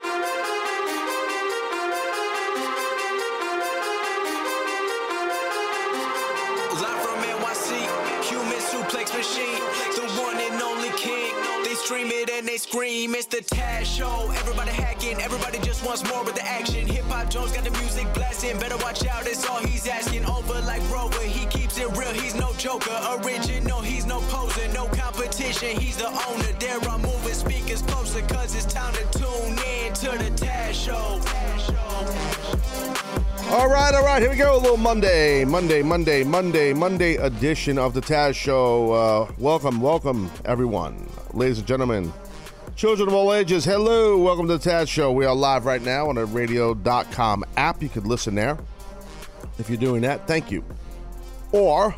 Live from NYC, human suplex machine, the one and only king. They stream it and they scream, it's the Taz Show. Everybody hacking, everybody just wants more with the action. Hip-Hop Jones got the music blasting, better watch out, it's all he's asking. Over like Rover, he keeps it real, he's no joker. Original, he's no poser, no competition, he's the owner. There I'm moving speakers closer, cause it's time to tune in to the Taz Show. All right, here we go, a little Monday edition of the Taz Show. Welcome, everyone. Ladies and gentlemen, children of all ages, hello, welcome to the Taz Show. We are live right now on the radio.com app. You could listen there. If you're doing that, thank you. Or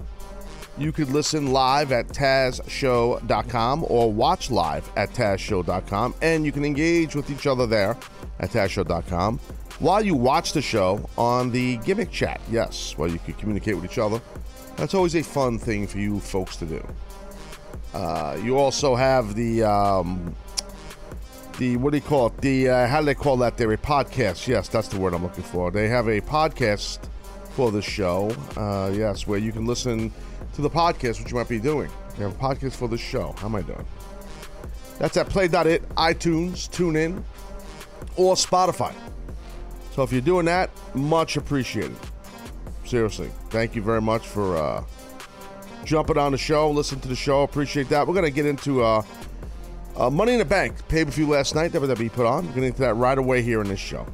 you could listen live at TazShow.com or watch live at TazShow.com, and you can engage with each other there at TazShow.com while you watch the show on the gimmick chat. Yes, well, you can communicate with each other. That's always a fun thing for you folks to do. You also have the what do you call it? How do they call that there? A podcast. Yes, that's the word I'm looking for. They have a podcast for the show. Yes, where you can listen to the podcast, which you might be doing. They have a podcast for the show. How am I doing? That's at play.it, iTunes, TuneIn, or Spotify. So if you're doing that, much appreciated. Seriously, thank you very much for jumping on the show, listen to the show. Appreciate that. We're going to get into Money in the Bank pay-per-view last night that we put on. We're going to get into that right away here in this show.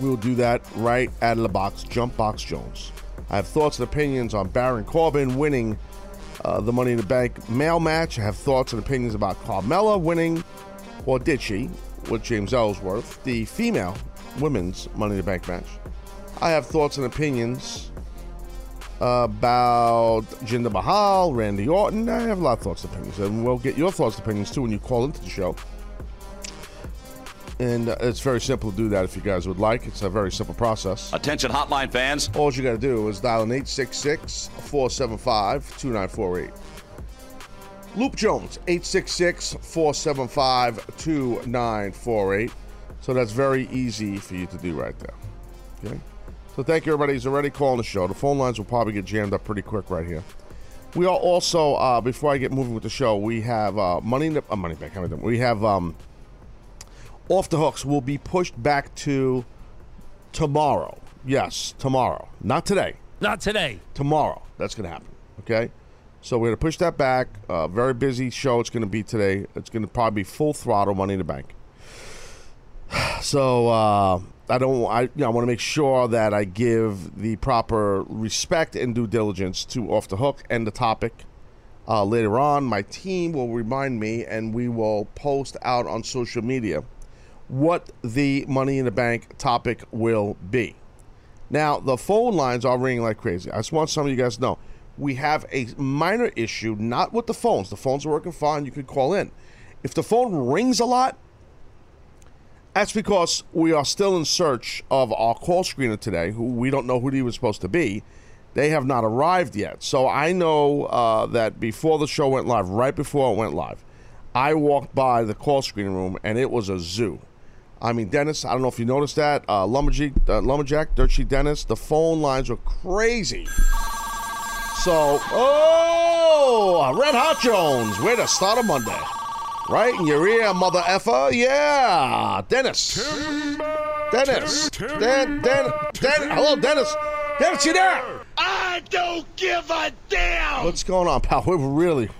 We will do that right out of the box. Jump Box Jones. I have thoughts and opinions on Baron Corbin winning the Money in the Bank male match. I have thoughts and opinions about Carmella winning, or did she, with James Ellsworth, the female women's Money in the Bank match. I have thoughts and opinions about Jinder Mahal, Randy Orton. I have a lot of thoughts and opinions, and we'll get your thoughts and opinions too when you call into the show. And it's very simple to do that if you guys would like. It's a very simple process. Attention hotline fans. All you got to do is dial an 866-475-2948. Loop Jones, 866-475-2948. So that's very easy for you to do right there. Okay? So thank you, everybody who's already calling the show. The phone lines will probably get jammed up pretty quick right here. We are also, before I get moving with the show, we have Off the Hooks will be pushed back to tomorrow. Yes, tomorrow. Not today. Not today. Tomorrow. That's going to happen. Okay? So we're going to push that back. Very busy show it's going to be today. It's going to probably be full throttle Money in the Bank. So, I want to make sure that I give the proper respect and due diligence to Off the Hook and the topic. Later on, my team will remind me, and we will post out on social media what the Money in the Bank topic will be. Now, the phone lines are ringing like crazy. I just want some of you guys to know we have a minor issue, not with the phones. The phones are working fine. You could call in. If the phone rings a lot, that's because we are still in search of our call screener today, who we don't know who he was supposed to be. They have not arrived yet. So I know that before the show went live, right before it went live, I walked by the call screening room, and it was a zoo. I mean, Dennis, I don't know if you noticed that. Lumberjack, Dirt Sheet Dennis, the phone lines were crazy. So, Red Hot Jones, way to start a Monday. Right in your ear, mother effer. Yeah, Dennis. Hello, Dennis. Dennis, you there? I don't give a damn. What's going on, pal? We're really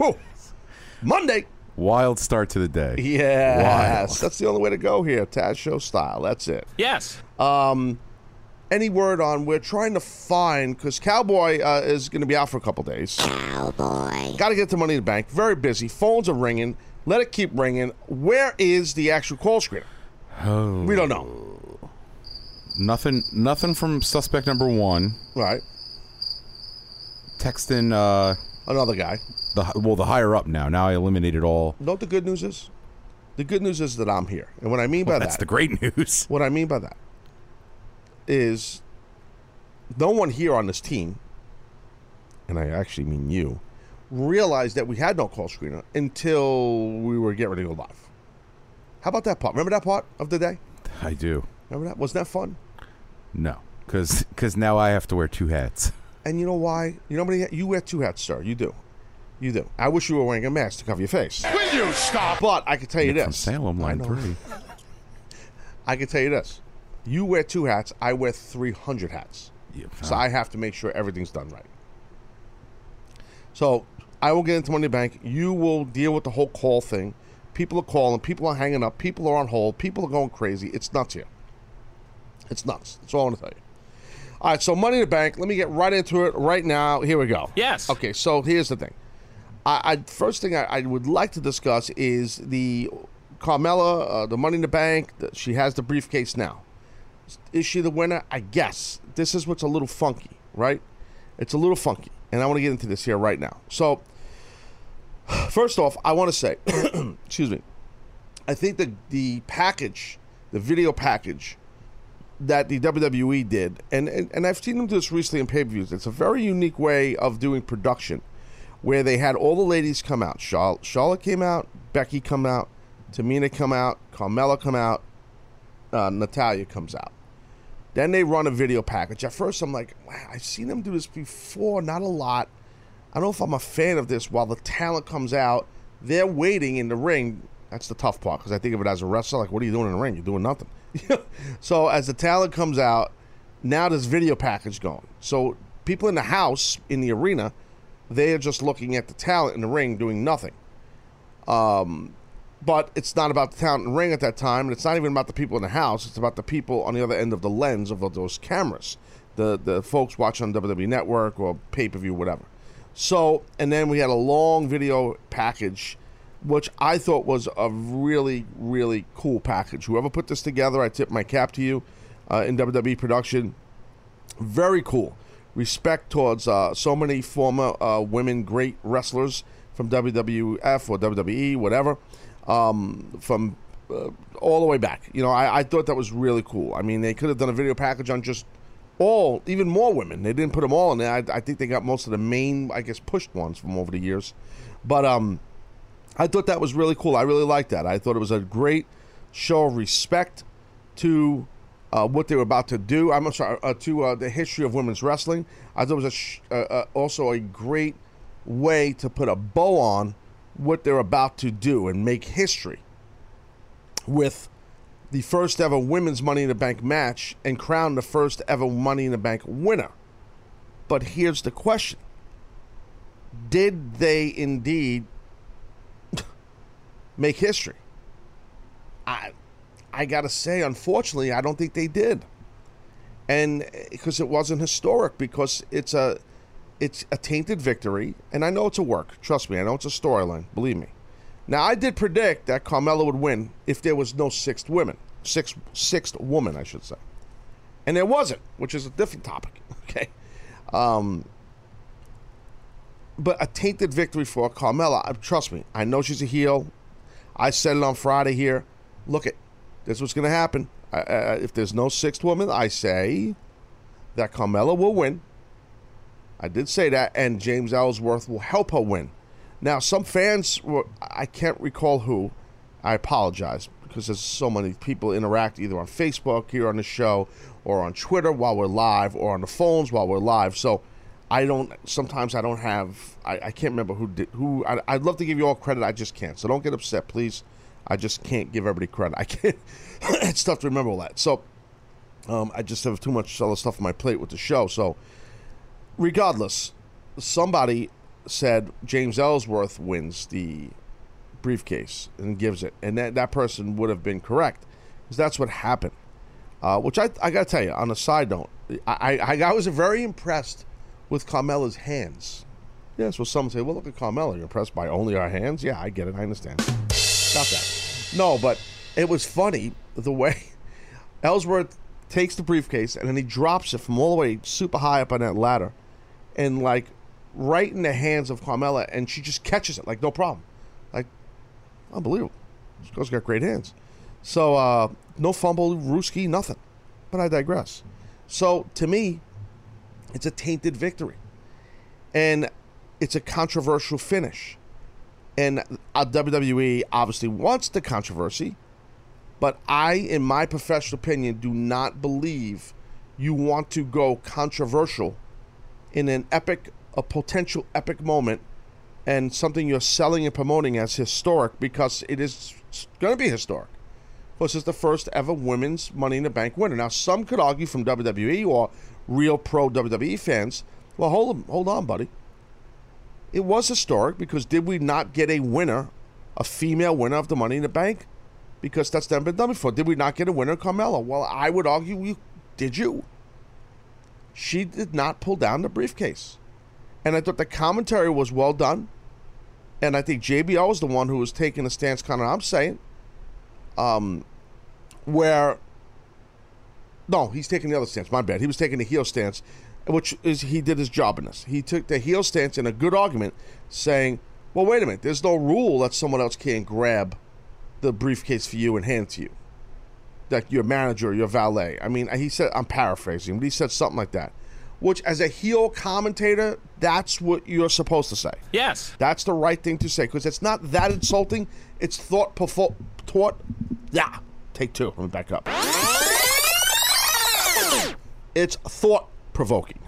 Monday. Wild start to the day. Yes, that's the only way to go here, Taz Show style. That's it. Yes. Any word on we're trying to find, because Cowboy is going to be out for a couple days. Cowboy. Got to get the Money in the Bank. Very busy. Phones are ringing. Let it keep ringing. Where is the actual call screener? Oh. We don't know. Nothing from suspect number one. Right. Texting another guy. The higher up now. Now I eliminated all. Know what the good news is? The good news is that I'm here. And what I mean by that's the great news. What I mean by that is no one here on this team and I actually mean you, realized that we had no call screener until we were getting ready to go live. How about that part? Remember that part of the day? I do. Remember that? Wasn't that fun? No, because now I have to wear two hats. And you know why? You know what? You wear two hats, sir. You do. You do. I wish you were wearing a mask to cover your face. Will you stop? But I can tell you this. From Salem, line 3. I can tell you this. You wear two hats. I wear 300 hats. Yep. So I have to make sure everything's done right. So I will get into Money in the Bank. You will deal with the whole call thing. People are calling. People are hanging up. People are on hold. People are going crazy. It's nuts here. It's nuts. That's all I want to tell you. All right, so Money in the Bank. Let me get right into it right now. Here we go. Yes. Okay, so here's the thing. First thing I would like to discuss is the Carmella, the Money in the Bank. She has the briefcase now. Is she the winner? I guess. This is what's a little funky, right? It's a little funky, and I want to get into this here right now. So, first off, I want to say, excuse me, I think that the package, the video package, that the WWE did, and I've seen them do this recently in pay-per-views. It's a very unique way of doing production where they had all the ladies come out. Charlotte came out, Becky come out, Tamina come out, Carmella come out, Natalya comes out. Then they run a video package. At first I'm like, wow, I've seen them do this before, not a lot. I don't know if I'm a fan of this. While the talent comes out, they're waiting in the ring. That's the tough part because I think of it as a wrestler. Like, what are you doing in the ring? You're doing nothing. So as the talent comes out, now this video package going. So people in the house, in the arena, they are just looking at the talent in the ring doing nothing. But it's not about the talent in the ring at that time, and it's not even about the people in the house. It's about the people on the other end of the lens of those cameras, the folks watching on WWE Network or pay-per-view, whatever. So, and then we had a long video package, which I thought was a really, really cool package. Whoever put this together, I tip my cap to you in WWE production. Very cool. Respect towards so many former women great wrestlers from WWF or WWE, whatever, from all the way back. You know, I thought that was really cool. I mean, they could have done a video package on just all, even more women. They didn't put them all in there. I think they got most of the main, I guess, pushed ones from over the years. But, I thought that was really cool. I really liked that. I thought it was a great show of respect to what they were about to do. I'm sorry, to the history of women's wrestling. I thought it was also a great way to put a bow on what they're about to do and make history with the first ever women's Money in the Bank match and crown the first ever Money in the Bank winner. But here's the question. Did they indeed make history? I gotta say, unfortunately, I don't think they did, and because it wasn't historic, because it's a tainted victory, and I know it's a work. Trust me, I know it's a storyline. Believe me. Now, I did predict that Carmella would win if there was no sixth woman, I should say, and there wasn't, which is a different topic. Okay, but a tainted victory for Carmella. Trust me, I know she's a heel. I said it on Friday here. Look, this is what's going to happen. If there's no sixth woman, I say that Carmella will win. I did say that, and James Ellsworth will help her win. Now, some fans were, I can't recall who. I apologize because there's so many people interact either on Facebook here on the show or on Twitter while we're live or on the phones while we're live. So I can't remember who did. I'd love to give you all credit. I just can't. So don't get upset, please. I just can't give everybody credit. I can't. It's tough to remember all that. So I just have too much other stuff on my plate with the show. So regardless, somebody said James Ellsworth wins the briefcase and gives it. And that person would have been correct because that's what happened. Which I got to tell you, on a side note, I was very impressed with Carmella's hands. Yes, well, some say, well, look at Carmella. You're impressed by only our hands? Yeah, I get it. I understand. Stop that. No, but it was funny the way Ellsworth takes the briefcase and then he drops it from all the way super high up on that ladder and, like, right in the hands of Carmella, and she just catches it, like, no problem. Like, unbelievable. This girl's got great hands. So, no fumble, Ruski, nothing. But I digress. So, to me, it's a tainted victory. and it's a controversial finish. And WWE obviously wants the controversy, but I, in my professional opinion, do not believe you want to go controversial in an epic, a potential epic moment, and something you're selling and promoting as historic, because it is going to be historic. Plus, it's the first ever women's Money in the Bank winner. Now, some could argue from WWE or real pro WWE fans, well, hold on, buddy. It was historic because did we not get a winner, a female winner of the Money in the Bank? Because that's never been done before. Did we not get a winner, Carmella? Well, I would argue, did you? She did not pull down the briefcase. And I thought the commentary was well done. And I think JBL was the one who was taking the stance, kind of, I'm saying. He's taking the other stance. My bad. He was taking the heel stance, which is, he did his job in this. He took the heel stance in a good argument, saying, well, wait a minute, there's no rule that someone else can't grab the briefcase for you and hand it to you, like your manager, your valet. I mean, he said, I'm paraphrasing, but he said something like that, which as a heel commentator, that's what you're supposed to say. Yes. That's the right thing to say, because it's not that insulting. It's thought-provoking.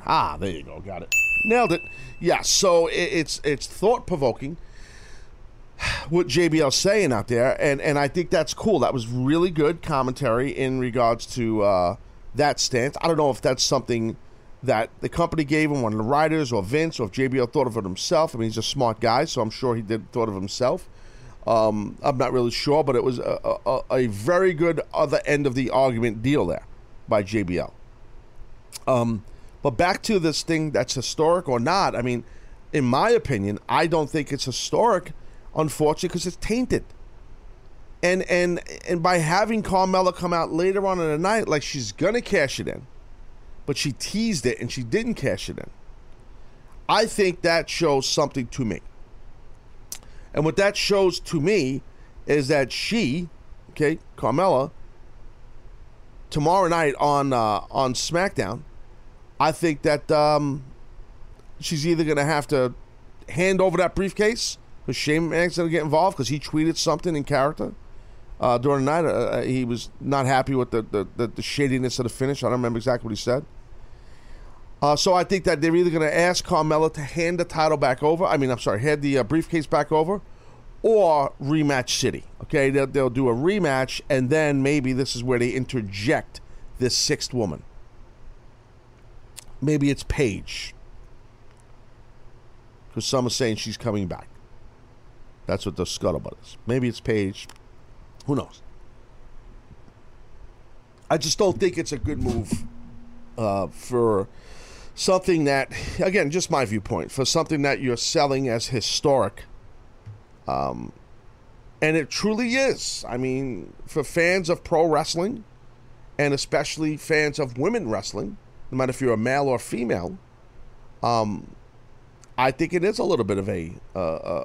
Ah, there you go. Got it. Nailed it. Yeah, so it's thought-provoking what JBL's saying out there, and I think that's cool. That was really good commentary in regards to that stance. I don't know if that's something that the company gave him, one of the writers, or Vince, or if JBL thought of it himself. I mean, he's a smart guy, so I'm sure he thought of himself. I'm not really sure, but it was a very good other end of the argument deal there by JBL. But back to this thing that's historic or not, I mean, in my opinion, I don't think it's historic, unfortunately, because it's tainted. And by having Carmella come out later on in the night, like she's going to cash it in, but she teased it and she didn't cash it in, I think that shows something to me. And what that shows to me is that she, Carmella, tomorrow night on SmackDown, I think that she's either going to have to hand over that briefcase, because Shane McMahon's going to get involved, because he tweeted something in character during the night. He was not happy with the shadiness of the finish. I don't remember exactly what he said. So I think that they're either going to ask Carmella to hand the title back over. Hand the briefcase back over, or rematch City. Okay, they'll do a rematch, and then maybe this is where they interject this sixth woman. Maybe it's Paige, because some are saying she's coming back. That's what the scuttlebutt is. Maybe it's Paige. Who knows? I just don't think it's a good move for something that, again, just my viewpoint, for something that you're selling as historic, and it truly is. I mean, for fans of pro wrestling, and especially fans of women wrestling, no matter if you're a male or female, I think it is a little bit of a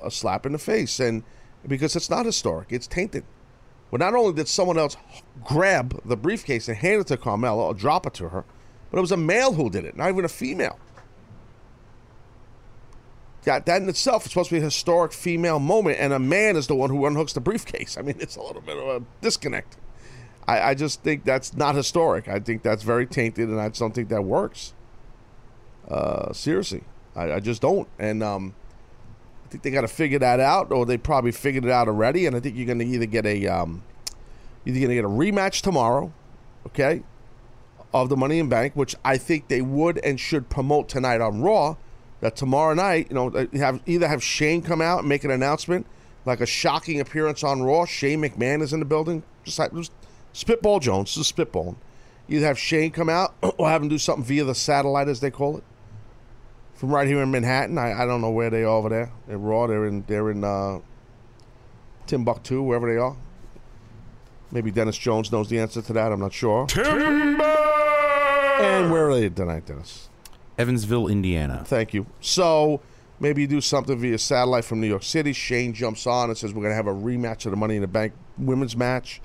slap in the face, and because it's not historic, it's tainted. Well, not only did someone else grab the briefcase and hand it to Carmella or drop it to her, but it was a male who did it, not even a female. That in itself is supposed to be a historic female moment, and a man is the one who unhooks the briefcase. I mean, it's a little bit of a disconnect. I just think that's not historic. I think that's very tainted, and I just don't think that works. Seriously. I just don't. And I think they got to figure that out, or they probably figured it out already, and I think you're going to either get a rematch tomorrow, okay, of the Money in Bank, which I think they would and should promote tonight on Raw, that tomorrow night, have Shane come out and make an announcement, like a shocking appearance on Raw. Shane McMahon is in the building. Just spitball Jones, just spitballing. Either have Shane come out or have him do something via the satellite, as they call it, from right here in Manhattan. I don't know where they are over there. They're Raw. They're in Timbuktu, wherever they are. Maybe Dennis Jones knows the answer to that. I'm not sure. Timber! And where are they tonight, Dennis? Evansville, Indiana. Thank you. So maybe you do something via satellite from New York City. Shane jumps on and says, we're going to have a rematch of the Money in the Bank women's match.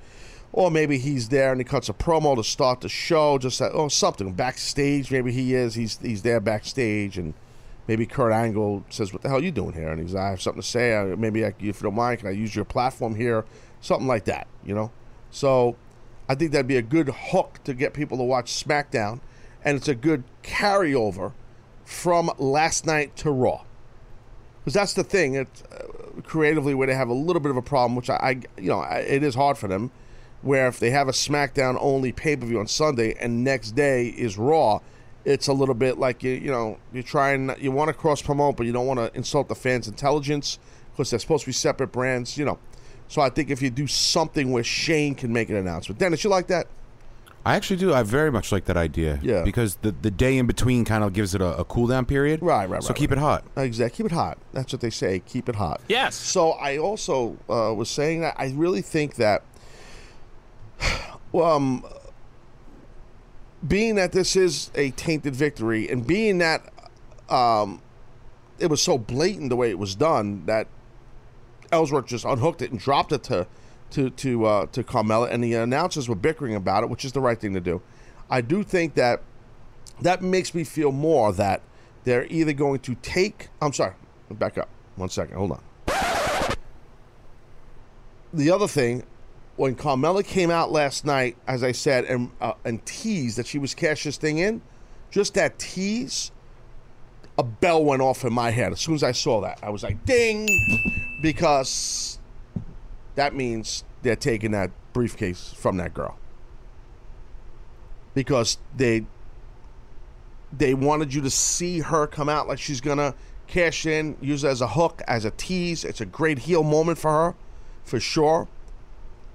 Or maybe he's there and he cuts a promo to start the show. Just something. Backstage, maybe he's there backstage. And maybe Kurt Angle says, "What the hell are you doing here?" And he's, "I have something to say. Maybe if you don't mind, can I use your platform here?" Something like that, you know. So I think that'd be a good hook to get people to watch SmackDown, and it's a good carryover from last night to Raw. Because that's the thing. It's creatively where they have a little bit of a problem, which it is hard for them, where if they have a SmackDown only pay-per-view on Sunday and next day is Raw, it's a little bit like you want to cross promote, but you don't want to insult the fans' intelligence because they're supposed to be separate brands, you know. So I think if you do something where Shane can make an announcement. Dennis, you like that? I actually do. I very much like that idea. Yeah. Because the day in between kind of gives it a cool-down period. Right. So keep it hot. Exactly. Keep it hot. That's what they say. Keep it hot. Yes. So I also was saying that I really think that being that this is a tainted victory and being that it was so blatant the way it was done that Ellsworth just unhooked it and dropped it to Carmella, and the announcers were bickering about it, which is the right thing to do. I do think that makes me feel more that they're either going to take... I'm sorry. Back up. 1 second. Hold on. The other thing, when Carmella came out last night, as I said, and teased that she was cashing this thing in, just that tease, a bell went off in my head. As soon as I saw that, I was like, ding! Because that means they're taking that briefcase from that girl. Because they wanted you to see her come out like she's going to cash in, use it as a hook, as a tease. It's a great heel moment for her, for sure.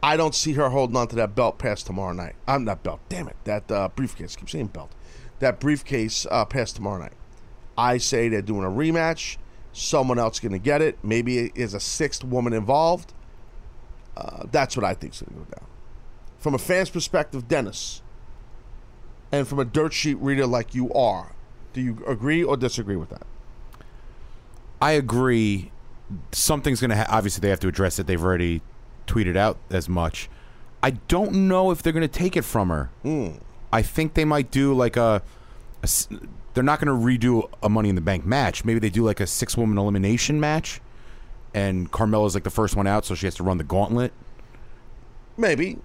I don't see her holding on to that belt past tomorrow night. I'm not belt. Damn it. That briefcase. I keep saying belt. That briefcase past tomorrow night. I say they're doing a rematch. Someone else going to get it. Maybe it is a sixth woman involved. That's what I think is going to go down. From a fan's perspective, Dennis, and from a dirt sheet reader like you are, do you agree or disagree with that? I agree. Something's going to obviously they have to address it. They've already tweeted out as much. I don't know if they're going to take it from her. I think they might do like a they're not going to redo a Money in the Bank match. Maybe they do like a six-woman elimination match, and Carmella's like the first one out, so she has to run the gauntlet. Maybe.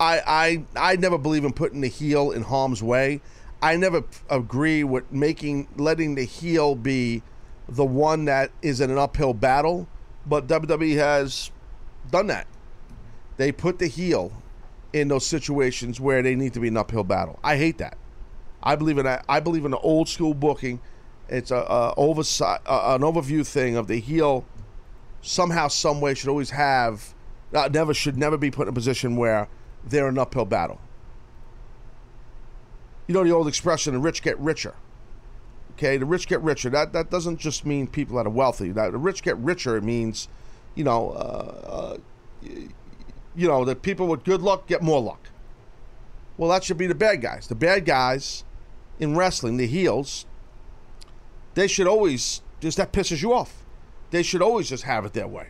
I never believe in putting the heel in harm's way. I never agree with letting the heel be the one that is in an uphill battle, but WWE has done that. They put the heel in those situations where they need to be in an uphill battle. I hate that. I believe in the old school booking. It's an overview thing of the heel. Somehow, some way, should always have, should never be put in a position where they're in an uphill battle. You know the old expression, the rich get richer. Okay, the rich get richer. That doesn't just mean people that are wealthy. The rich get richer, it means, the people with good luck get more luck. Well, that should be the bad guys. The bad guys in wrestling, the heels, they should always, just that pisses you off. They should always just have it their way,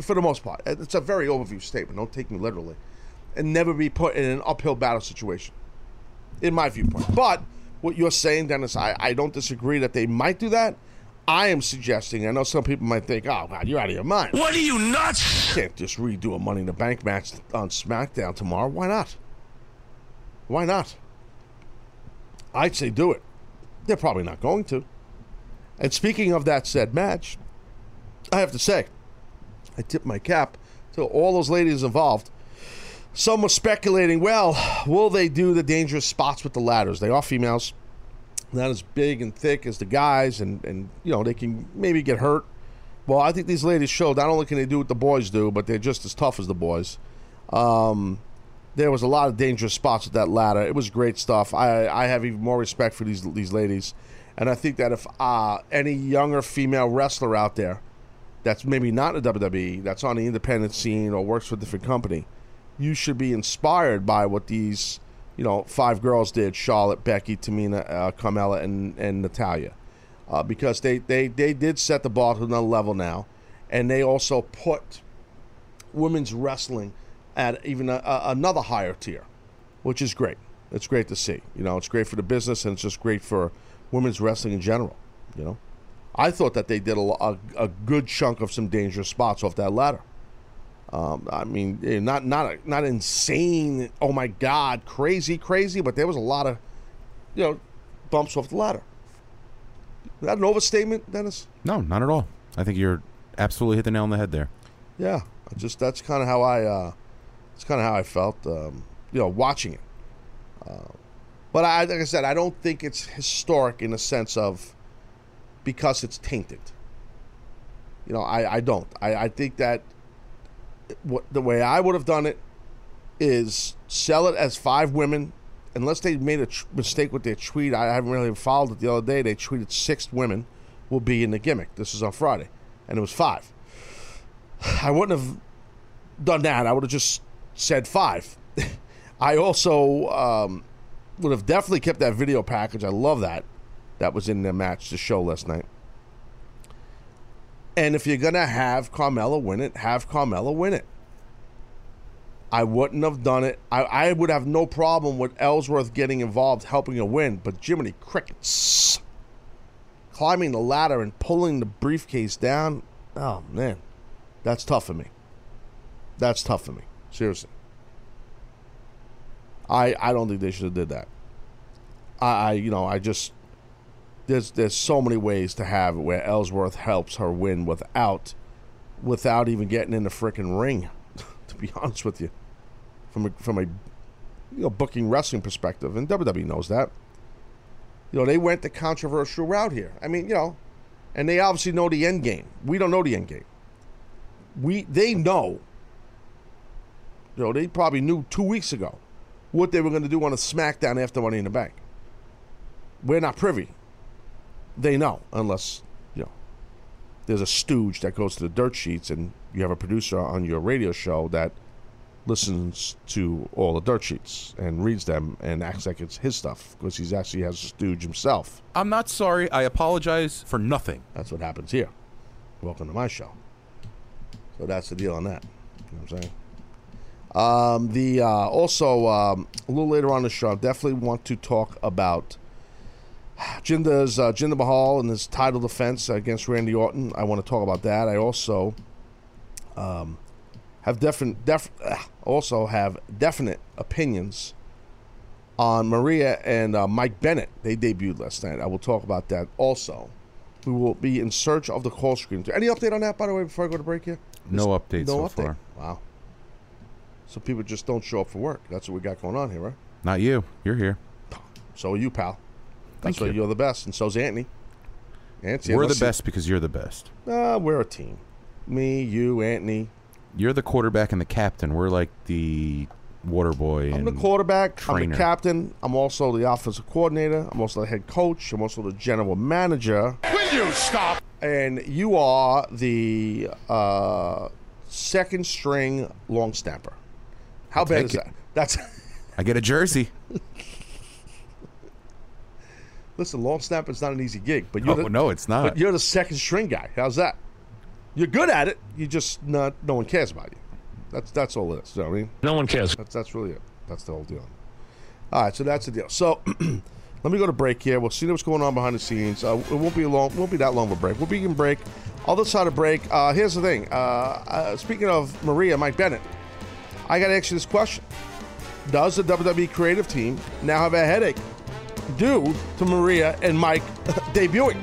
for the most part. It's a very overview statement. Don't take me literally. And never be put in an uphill battle situation, in my viewpoint. But what you're saying, Dennis, I don't disagree that they might do that. I am suggesting, I know some people might think, oh, God, you're out of your mind. What are you, nuts? You can't just redo a Money in the Bank match on SmackDown tomorrow. Why not? Why not? I'd say do it. They're probably not going to. And speaking of that said match, I have to say, I tip my cap to all those ladies involved. Some were speculating, well, will they do the dangerous spots with the ladders? They are females, not as big and thick as the guys, and they can maybe get hurt. Well, I think these ladies showed not only can they do what the boys do, but they're just as tough as the boys. There was a lot of dangerous spots with that ladder. It was great stuff. I have even more respect for these ladies. And I think that if any younger female wrestler out there that's maybe not in the WWE, that's on the independent scene or works for a different company, you should be inspired by what these, five girls did, Charlotte, Becky, Tamina, Carmella, and Natalya. Because they did set the bar to another level now. And they also put women's wrestling at even another higher tier, which is great. It's great to see. It's great for the business, and it's just great for women's wrestling in general. You know, I thought that they did a good chunk of some dangerous spots off that ladder. I mean, not insane. Oh my God, crazy. But there was a lot of, you know, bumps off the ladder. Is that an overstatement, Dennis? No, not at all. I think you're absolutely hit the nail on the head there. Yeah, just that's kind of how I, it's kind of how I felt, you know, watching it. But I, like I said, I don't think it's historic in the sense of because it's tainted. You know, I don't. I think that the way I would have done it is sell it as 5 women. Unless they made a mistake with their tweet, I haven't really followed it the other day. They tweeted 6 women will be in the gimmick. This is on Friday. And it was 5. I wouldn't have done that. I would have just said 5. I also would have definitely kept that video package. I love that. That was in the match, the show last night. And if you're going to have Carmella win it, have Carmella win it. I wouldn't have done it. I would have no problem with Ellsworth getting involved, helping her win, but Jiminy Crickets, climbing the ladder and pulling the briefcase down, oh, man, that's tough for me. That's tough for me. Seriously. I don't think they should have did that. I just, there's so many ways to have it where Ellsworth helps her win without even getting in the frickin' ring, to be honest with you. From a you know, booking wrestling perspective, and WWE knows that. You know, they went the controversial route here. I mean, you know, and they obviously know the end game. We don't know the end game. They know. You know, they probably knew 2 weeks ago what they were going to do on a SmackDown after Money in the Bank. We're not privy. They know, unless, you know, there's a stooge that goes to the dirt sheets and you have a producer on your radio show that listens to all the dirt sheets and reads them and acts like it's his stuff because he actually has a stooge himself. I'm not sorry. I apologize for nothing. That's what happens here. Welcome to my show. So that's the deal on that. You know what I'm saying? A little later on in the show, I definitely want to talk about Jinder Mahal and his title defense against Randy Orton. I want to talk about that. I also have definite opinions on Maria and Mike Bennett. They debuted last night. I will talk about that also. We will be in search of the call screen. Any update on that, by the way, before I go to break here? No update so far. Wow. So people just don't show up for work. That's what we got going on here, right? Not you. You're here. So are you, pal. That's why you're the best, and so's Anthony. We're the best because you're the best. We're a team. Me, you, Anthony. You're the quarterback and the captain. We're like the water boy. I'm the quarterback. Trainer. I'm the captain. I'm also the offensive coordinator. I'm also the head coach. I'm also the general manager. Will you stop? And you are the second string long snapper. How bad is that? That's. I get a jersey. Listen, long snapper is not an easy gig, but it's not. But you're the second string guy. How's that? You're good at it. You just no one cares about you. That's all it is. You know what I mean? No one cares. That's really it. That's the whole deal. All right, so that's the deal. So let me go to break here. We'll see what's going on behind the scenes. It won't be long. Won't be that long of a break. We'll be in break. Other side of break. Here's the thing. Speaking of Maria, Mike Bennett, I got to ask you this question: does the WWE creative team now have a headache due to Maria and Mike debuting?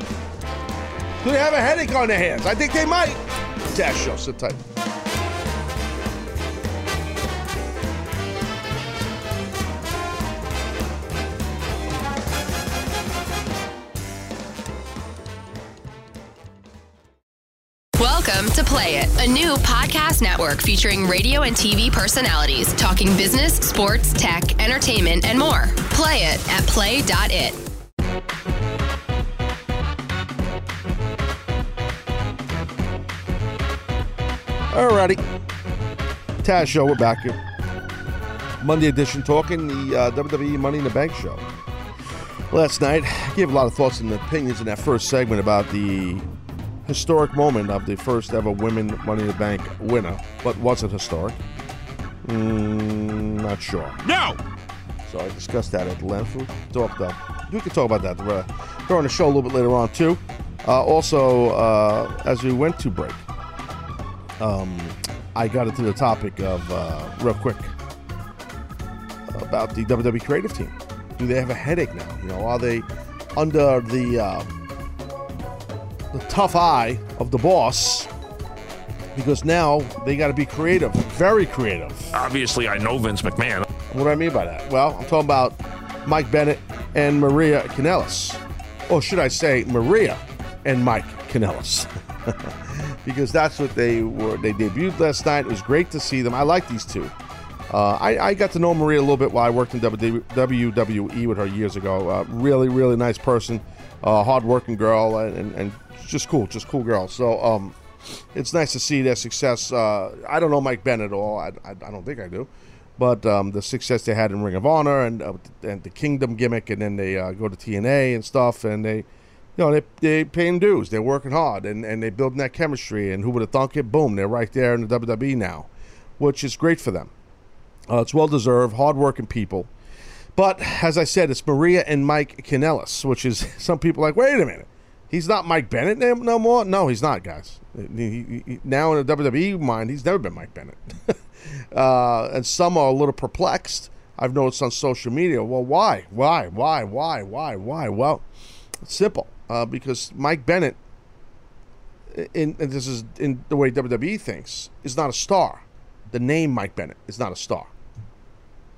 Do they have a headache on their hands? I think they might. Taz Show, sit tight. Welcome to Play It, a new podcast network featuring radio and TV personalities talking business, sports, tech, entertainment, and more. Play it at play.it. Alrighty. Taz Show, we're back here. Monday edition, talking the WWE Money in the Bank show. Last night, I gave a lot of thoughts and opinions in that first segment about the historic moment of the first ever women Money in the Bank winner. But was it historic? Not sure. No! So I discussed that at length. We can talk about that during the show a little bit later on, too. Also, as we went to break, I got into the topic of, real quick, about the WWE creative team. Do they have a headache now? You know, are they under the tough eye of the boss? Because now they got to be creative, very creative. Obviously, I know Vince McMahon. What do I mean by that? Well, I'm talking about Mike Bennett and Maria Kanellis. Or should I say Maria and Mike Kanellis. Because that's what they were. They debuted last night. It was great to see them. I like these two. I got to know Maria a little bit while I worked in WWE with her years ago. Really, really nice person. Hard-working girl and just cool girl. So it's nice to see their success. I don't know Mike Bennett at all. I don't think I do. But the success they had in Ring of Honor and the Kingdom gimmick, and then they go to TNA and stuff, and they, you know, they paying dues. They're working hard, and they're building that chemistry. And who would have thunk it? Boom, they're right there in the WWE now, which is great for them. It's well-deserved, hard-working people. But, as I said, it's Maria and Mike Kanellis, which is, some people are like, wait a minute, he's not Mike Bennett no more? No, he's not, guys. He, now in the WWE mind, he's never been Mike Bennett. And some are a little perplexed. I've noticed on social media, well, why? Well, it's simple. Because Mike Bennett, and this is in the way WWE thinks, is not a star. The name Mike Bennett is not a star.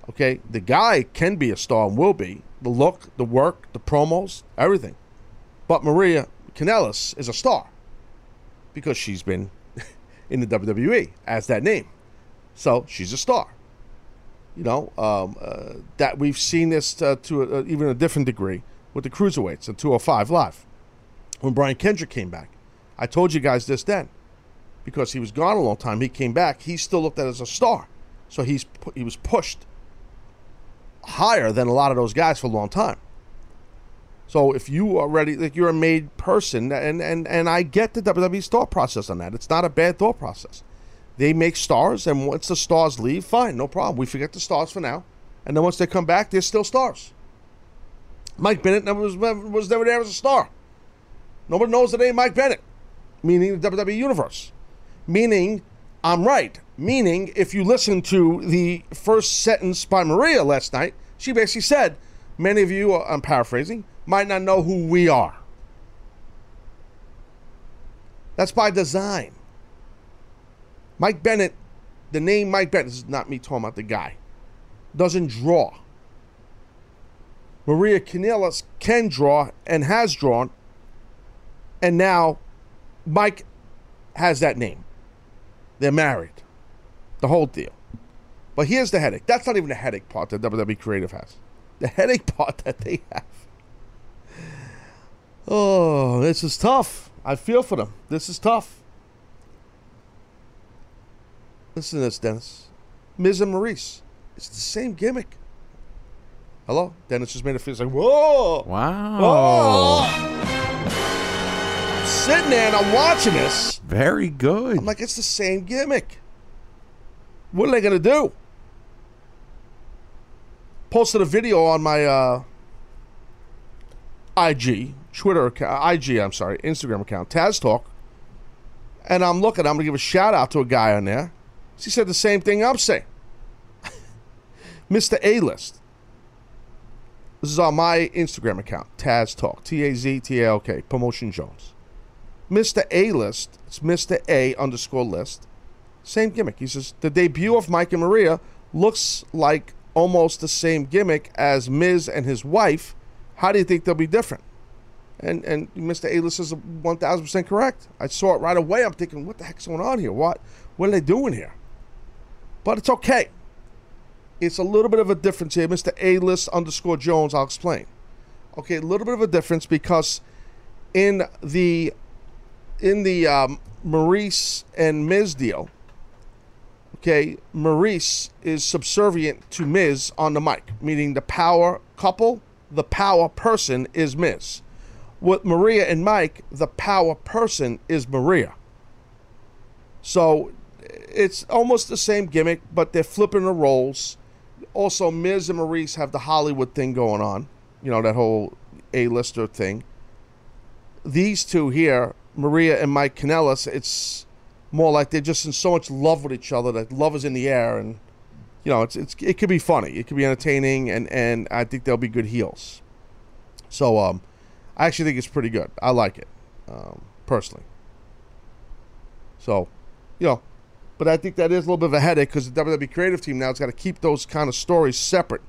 Okay, the guy can be a star and will be. The look, the work, the promos, everything. But Maria Kanellis is a star because she's been in the WWE as that name. So she's a star. You know, that we've seen this to even a different degree with the Cruiserweights at 205 Live. When Brian Kendrick came back, I told you guys this then. Because he was gone a long time, he came back. He still looked at as a star, so he was pushed higher than a lot of those guys for a long time. So if you are ready, like you're a made person, and I get the WWE's thought process on that. It's not a bad thought process. They make stars, and once the stars leave, fine, no problem. We forget the stars for now, and then once they come back, they're still stars. Mike Bennett was never there as a star. Nobody knows the name Mike Bennett, meaning the WWE Universe. Meaning, I'm right. Meaning, if you listen to the first sentence by Maria last night, she basically said, many of you, I'm paraphrasing, might not know who we are. That's by design. Mike Bennett, the name Mike Bennett, this is not me talking about the guy, doesn't draw. Maria Kanellis can draw and has drawn, and now Mike has that name. They're married. The whole deal. But here's the headache. That's not even the headache part that WWE Creative has. The headache part that they have. Oh, this is tough. I feel for them. This is tough. Listen to this, Dennis. Miz and Maryse. It's the same gimmick. Hello? Dennis just made a face like, whoa! Wow. Whoa. I'm sitting there and I'm watching this. Very good. I'm like, it's the same gimmick. What are they going to do? Posted a video on my Instagram account, Taz Talk. And I'm looking. I'm going to give a shout out to a guy on there. He said the same thing I'm saying. Mr. A-List. This is on my Instagram account, Taz Talk. TazTalk, Promotion Jones. Mr. A-List, it's Mr. A_List. Same gimmick. He says, the debut of Mike and Maria looks like almost the same gimmick as Miz and his wife. How do you think they'll be different? And Mr. A-List is 1,000% correct. I saw it right away. I'm thinking, what the heck's going on here? What are they doing here? But it's okay. It's a little bit of a difference here. Mr. A_List_Jones, I'll explain. Okay, a little bit of a difference because in the Maryse and Miz deal, okay, Maryse is subservient to Miz on the mic, meaning the power couple, the power person is Miz. With Maria and Mike, the power person is Maria. So it's almost the same gimmick, but they're flipping the roles. Also, Miz and Maryse have the Hollywood thing going on, you know, that whole A-lister thing. these two here, Maria and Mike Kanellis, it's more like they're just in so much love with each other that love is in the air, and you know, it could be funny, it could be entertaining, and I think they'll be good heels. So I actually think it's pretty good. I like it personally. So, you know, but I think that is a little bit of a headache because the WWE creative team now has got to keep those kind of stories separate.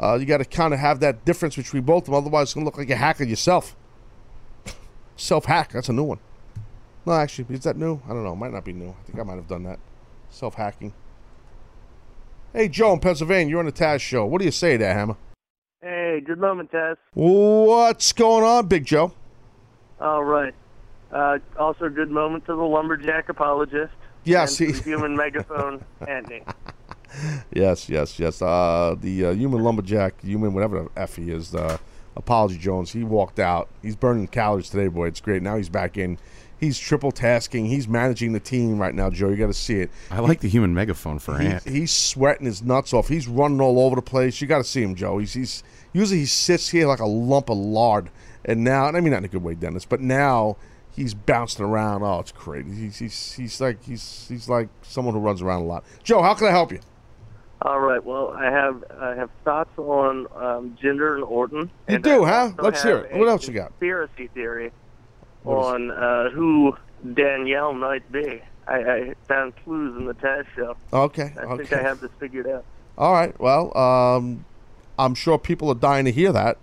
You got to kind of have that difference between both of them. Otherwise, it's going to look like a hack on yourself. Self-hack, that's a new one. No, actually, is that new? I don't know. It might not be new. I think I might have done that. Self-hacking. Hey, Joe in Pennsylvania, you're on the Taz Show. What do you say there, Hammer? Hey, good moment, Taz. What's going on, Big Joe? All right. Also, good moment to the lumberjack apologist. Yes, and the human megaphone, Anthony. Yes. The human lumberjack, human whatever the F he is, Apology Jones, he walked out. He's burning calories today, boy. It's great. Now he's back in. He's triple tasking. He's managing the team right now, Joe. You got to see it. I like the human megaphone for Ant. He's sweating his nuts off. He's running all over the place. You got to see him, Joe. He's usually he sits here like a lump of lard. And now, and I mean not in a good way, Dennis, but now he's bouncing around. Oh, it's crazy. He's like someone who runs around a lot. Joe, how can I help you? All right. Well, I have thoughts on Jinder and Orton. You do, huh? Let's hear it. What else you got? Conspiracy theory on who Danielle might be. I found clues in the Taz Show. Okay. I think I have this figured out. All right. Well, I'm sure people are dying to hear that.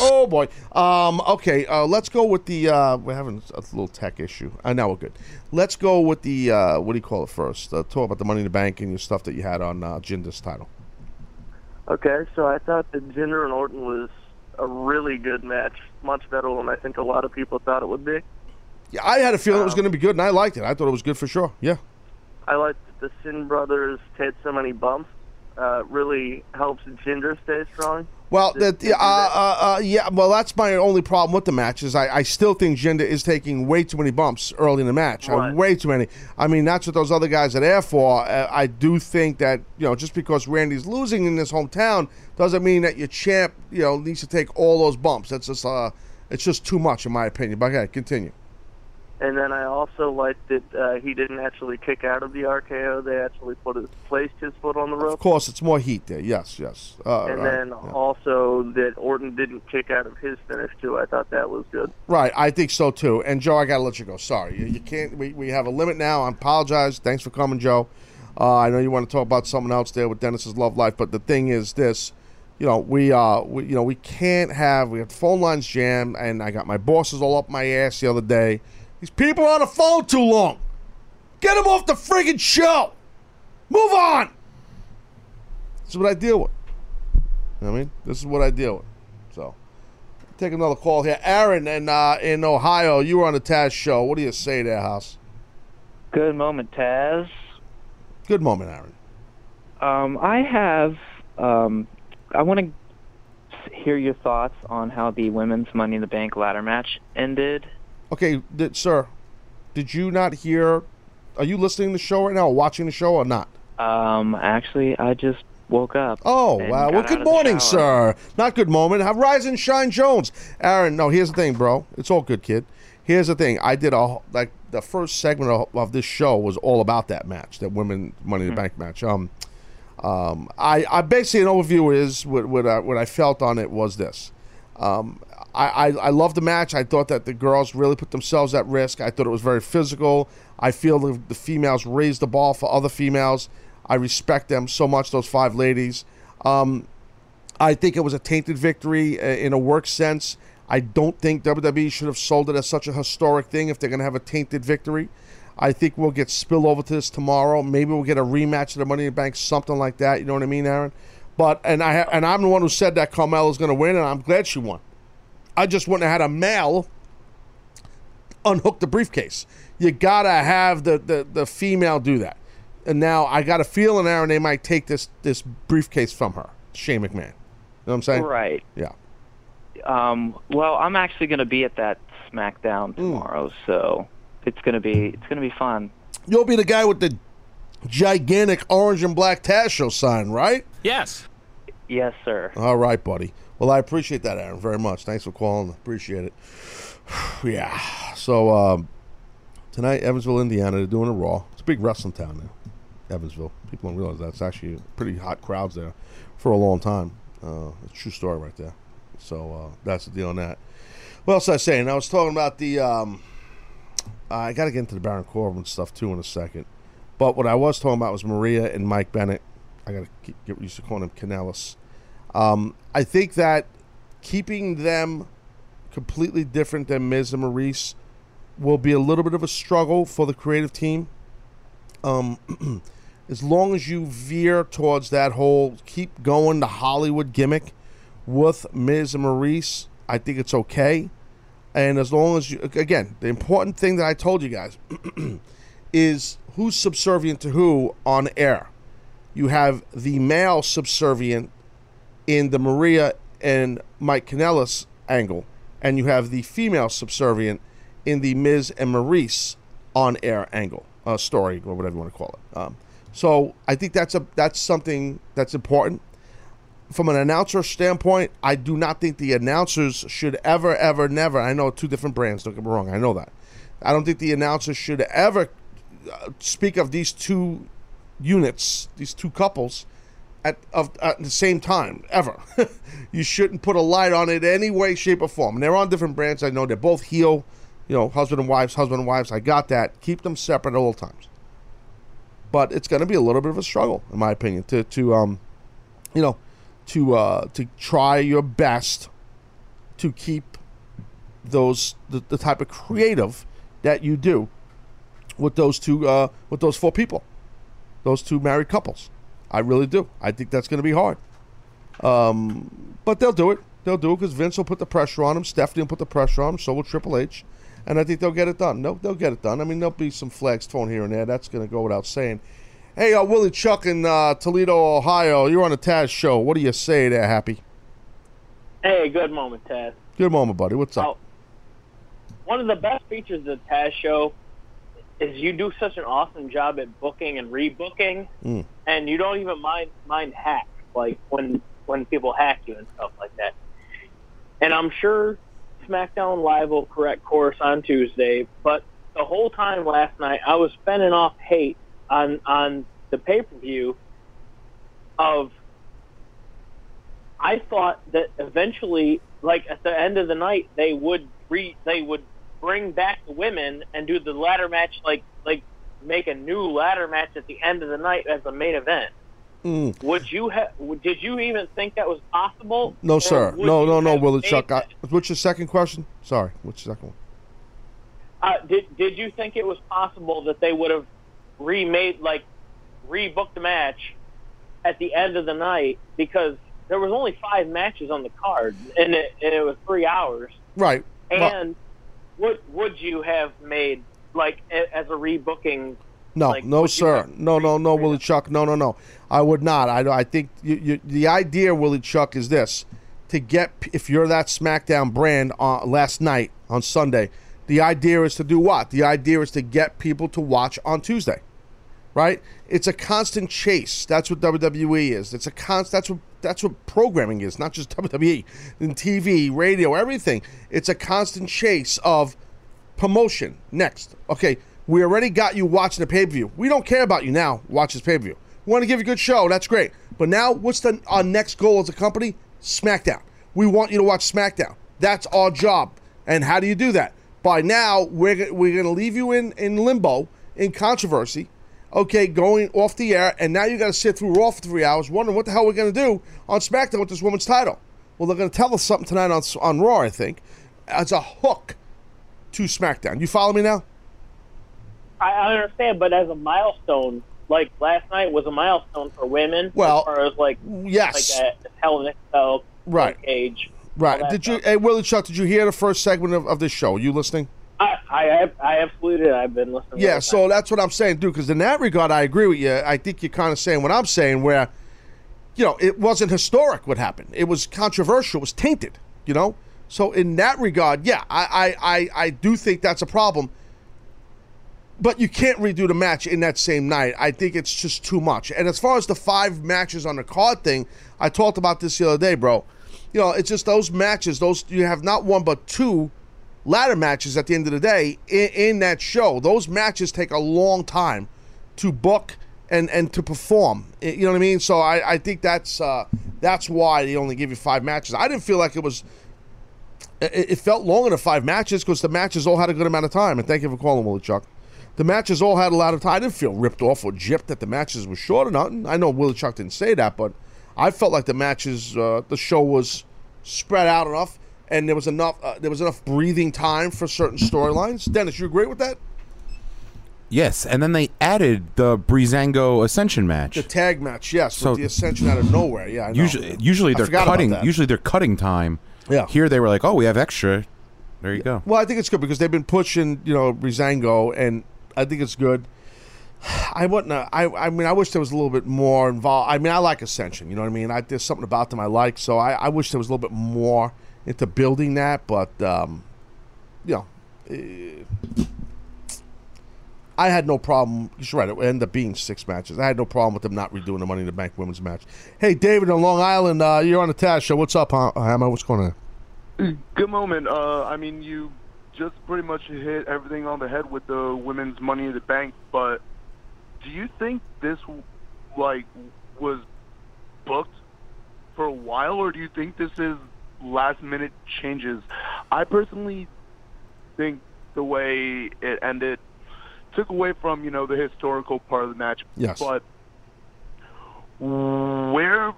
Oh, boy. Okay, let's go with the... we're having a little tech issue. Now we're good. Let's go with the... what do you call it first? Talk about the Money in the Bank and your stuff that you had on Jinder's title. Okay, so I thought that Jinder and Orton was a really good match. Much better than I think a lot of people thought it would be. Yeah, I had a feeling it was going to be good, and I liked it. I thought it was good for sure, yeah. I liked that the Singh Brothers had so many bumps. Really helps Jinder stay strong. Well, well, that's my only problem with the match is I still think Jinder is taking way too many bumps early in the match. Right. Way too many. I mean, that's what those other guys are there for. I do think that, you know, just because Randy's losing in his hometown doesn't mean that your champ, you know, needs to take all those bumps. That's just it's just too much in my opinion. But okay, continue. And then I also liked that he didn't actually kick out of the RKO. They actually placed his foot on the rope. Of course, it's more heat there. Yes. Also that Orton didn't kick out of his finish, too. I thought that was good. Right, I think so, too. And, Joe, I got to let you go. Sorry. You can't. We have a limit now. I apologize. Thanks for coming, Joe. I know you want to talk about something else there with Dennis's love life, but the thing is this. You know, we can't have – we have phone lines jammed, and I got my bosses all up my ass the other day. These people are on the phone too long. Get them off the friggin' show. Move on. This is what I deal with. You know what I mean? This is what I deal with. So, take another call here. Aaron in Ohio, you were on the Taz Show. What do you say there, House? Good moment, Taz. Good moment, Aaron. I want to hear your thoughts on how the Women's Money in the Bank ladder match ended. Okay, sir, did you not hear? Are you listening to the show right now, or watching the show, or not? Actually, I just woke up. Oh, wow. Well, good morning, sir. Not good moment. Have Rise and Shine Jones. Aaron, no, here's the thing, bro. It's all good, kid. Here's the thing. I did the first segment of this show was all about that match, that Women's Money in the Bank match. I basically, an overview is what I felt on it was this. I loved the match. I thought that the girls really put themselves at risk. I thought it was very physical. I feel the females raised the bar for other females. I respect them so much, those five ladies. I think it was a tainted victory in a work sense. I don't think WWE should have sold it as such a historic thing if they're going to have a tainted victory. I think we'll get spillover to this tomorrow. Maybe we'll get a rematch of the Money in the Bank, something like that. You know what I mean, Aaron? But I'm the one who said that Carmella's going to win, and I'm glad she won. I just wouldn't have had a male unhook the briefcase. You gotta have the female do that. And now I got a feeling, Aaron, they might take this briefcase from her, Shane McMahon. You know what I'm saying? Right. Yeah. Well, I'm actually going to be at that SmackDown tomorrow, so it's gonna be fun. You'll be the guy with the gigantic orange and black Taz Show sign, right? Yes. Yes, sir. All right, buddy. Well, I appreciate that, Aaron, very much. Thanks for calling. Appreciate it. Yeah. So tonight, Evansville, Indiana, they're doing a Raw. It's a big wrestling town there, Evansville. People don't realize that. It's actually pretty hot crowds there for a long time. It's a true story right there. So that's the deal on that. What else was I saying? I was talking about the I got to get into the Baron Corbin stuff, too, in a second. But what I was talking about was Maria and Mike Bennett. I got to get used to calling him Kanellis. I think that keeping them completely different than Miz and Maryse will be a little bit of a struggle for the creative team. As long as you veer towards that whole keep going the Hollywood gimmick with Miz and Maryse, I think it's okay. And as long as you, again, the important thing that I told you guys is who's subservient to who on air. You have the male subservient in the Maria and Mike Kanellis angle, and you have the female subservient in the Miz and Maryse on air angle, story, or whatever you want to call it. So I think that's something that's important. From an announcer standpoint, I do not think the announcers should ever, ever, never, I know two different brands, don't get me wrong, I know that. I don't think the announcers should ever speak of these two units, these two couples, at the same time, ever. You shouldn't put a light on it any way, shape, or form. And they're on different brands, I know. They're both heel, you know, husband and wives, I got that. Keep them separate at all times. But it's going to be a little bit of a struggle, in my opinion, to try your best to keep those the type of creative that you do with those two with those four people, those two married couples. I really do. I think that's going to be hard, but they'll do it. They'll do it because Vince will put the pressure on him. Stephanie will put the pressure on him. So will Triple H, and I think they'll get it done. No, they'll get it done. I mean, there'll be some flags thrown here and there. That's going to go without saying. Hey, Willie Chuck in Toledo, Ohio. You're on the Taz Show. What do you say there, Happy? Hey, good moment, Taz. Good moment, buddy. What's up? One of the best features of the Taz Show is you do such an awesome job at booking and rebooking, and you don't even mind hacks, like when people hack you and stuff like that. And I'm sure SmackDown Live will correct course on Tuesday, but the whole time last night I was fending off hate on the pay-per-view of, I thought that eventually, like at the end of the night, they would bring back the women and do the ladder match, like make a new ladder match at the end of the night as the main event. Did you even think that was possible? No, sir. No, Willie Chuck. What's your second question? Sorry, what's your second one? Did you think it was possible that they would have remade, like, rebooked the match at the end of the night, because there was only 5 matches on the card and it was 3 hours, right? And well, what would you have made, like, as a rebooking? No, like, no, sir. No, Willie Chuck. No. I would not. I think the idea, Willie Chuck, is this: to get, if you're that SmackDown brand last night on Sunday. The idea is to do what? The idea is to get people to watch on Tuesday, right? It's a constant chase. That's what WWE is. It's a that's what programming is, not just WWE. And TV, radio, everything. It's a constant chase of promotion. Next. Okay, we already got you watching the pay-per-view. We don't care about you now. Watch this pay-per-view. We want to give you a good show. That's great. But now, what's our next goal as a company? SmackDown. We want you to watch SmackDown. That's our job. And how do you do that? By now, we're going to leave you in limbo, in controversy, okay, going off the air, and now you got to sit through Raw for 3 hours wondering what the hell we're going to do on SmackDown with this woman's title. Well, they're going to tell us something tonight on Raw, I think, as a hook to SmackDown. You follow me now? I understand, but as a milestone, like last night was a milestone for women. Well, as far as like, yes. Like a Hell in a Cell, right. Like age. Right. Hey, Willie Chuck, did you hear the first segment of this show? Are you listening? I absolutely did. I've been listening. Yeah, so that's what I'm saying, dude, because in that regard, I agree with you. I think you're kind of saying what I'm saying, where, you know, it wasn't historic what happened. It was controversial. It was tainted, you know? So in that regard, yeah, I do think that's a problem. But you can't redo the match in that same night. I think it's just too much. And as far as the 5 matches on the card thing, I talked about this the other day, bro. You know, it's just those matches, you have not 1 but 2 ladder matches at the end of the day in that show. Those matches take a long time to book and to perform. You know what I mean? So I think that's why they only give you 5 matches. I didn't feel like it was... It felt longer than 5 matches because the matches all had a good amount of time. And thank you for calling, Willie Chuck. The matches all had a lot of time. I didn't feel ripped off or gypped that the matches were short or nothing. I know Willie Chuck didn't say that, but I felt like the matches, the show was spread out enough, and there was enough breathing time for certain storylines. Dennis, you agree with that? Yes, and then they added the Breezango Ascension match, the tag match. Yes, so with the Ascension out of nowhere. Yeah, I know. Usually they're cutting. Usually they're cutting time. Yeah. Here they were like, oh, we have extra. There you go. Well, I think it's good because they've been pushing, you know, Breezango, and I think it's good. I mean, I wish there was a little bit more involved. I mean, I like Ascension. You know what I mean? There's something about them I like, so I wish there was a little bit more into building that. But you know, I had no problem. You're right. It ended up being 6 matches. I had no problem with them not redoing the Money in the Bank women's match. Hey, David on Long Island, you're on the Taz Show. What's up, Hammer? What's going on? Good moment. I mean, you just pretty much hit everything on the head with the women's Money in the Bank. But do you think this was booked for a while, or do you think this is last-minute changes? I personally think the way it ended took away from, you know, the historical part of the match. Yes. But where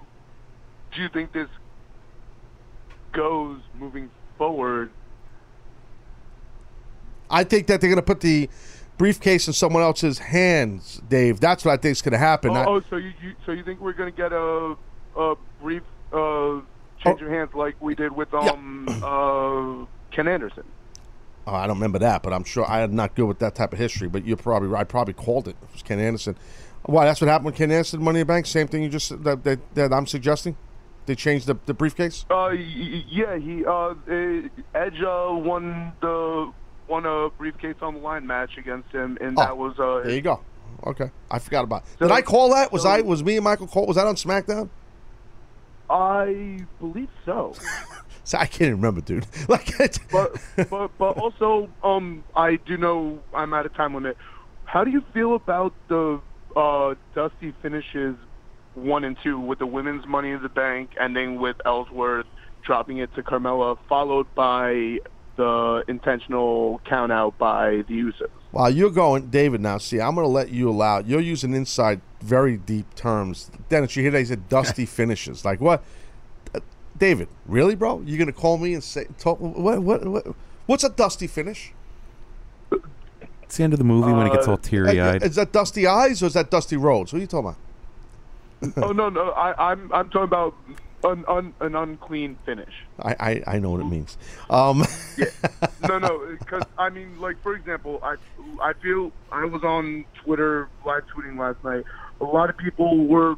do you think this goes moving forward? I think that they're going to put the briefcase in someone else's hands, Dave. That's what I think is going to happen. So you think we're going to get a brief change of hands like we did with Ken Anderson? Oh, I don't remember that, but I'm sure I am not good with that type of history. But you're probably right. I probably called it. It was Ken Anderson. Why? That's what happened with Ken Anderson, Money in the Bank. Same thing you just that I'm suggesting. They changed the briefcase. Yeah. He Edge won a briefcase on the line match against him, and that was there you go. Okay, I forgot about it. Did I call that? Was me and Michael Cole? Was that on SmackDown? I believe so. I can't remember, dude. But also, I do know I'm out of time limit. How do you feel about the Dusty finishes 1 and 2 with the women's Money in the Bank ending with Ellsworth dropping it to Carmella, followed by the intentional count out by the Usos? Wow, you're going, David. Now, see, I'm going to let you allow. You're using inside very deep terms. Dennis, you hear that? He said Dusty finishes. Like what? David, really, bro? You're gonna call me and say, "What's a dusty finish?" It's the end of the movie when it gets all teary-eyed. Is that Dusty Eyes or is that Dusty Rhodes? What are you talking about? Oh no, I'm talking about an unclean finish. I know what it means. Yeah. No, because I mean, like for example, I feel I was on Twitter live tweeting last night. A lot of people were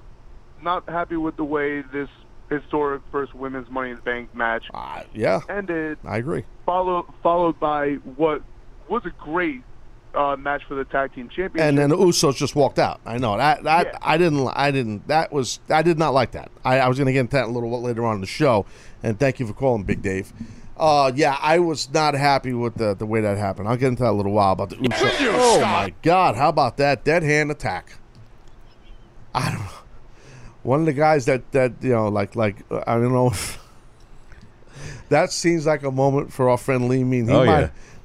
not happy with the way this historic first women's Money in the Bank match ended. I agree. Followed by what was a great match for the tag team championship. And then the Usos just walked out. I know that yeah. I did not like that. I was going to get into that a little later on in the show. And thank you for calling, Big Dave. Yeah, I was not happy with the way that happened. I'll get into that in a little while about the Usos. Oh my God! How about that dead hand attack? I don't know. One of the guys that you know, like I don't know. That seems like a moment for our friend Lee Mean.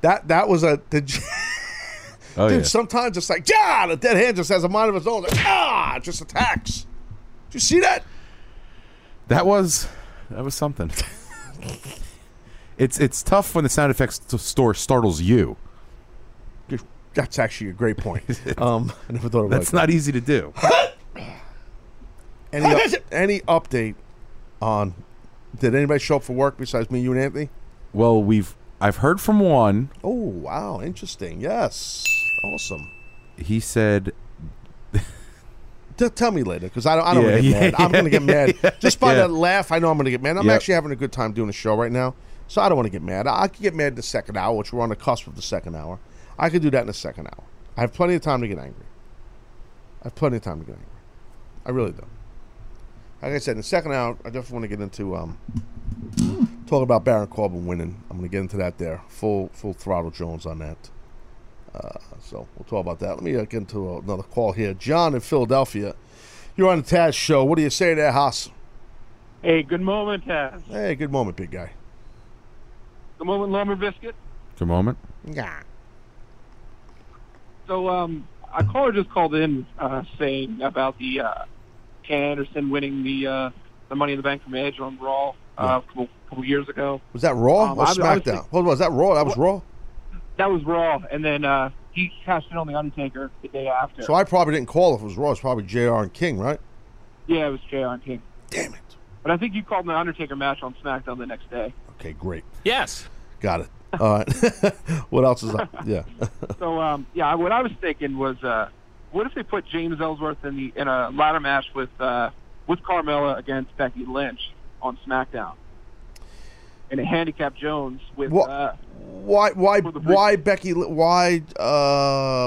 That was a dude. Sometimes it's like the dead hand just has a mind of its own. Like, it just attacks. Did you see that? That was something. It's tough when the sound effects store startles you. That's actually a great point. I never thought about that. That's not easy to do. Any update on? Did anybody show up for work besides me, you, and Anthony? Well, I've heard from one. Oh wow, interesting. Yes, awesome. He said, "Tell me later, because I don't want to get mad. I'm going to get mad just by that laugh. I know I'm going to get mad. I'm actually having a good time doing a show right now, so I don't want to get mad. I could get mad the second hour, which we're on the cusp of the second hour. I could do that in the second hour. I have plenty of time to get angry. I really do. Like I said, in the second hour, I definitely want to get into Talking about Baron Corbin winning. I'm going to get into that there. Full Throttle Jones on that. So we'll talk about that. Let me get into another call here. John in Philadelphia. You're on the Taz Show. What do you say there, Haas? Hey, good moment, Taz. Hey, good moment, big guy. Good moment, Lumber Biscuit. Good moment. Yeah. So a caller just called in saying about the Ken Anderson winning the Money in the Bank from Edge on Raw a couple years ago. Was that Raw or SmackDown? What was that, Raw? That was Raw? That was Raw, and then he cashed in on The Undertaker the day after. So I probably didn't call if it was Raw. It was probably JR and King, right? Yeah, it was JR and King. Damn it. But I think you called The Undertaker match on SmackDown the next day. Okay, great. Yes. Got it. All right. What else is up? Yeah. So, yeah, what I was thinking was, what if they put James Ellsworth in a ladder match with Carmella against Becky Lynch on SmackDown, and a handicap Jones with. Well, why Becky? Why?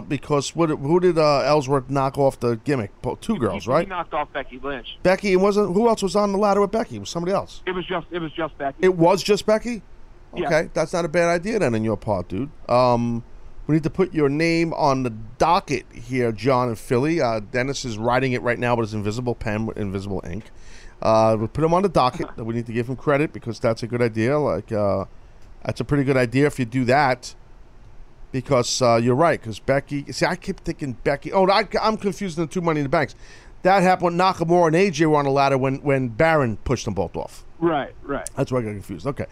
Because who did Ellsworth knock off the gimmick? Two girls, right? He knocked off Becky Lynch. Becky wasn't. Who else was on the ladder with Becky? It was somebody else. It was just Becky. It was just Becky. Okay, yeah. That's not a bad idea then on your part, dude. We need to put your name on the docket here, John and Philly. Dennis is writing it right now with his invisible pen with invisible ink. We'll put him on the docket. We need to give him credit because that's a good idea. Like, that's a pretty good idea if you do that because you're right. Because Becky, see, I keep thinking Becky. Oh, I'm confusing the two Money in the Banks. That happened when Nakamura and AJ were on the ladder when Baron pushed them both off. Right, right. That's why I got confused. Okay.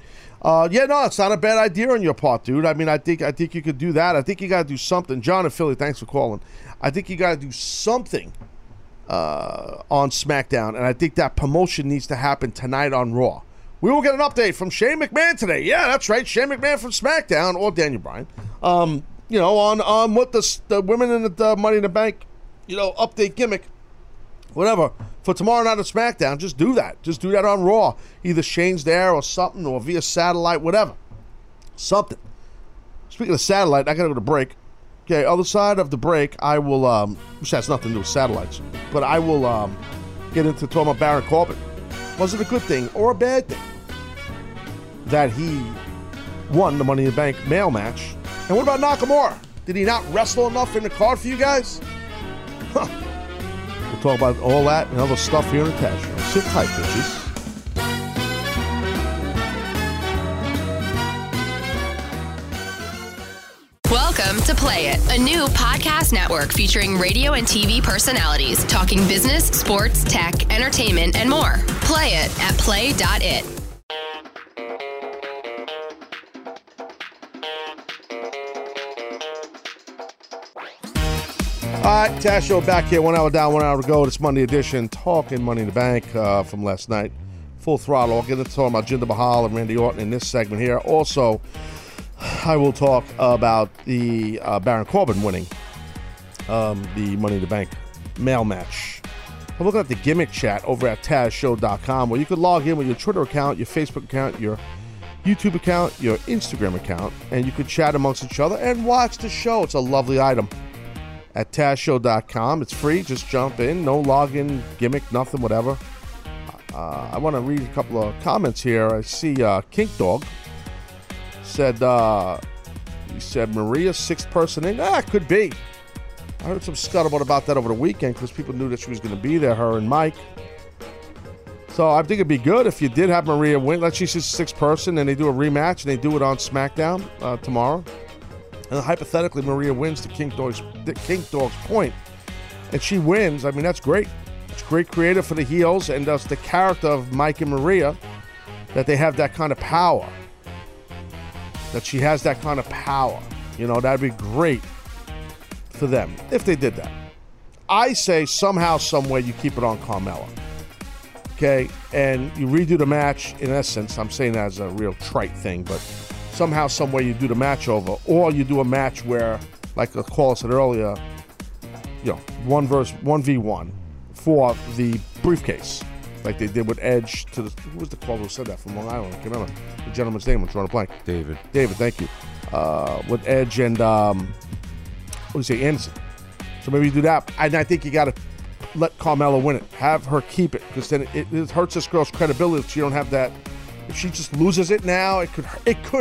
Yeah, no, it's not a bad idea on your part, dude. I mean, I think you could do that. I think you got to do something. John and Philly, thanks for calling. I think you got to do something on SmackDown, and I think that promotion needs to happen tonight on Raw. We will get an update from Shane McMahon today. Yeah, that's right, Shane McMahon from SmackDown, or Daniel Bryan, you know, on what the women in the Money in the Bank, you know, update gimmick. Whatever. For tomorrow night at SmackDown, just do that. Just do that on Raw. Either Shane's there or something, or via satellite, whatever. Something. Speaking of satellite, I got to go to break. Okay, other side of the break, I will, which has nothing to do with satellites, but I will get into talking about Baron Corbin. Was it a good thing or a bad thing that he won the Money in the Bank male match? And what about Nakamura? Did he not wrestle enough in the card for you guys? Huh. We'll talk about all that and other stuff here in the Taz Show. Sit tight, bitches. Welcome to Play It, a new podcast network featuring radio and TV personalities talking business, sports, tech, entertainment, and more. Play it at play.it. All right, Taz Show back here. 1 hour down, 1 hour to go. It's Monday edition. Talking Money in the Bank from last night. Full throttle. I'll get into talking about Jinder Mahal and Randy Orton in this segment here. Also, I will talk about the Baron Corbin winning the Money in the Bank male match. I'm looking at the gimmick chat over at TazShow.com where you can log in with your Twitter account, your Facebook account, your YouTube account, your Instagram account, and you can chat amongst each other and watch the show. It's a lovely item. At TazShow.com. It's free. Just jump in. No login, gimmick, nothing, whatever. I want to read a couple of comments here. I see Kink Dog said, Maria, sixth person in. Ah, could be. I heard some scuttlebutt about that over the weekend because people knew that she was going to be there, her and Mike. So I think it'd be good if you did have Maria win. Let's say she's sixth person and they do a rematch and they do it on SmackDown tomorrow. And hypothetically, Maria wins to King Dog's point, and she wins. I mean, that's great. It's great creative for the heels, and that's the character of Mike and Maria, that they have that kind of power, that she has that kind of power. You know, that'd be great for them if they did that. I say somehow, some way, you keep it on Carmella, okay? And you redo the match, in essence. I'm saying that as a real trite thing, but somehow, some way, you do the match over, or you do a match where, like the caller said earlier, you know, 1v1 for the briefcase, like they did with Edge to the. Who was the caller who said that from Long Island? I can't remember the gentleman's name. I'm drawing a blank. David. David, thank you. With Edge and what do you say, Anderson? So maybe you do that, and I think you got to let Carmella win it. Have her keep it, because then it hurts this girl's credibility if she don't have that If she just loses it now, it could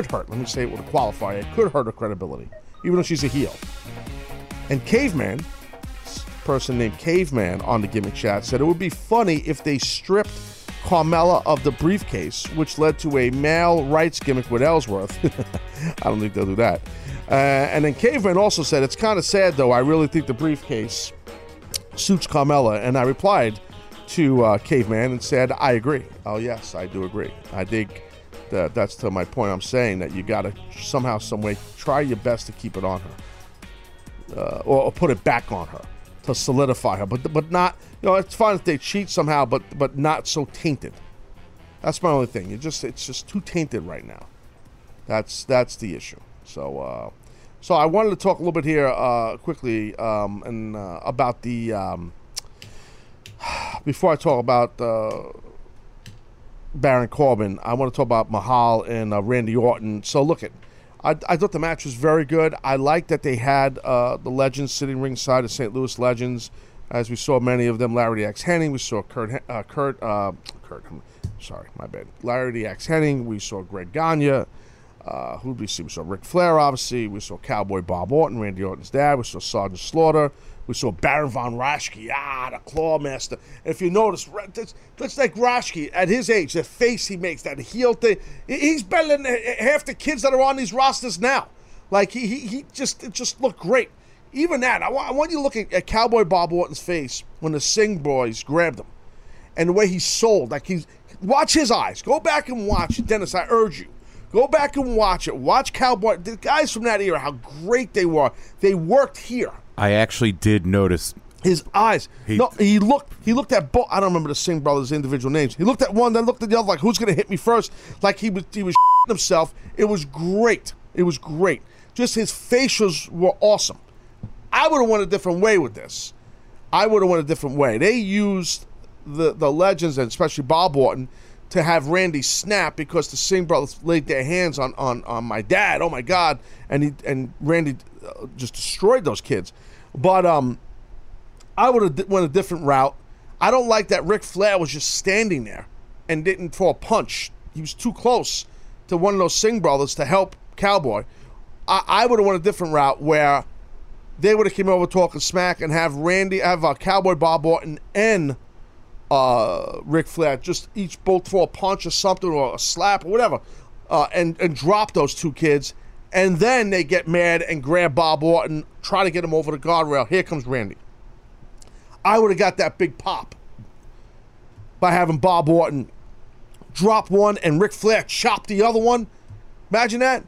hurt. Let me say it with a qualifier. It could hurt her credibility, even though she's a heel. And Caveman, this person named Caveman on the Gimmick Chat, said it would be funny if they stripped Carmella of the briefcase, which led to a male rights gimmick with Ellsworth. I don't think they'll do that. And then Caveman also said, it's kind of sad, though. I really think the briefcase suits Carmella. And I replied to Caveman and said, I agree. Oh, yes, I do agree. I think that's to my point. I'm saying that you got to somehow, some way, try your best to keep it on her or put it back on her to solidify her. But not, you know, it's fine if they cheat somehow, but not so tainted. That's my only thing. It's just too tainted right now. That's the issue. So, so I wanted to talk a little bit here quickly and about the before I talk about Baron Corbin, I want to talk about Mahal and Randy Orton. So look it, I thought the match was very good. I liked that they had the legends sitting ringside, of St. Louis legends, as we saw many of them. Larry Axe Henning, we saw Larry Axe Henning, we saw Greg Gagne. Who did we see? We saw Ric Flair, obviously. We saw Cowboy Bob Orton, Randy Orton's dad. We saw Sergeant Slaughter. We saw Baron Von Raschke, the Claw Master. If you notice, that's like Raschke at his age, the face he makes, that heel thing. He's better than half the kids that are on these rosters now. Like he just looked great. Even that, I want you to look at Cowboy Bob Orton's face when the Singh Boys grabbed him, and the way he sold. Like watch his eyes. Go back and watch, Dennis. I urge you. Go back and watch it. Watch Cowboy. The guys from that era, how great they were. They worked here. I actually did notice his eyes. He looked at both. I don't remember the Singh Brothers' individual names. He looked at one, then looked at the other, like, who's going to hit me first? Like he was shitting himself. It was great. It was great. Just his facials were awesome. I would have went a different way with this. I would have went a different way. They used the legends, and especially Bob Orton, to have Randy snap because the Singh Brothers laid their hands on my dad. Oh my God! And Randy just destroyed those kids. But I would have went a different route. I don't like that Ric Flair was just standing there and didn't throw a punch. He was too close to one of those Singh Brothers to help Cowboy. I would have went a different route where they would have came over talking smack and have Cowboy Bob Orton and Ric Flair just each both throw a punch or something or a slap or whatever and drop those two kids, and then they get mad and grab Bob Orton, try to get him over the guardrail. Here comes Randy. I would have got that big pop by having Bob Orton drop one and Ric Flair chop the other one. Imagine that,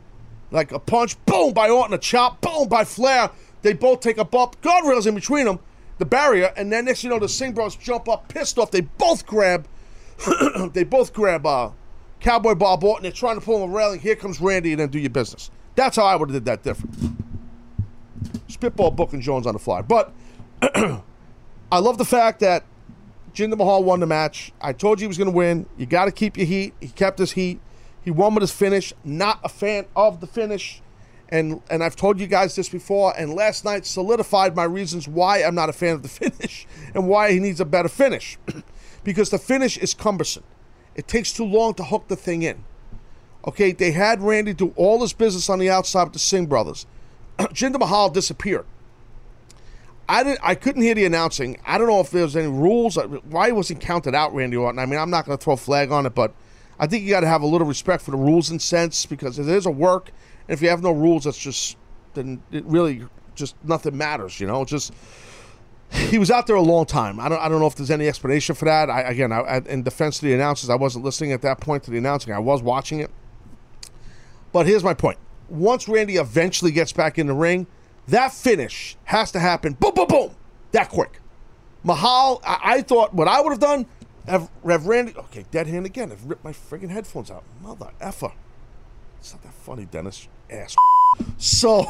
like a punch, boom, by Orton, a chop, boom, by Flair. They both take a bump, guardrails in between them, the barrier, and then next you know the Singh Bros jump up, pissed off. They both grab, Cowboy Bob Orton. They're trying to pull him a railing. Here comes Randy, and then do your business. That's how I would have did that different. Spitball booking Jones on the fly, but I love the fact that Jinder Mahal won the match. I told you he was going to win. You got to keep your heat. He kept his heat. He won with his finish. Not a fan of the finish. And I've told you guys this before, and last night solidified my reasons why I'm not a fan of the finish and why he needs a better finish. Because the finish is cumbersome. It takes too long to hook the thing in. Okay, they had Randy do all his business on the outside with the Singh Brothers. Jinder Mahal disappeared. I couldn't hear the announcing. I don't know if there was any rules. Why wasn't counted out Randy Orton? I mean, I'm not going to throw a flag on it, but I think you got to have a little respect for the rules and sense, because if there's a work, if you have no rules, that's just, then it really just nothing matters, you know. Just he was out there a long time. I don't know if there's any explanation for that. Again, in defense of the announcers, I wasn't listening at that point to the announcing. I was watching it. But here's my point: once Randy eventually gets back in the ring, that finish has to happen. Boom, boom, boom, that quick. Mahal, I thought what I would have done. Have Randy, okay, dead hand again. I've ripped my friggin' headphones out. Mother effer. It's not that funny, Dennis. Ass. So,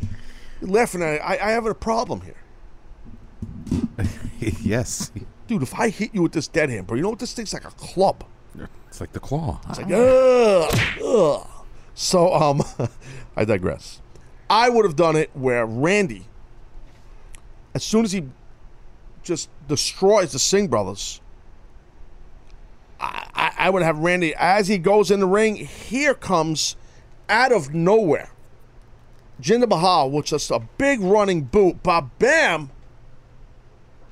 you're laughing at it. I have a problem here. Yes. Dude, if I hit you with this dead hand, bro, you know what? This thing's like a club. It's like the claw. It's like, ugh. So, I digress. I would have done it where Randy, as soon as he just destroys the Singh Brothers, I I would have Randy, as he goes in the ring, here comes, out of nowhere, Jinder Mahal with just a big running boot, ba-bam,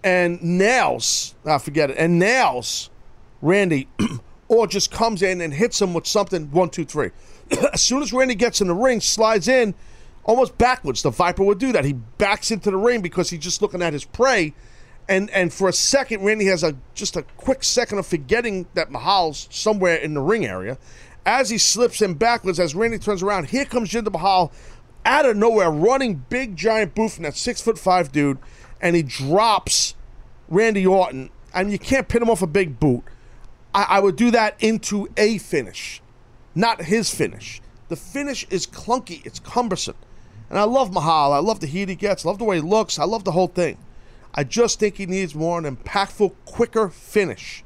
and nails, I forget it, and nails Randy, or just comes in and hits him with something, 1, 2, 3. As soon as Randy gets in the ring, slides in, almost backwards, the Viper would do that. He backs into the ring because he's just looking at his prey, and for a second, Randy has just a quick second of forgetting that Mahal's somewhere in the ring area. As he slips in backwards, as Randy turns around, here comes Jinder Mahal out of nowhere, running big giant boot from that 6'5" dude, and he drops Randy Orton. I mean, you can't pin him off a big boot. I would do that into a finish, not his finish. The finish is clunky, it's cumbersome. And I love Mahal, I love the heat he gets, I love the way he looks, I love the whole thing. I just think he needs more an impactful, quicker finish.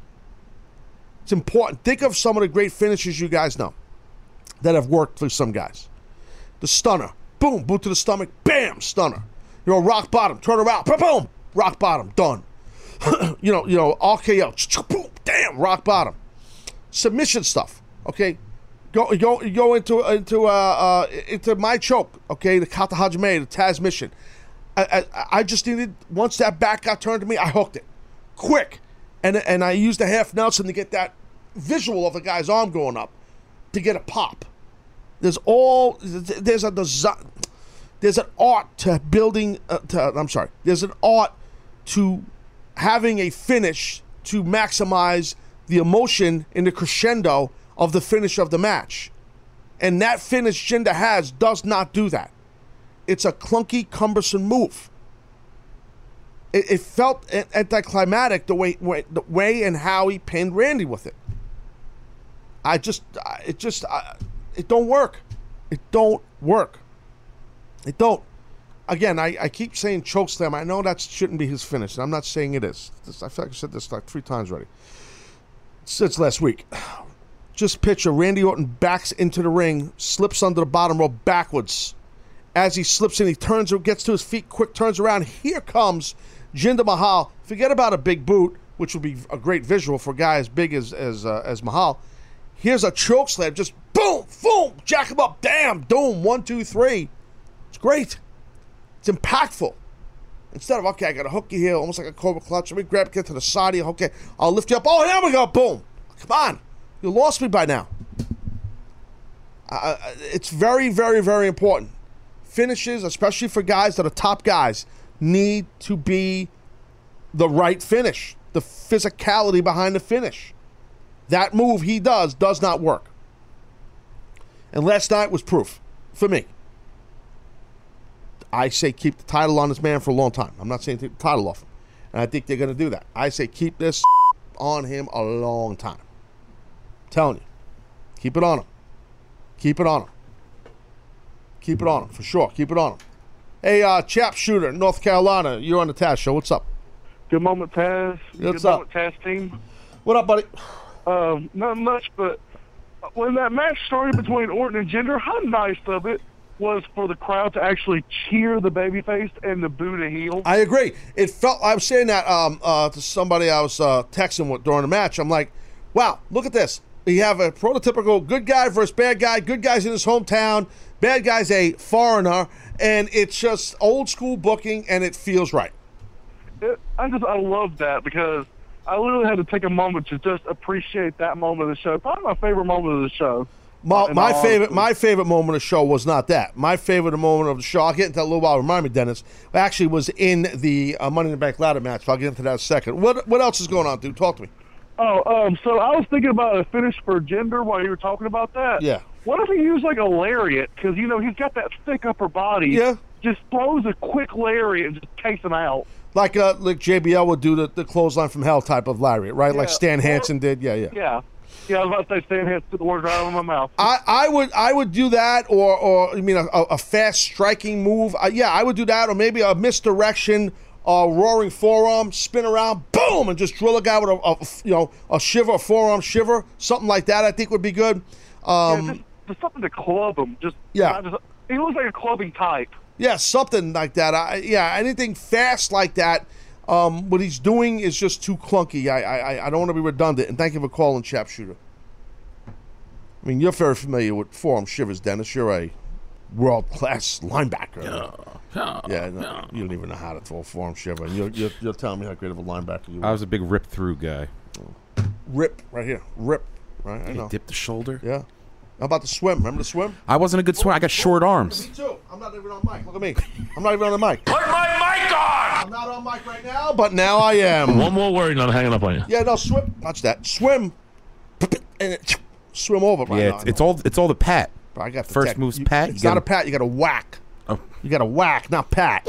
It's important. Think of some of the great finishes you guys know that have worked for some guys. The stunner. Boom, boot to the stomach. Bam, stunner. You know, rock bottom. Turn around. Boom, rock bottom. Done. you know, RKO. Boom, damn, rock bottom. Submission stuff. Okay, go into my choke. Okay, the Kata Hajime, the Taz mission. I just needed, once that back got turned to me, I hooked it, quick. And I used a half Nelson to get that visual of a guy's arm going up to get a pop. There's an art to building, there's an art to having a finish to maximize the emotion in the crescendo of the finish of the match. And that finish Jinder has does not do that. It's a clunky, cumbersome move. It felt anticlimactic the way and how he pinned Randy with it. It don't work. It don't work. It don't. Again, I keep saying chokeslam. I know that shouldn't be his finish, and I'm not saying it is. I feel like I said this like 3 times already since last week. Just picture Randy Orton backs into the ring, slips under the bottom rope backwards. As he slips in, he turns, gets to his feet, quick turns around. Here comes Jinder Mahal. Forget about a big boot, which would be a great visual for a guy as big as Mahal. Here's a choke slam. Just boom, boom, jack him up. Damn, doom, 1, 2, 3. It's great. It's impactful. Instead of, okay, I got to hook you here, almost like a cobra clutch. Let me grab, get to the side here. Okay, I'll lift you up. Oh, there we go. Boom. Come on. You lost me by now. It's very, very, very important. Finishes, especially for guys that are top guys, need to be the right finish, the physicality behind the finish. That move he does not work. And last night was proof for me. I say keep the title on this man for a long time. I'm not saying take the title off him, and I think they're going to do that. I say keep this on him a long time. I'm telling you, keep it on him. Keep it on him. Keep it on him, for sure. Keep it on him. Hey, Chap Shooter, North Carolina, you're on the Taz Show. What's up? Good moment, Taz. What's up? Good moment, Taz team. What up, buddy? Not much, but when that match started between Orton and Jinder, how nice of it was for the crowd to actually cheer the babyface and the boo to heel. I agree. It felt, I was saying that to somebody I was texting with during the match. I'm like, wow, look at this. You have a prototypical good guy versus bad guy. Good guy's in his hometown. Bad guy's a foreigner. And it's just old school booking, and it feels right. I love that because I literally had to take a moment to just appreciate that moment of the show. Probably my favorite moment of the show. My favorite moment of the show was not that. My favorite moment of the show, I'll get into that in a little while. Remind me, Dennis. Actually, was in the Money in the Bank ladder match. So I'll get into that in a second. What else is going on, dude? Talk to me. Oh, so I was thinking about a finish for Jinder while you were talking about that. Yeah. What if he used like a lariat? Because, you know, he's got that thick upper body. Yeah. Just throws a quick lariat and just takes him out. Like JBL would do the clothesline from hell type of lariat, right? Yeah. Like Stan Hansen did. Yeah. Yeah. Yeah, I was about to say Stan Hansen took the word right out of my mouth. I would do that or I mean, a fast striking move. I would do that, or maybe a misdirection. Roaring forearm, spin around, boom, and just drill a guy with a shiver, a forearm shiver, something like that. I think would be good. Just something to club him. He looks like a clubbing type. Yeah, something like that. Anything fast like that. What he's doing is just too clunky. I don't want to be redundant. And thank you for calling, Chap Shooter. I mean, you're very familiar with forearm shivers, Dennis. You're a world-class linebacker. No, you don't even know how to throw a forearm shiver. And you're telling me how great of a linebacker you are. I was a big rip-through guy. Rip, right here. Rip, right? I know. Dip the shoulder. Yeah. How about the swim? Remember the swim? I wasn't a good swimmer. I got short arms. Me too. I'm not even on mic. Look at me. I'm not even on the mic. Put my mic on! I'm not on mic right now, but now I am. One more word and I'm hanging up on you. Yeah, no, swim. Watch that. Swim. And it, swim over. Right yeah, it's all the pat. But I got the first move's pat. It's not a pat. You got to whack. Oh. You got to whack, not pat.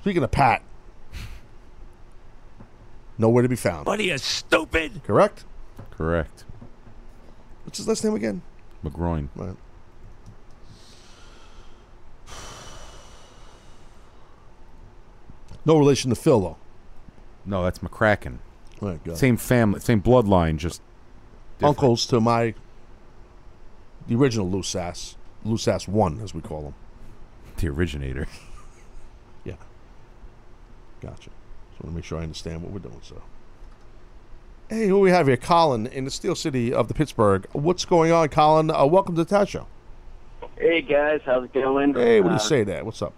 Speaking of pat, nowhere to be found. What are you, stupid? Correct? Correct. What's his last name again? McGroin. Right. No relation to Phil, though. No, that's McCracken. Right, same family, same bloodline, just different. Uncles to my the original Loose Ass One, as we call him. The originator. Yeah. Gotcha. Just want to make sure I understand what we're doing, so. Hey, who we have here? Colin in the Steel City of the Pittsburgh. What's going on, Colin? Welcome to the Taz Show. Hey, guys. How's it going? Hey, what do you say that? What's up?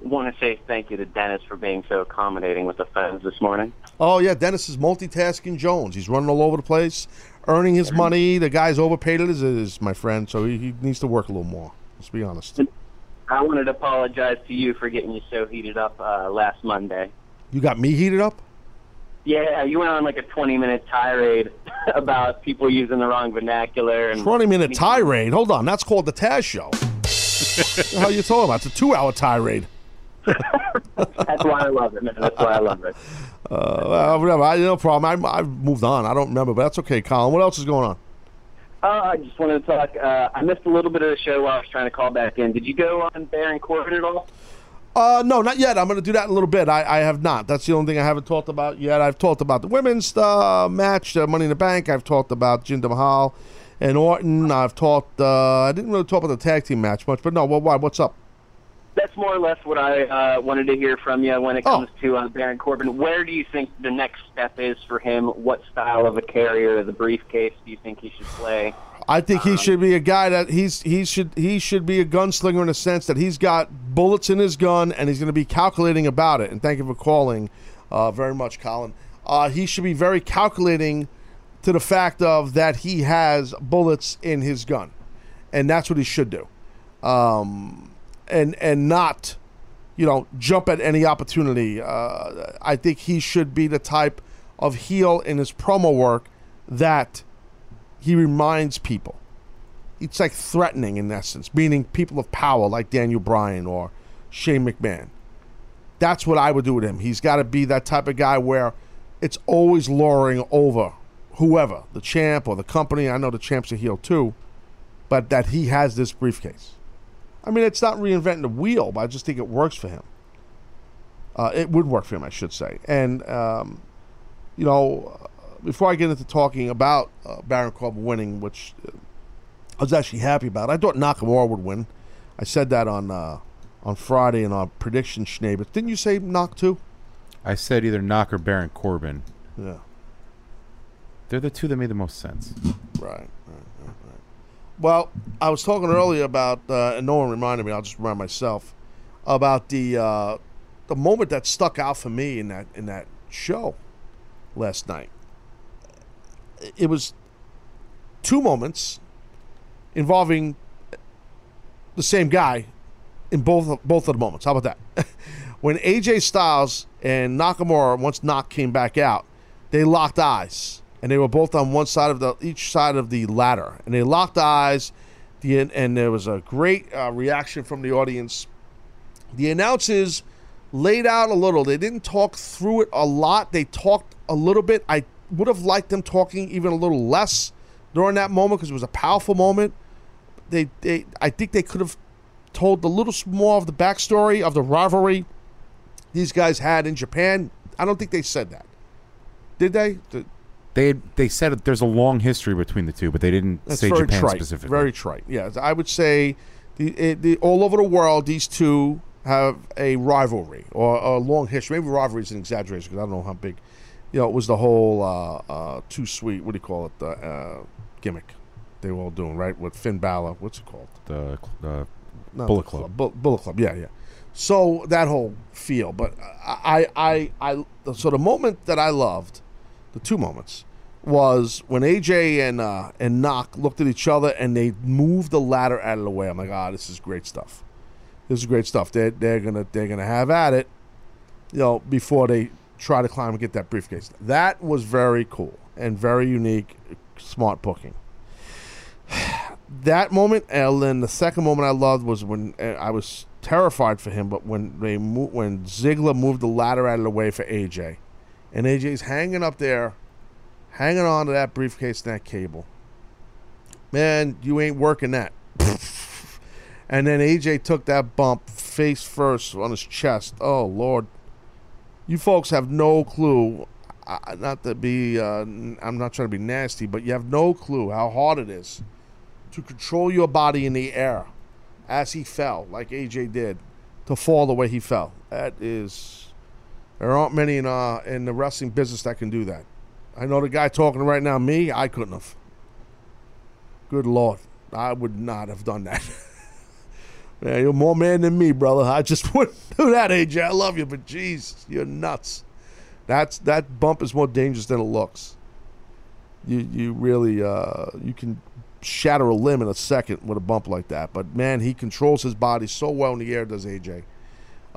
Want to say thank you to Dennis for being so accommodating with the phones this morning. Oh, yeah. Dennis is multitasking Jones. He's running all over the place, earning his money. The guy's overpaid it is my friend, so he needs to work a little more. Let's be honest. I wanted to apologize to you for getting you so heated up last Monday. You got me heated up? Yeah, you went on like a 20-minute tirade about people using the wrong vernacular. 20-minute tirade? Hold on, that's called the Taz Show. What the hell are you talking about? It's a 2-hour tirade. That's why I love it, man. That's why I love it. Whatever, no problem. I've moved on. I don't remember, but that's okay, Colin. What else is going on? I just wanted to talk. I missed a little bit of the show while I was trying to call back in. Did you go on Baron Corbin at all? No, not yet. I'm going to do that in a little bit. I have not. That's the only thing I haven't talked about yet. I've talked about the women's match, Money in the Bank. I've talked about Jinder Mahal and Orton. I've talked. I didn't really talk about the tag team match much, but no. Well, why? What's up? That's more or less what I wanted to hear from you when it comes to Baron Corbin. Where do you think the next step is for him? What style of a carrier of the briefcase do you think he should play? I think he should be a guy that he should be a gunslinger in a sense that he's got bullets in his gun and he's going to be calculating about it. And thank you for calling very much, Colin. He should be very calculating to the fact of that he has bullets in his gun, and that's what he should do, and not, jump at any opportunity. I think he should be the type of heel in his promo work that. He reminds people. It's like threatening in essence, meaning people of power like Daniel Bryan or Shane McMahon. That's what I would do with him. He's got to be that type of guy where it's always luring over whoever, the champ or the company. I know the champ's a heel too, but that he has this briefcase. I mean, it's not reinventing the wheel, but I just think it works for him. It would work for him, I should say. And, before I get into talking about Baron Corbin winning, which I was actually happy about, I thought Nakamura would win. I said that on Friday in our prediction schnabe. Didn't you say Nak too? I said either Nak or Baron Corbin. Yeah. They're the two that made the most sense. Right. Well, I was talking earlier about, and no one reminded me, I'll just remind myself, about the moment that stuck out for me in that show last night. It was two moments involving the same guy in both of the moments. How about that? When AJ Styles and Nakamura, once Nak came back out, they locked eyes, and they were both on one side of each side of the ladder, and they locked eyes. And there was a great reaction from the audience. The announcers laid out a little. They didn't talk through it a lot. They talked a little bit. I would have liked them talking even a little less during that moment because it was a powerful moment. I think they could have told a little more of the backstory of the rivalry these guys had in Japan. I don't think they said that. Did they? They said there's a long history between the two, but they didn't say Japan specifically. Very trite. Yeah, I would say all over the world, these two have a rivalry or a long history. Maybe rivalry is an exaggeration because I don't know how big... it was the whole too sweet, what do you call it, gimmick. they were all doing, right? With Finn Balor, what's it called? Bullet Club. Yeah. So that whole feel, but so the moment that I loved, the two moments, was when AJ and Knock looked at each other and they moved the ladder out of the way. I'm like, this is great stuff. This is great stuff. They're gonna have at it, you know, before they try to climb and get that briefcase. That was very cool and very unique, smart booking. That moment, and then the second moment I loved was when I was terrified for him, but when they Ziggler moved the ladder out of the way for AJ, and AJ's hanging up there, hanging on to that briefcase and that cable. Man, you ain't working that. And then AJ took that bump face first on his chest. Oh, Lord. You folks have no clue. I'm not trying to be nasty, but you have no clue how hard it is to control your body in the air as he fell, like AJ did, to fall the way he fell. That is, there aren't many in the wrestling business that can do that. I know the guy talking right now, me, I couldn't have. Good Lord. I would not have done that. Man, you're more man than me, brother. I just wouldn't do that, AJ. I love you, but jeez, you're nuts. That bump is more dangerous than it looks. You really you can shatter a limb in a second with a bump like that. But man, he controls his body so well in the air, does AJ.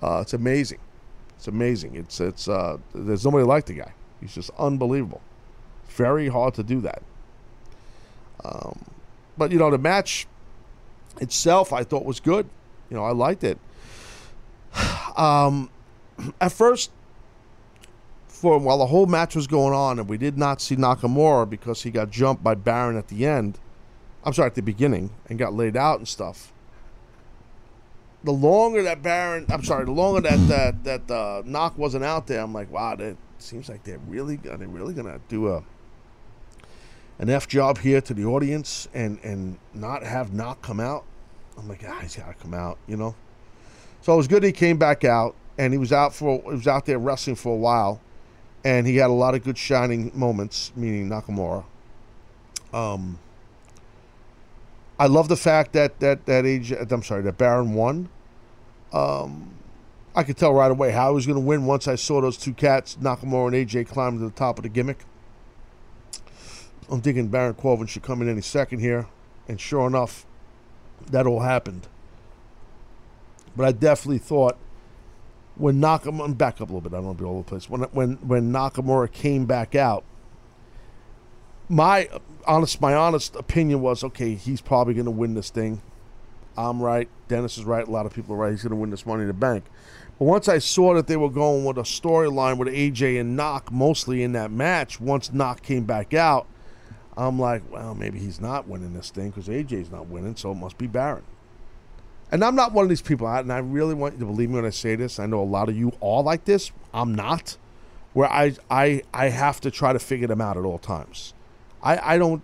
It's amazing. It's amazing. It's there's nobody like the guy. He's just unbelievable. Very hard to do that. But you know, the match itself, I thought was good. You know, I liked it. At first, while the whole match was going on, and we did not see Nakamura because he got jumped by Baron at the end. I'm sorry, at the beginning, and got laid out and stuff. The longer that Knock wasn't out there, I'm like, wow, that seems like they're really gonna do an F job here to the audience and not have Knock come out. I'm like, he's gotta come out, you know. So it was good he came back out, and he was out there wrestling for a while, and he had a lot of good shining moments, meaning Nakamura. I love the fact that Baron won. I could tell right away how he was gonna win once I saw those two cats, Nakamura and AJ, climb to the top of the gimmick. I'm thinking Baron Corbin should come in any second here. And sure enough, that all happened. But I definitely thought when Nakamura... Back up a little bit. I don't want to be all over the place. When Nakamura came back out, my honest opinion was, okay, he's probably going to win this thing. I'm right. Dennis is right. A lot of people are right. He's going to win this Money in the Bank. But once I saw that they were going with a storyline with AJ and Knock mostly in that match, once Knock came back out, I'm like, well, maybe he's not winning this thing because AJ's not winning, so it must be Baron. And I'm not one of these people, and I really want you to believe me when I say this. I know a lot of you are like this. I'm not. Where I have to try to figure them out at all times. I don't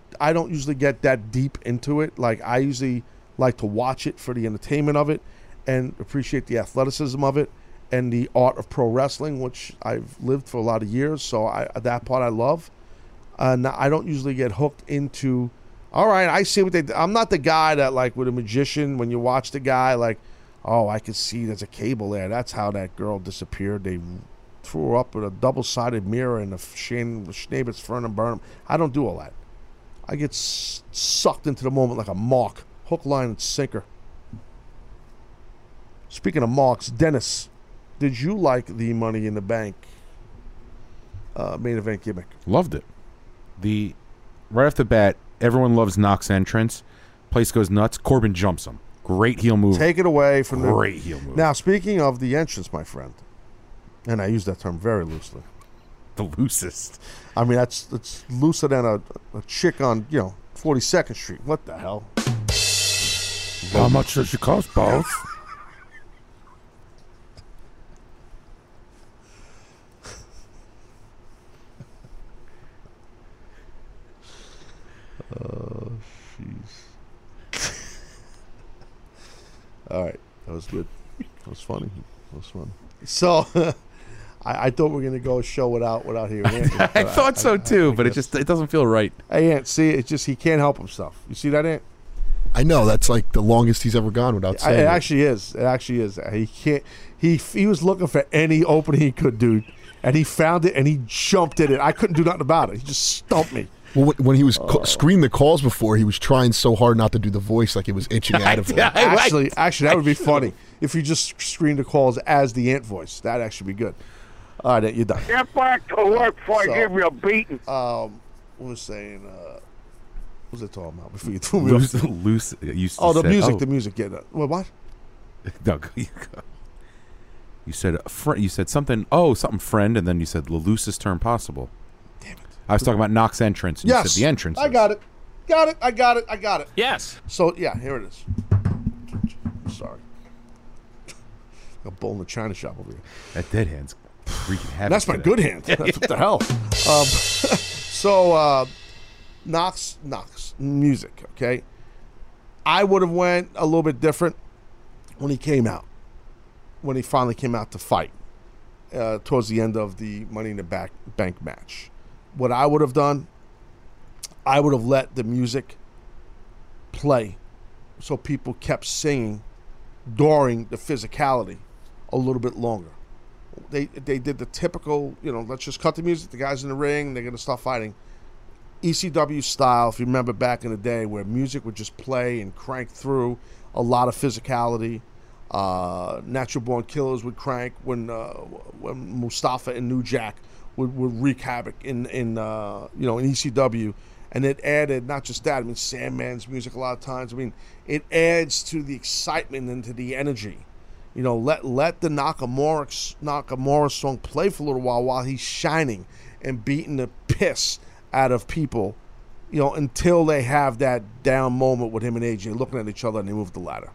usually get that deep into it. Like, I usually like to watch it for the entertainment of it and appreciate the athleticism of it and the art of pro wrestling, which I've lived for a lot of years, so that part I love. And I don't usually get hooked into, all right, I see what they do. I'm not the guy that, like, with a magician, when you watch the guy, like, oh, I can see there's a cable there. That's how that girl disappeared. They threw her up with a double-sided mirror in the Schneebitz fern and burn them. I don't do all that. I get sucked into the moment like a mark. Hook, line, and sinker. Speaking of marks, Dennis, did you like the Money in the Bank main event gimmick? Loved it. Right off the bat, everyone loves Knock's entrance. Place goes nuts. Corbin jumps him. Great heel move. Take it away from the... Great heel move. Now, speaking of the entrance, my friend, and I use that term very loosely. The loosest. I mean, that's looser than a chick on, you know, 42nd Street. What the hell? How much does it cost, boss? Oh, jeez. All right. That was good. That was funny. So, I thought we were going to go show it out without hearing Anthony. I thought so too, but it doesn't feel right. Hey, Ant, see, it's just he can't help himself. You see that, Ant? I know. That's like the longest he's ever gone without saying it. It actually is. It actually is. He can't. He was looking for any opening he could, dude, and he found it, and he jumped at it. I couldn't do nothing about it. He just stumped me. Well, when he was screening the calls before, he was trying so hard not to do the voice, like it was itching out of him. Actually, that would be funny if you just screened the calls as the Ant voice. That'd actually be good. All right, you're done. Get back to work before I give you a beating. What was saying? What was I talking about before you threw me off? The music. Yeah. What? No, you go. You said you said something. Oh, something friend, and then you said the loosest term possible. Damn it! I was talking about Knox entrance. And yes, you said the entrance. I got it. I got it. Yes. So yeah, here it is. I'm sorry. A bowl in the china shop over here. That dead hand's freaking havoc. That's my good hand. That's what the hell. So Knox music. Okay, I would have went a little bit different when he came out. When he finally came out to fight towards the end of the Money in the Bank match. What I would have done, I would have let the music play so people kept singing during the physicality a little bit longer. They did the typical, let's just cut the music, the guy's in the ring, they're going to start fighting. ECW style, if you remember back in the day, where music would just play and crank through a lot of physicality. Natural Born Killers would crank when Mustafa and New Jack would wreak havoc in ECW, and it added not just that. I mean, Sandman's music a lot of times. I mean, it adds to the excitement and to the energy. Let the Nakamura song play for a little while he's shining and beating the piss out of people, until they have that down moment with him and AJ looking at each other and they move the ladder.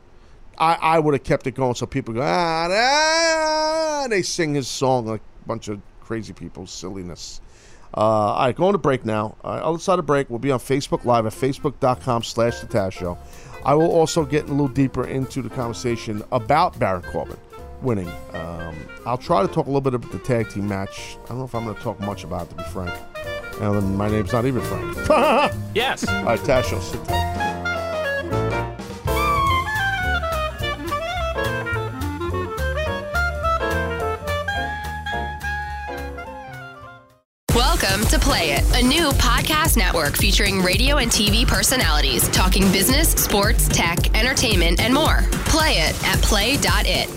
I would have kept it going so people go, and they sing his song like a bunch of crazy people, silliness. All right, going to break now. All right, outside of break, we'll be on Facebook Live at facebook.com/The Taz Show. I will also get a little deeper into the conversation about Baron Corbin winning. I'll try to talk a little bit about the tag team match. I don't know if I'm going to talk much about it, to be frank. And my name's not even Frank. Yes. All right, Taz Show, sit down. Welcome to Play It, a new podcast network featuring radio and TV personalities talking business, sports, tech, entertainment, and more. Play it at play.it.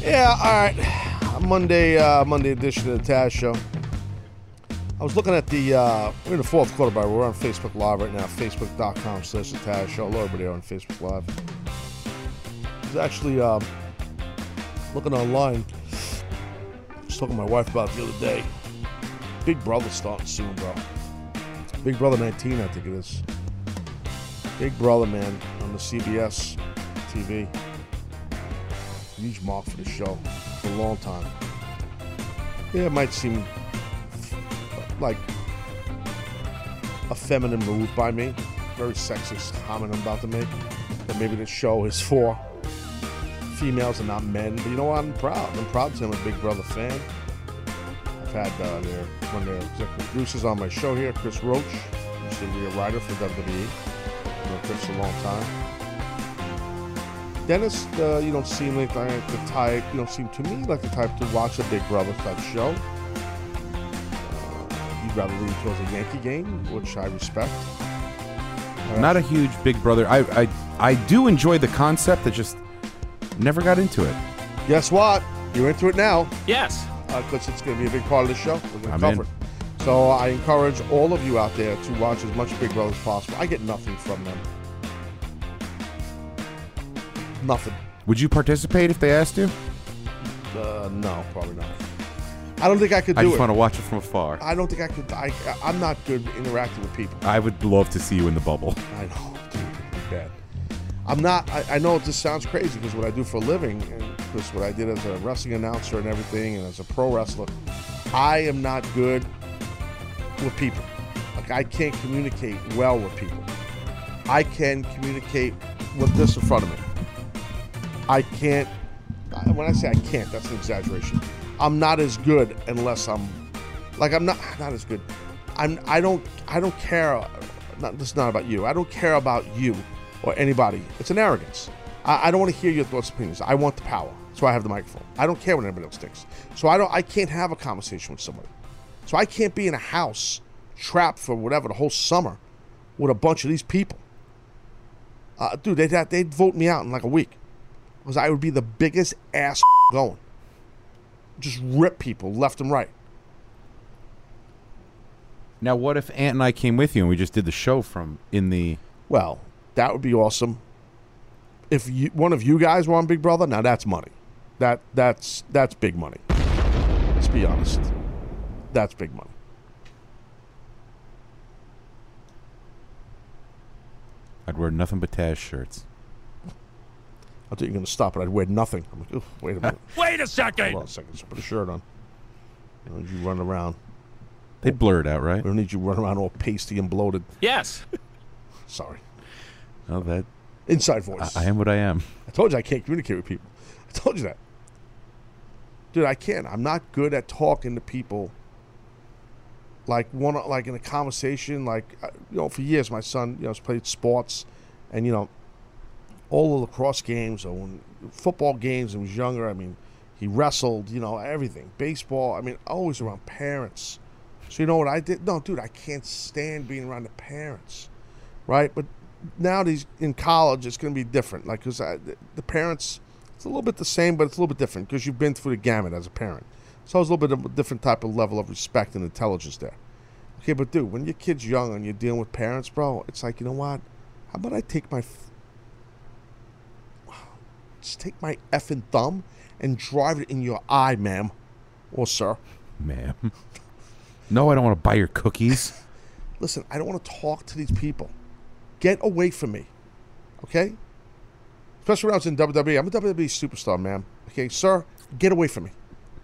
Yeah, all right. Monday edition of the Taz Show. I was looking at we're in the fourth quarter, by the way. We're on Facebook Live right now, facebook.com/The Taz Show. Hello, everybody on Facebook Live. Actually looking online, I was talking to my wife about it the other day. Big Brother's starting soon, bro. Big Brother 19, I think it is. Big Brother, man, on the CBS TV. Huge mark for the show for a long time. Yeah, it might seem like a feminine move by me. Very sexist comment I'm about to make. That maybe the show is for females and not men, but you know what? I'm proud to say I'm a Big Brother fan. I've had one of their executive producers on my show here, Chris Roach, who used to be a writer for WWE. I've known Chris a long time. Dennis, you don't seem like the type. You don't seem to me like the type to watch a Big Brother type show. You'd rather lean towards a Yankee game, which I respect. Not a huge Big Brother. I do enjoy the concept. It just never got into it. Guess what? You're into it now. Yes. Because it's going to be a big part of the show. We're going to cover it. So I encourage all of you out there to watch as much Big Brother as possible. I get nothing from them. Nothing. Would you participate if they asked you? No, probably not. I don't think I could do it. I just want to watch it from afar. I don't think I could. I'm not good interacting with people. I would love to see you in the bubble. I know. Dude, it'd be bad. I'm not. I know this sounds crazy because what I do for a living, and because what I did as a wrestling announcer and everything, and as a pro wrestler, I am not good with people. Like I can't communicate well with people. I can communicate with this in front of me. I can't, when I say I can't, that's an exaggeration. I'm not as good unless I'm, like, I'm not as good. I don't care. This is not about you. I don't care about you or anybody. It's an arrogance. I don't want to hear your thoughts and opinions. I want the power. That's why I have the microphone. I don't care what anybody else thinks. So I can't have a conversation with somebody. So I can't be in a house trapped for whatever the whole summer with a bunch of these people. Dude, they'd vote me out in like a week because I would be the biggest ass going. Just rip people left and right. Now, what if Ant and I came with you and we just did the show from in the... Well, that would be awesome. If you, one of you guys were on Big Brother, now that's money. That's big money. Let's be honest. That's big money. I'd wear nothing but Taz shirts. I thought you were going to stop it. I'd wear nothing. I'm like, oh, wait a minute. Wait a second! Hold on a second. Just put a shirt on. I don't need you running around. They blur it out, right? We don't need you running around all pasty and bloated. Yes! Sorry. Oh, that... Inside voice. I am what I am. I told you I can't communicate with people. I told you that. Dude, I can't. I'm not good at talking to people. Like like in a conversation, like, you know, for years my son, you know, has played sports, and you know, all the lacrosse games or when, football games. When he was younger, I mean, he wrestled, you know, everything, baseball. I mean, always around parents. So you know what I did? No, dude, I can't stand being around the parents, right? But nowadays in college, it's going to be different, like because the parents, it's a little bit the same, but it's a little bit different because you've been through the gamut as a parent. So it's a little bit of a different type of level of respect and intelligence there. Okay, but dude, when your kid's young and you're dealing with parents, bro, it's like, you know what? How about I take my... Just take my effing thumb and drive it in your eye, ma'am. Or sir. Ma'am. No, I don't want to buy your cookies. Listen, I don't want to talk to these people. Get away from me. Okay? Especially when I was in WWE. I'm a WWE superstar, ma'am. Okay, sir, get away from me.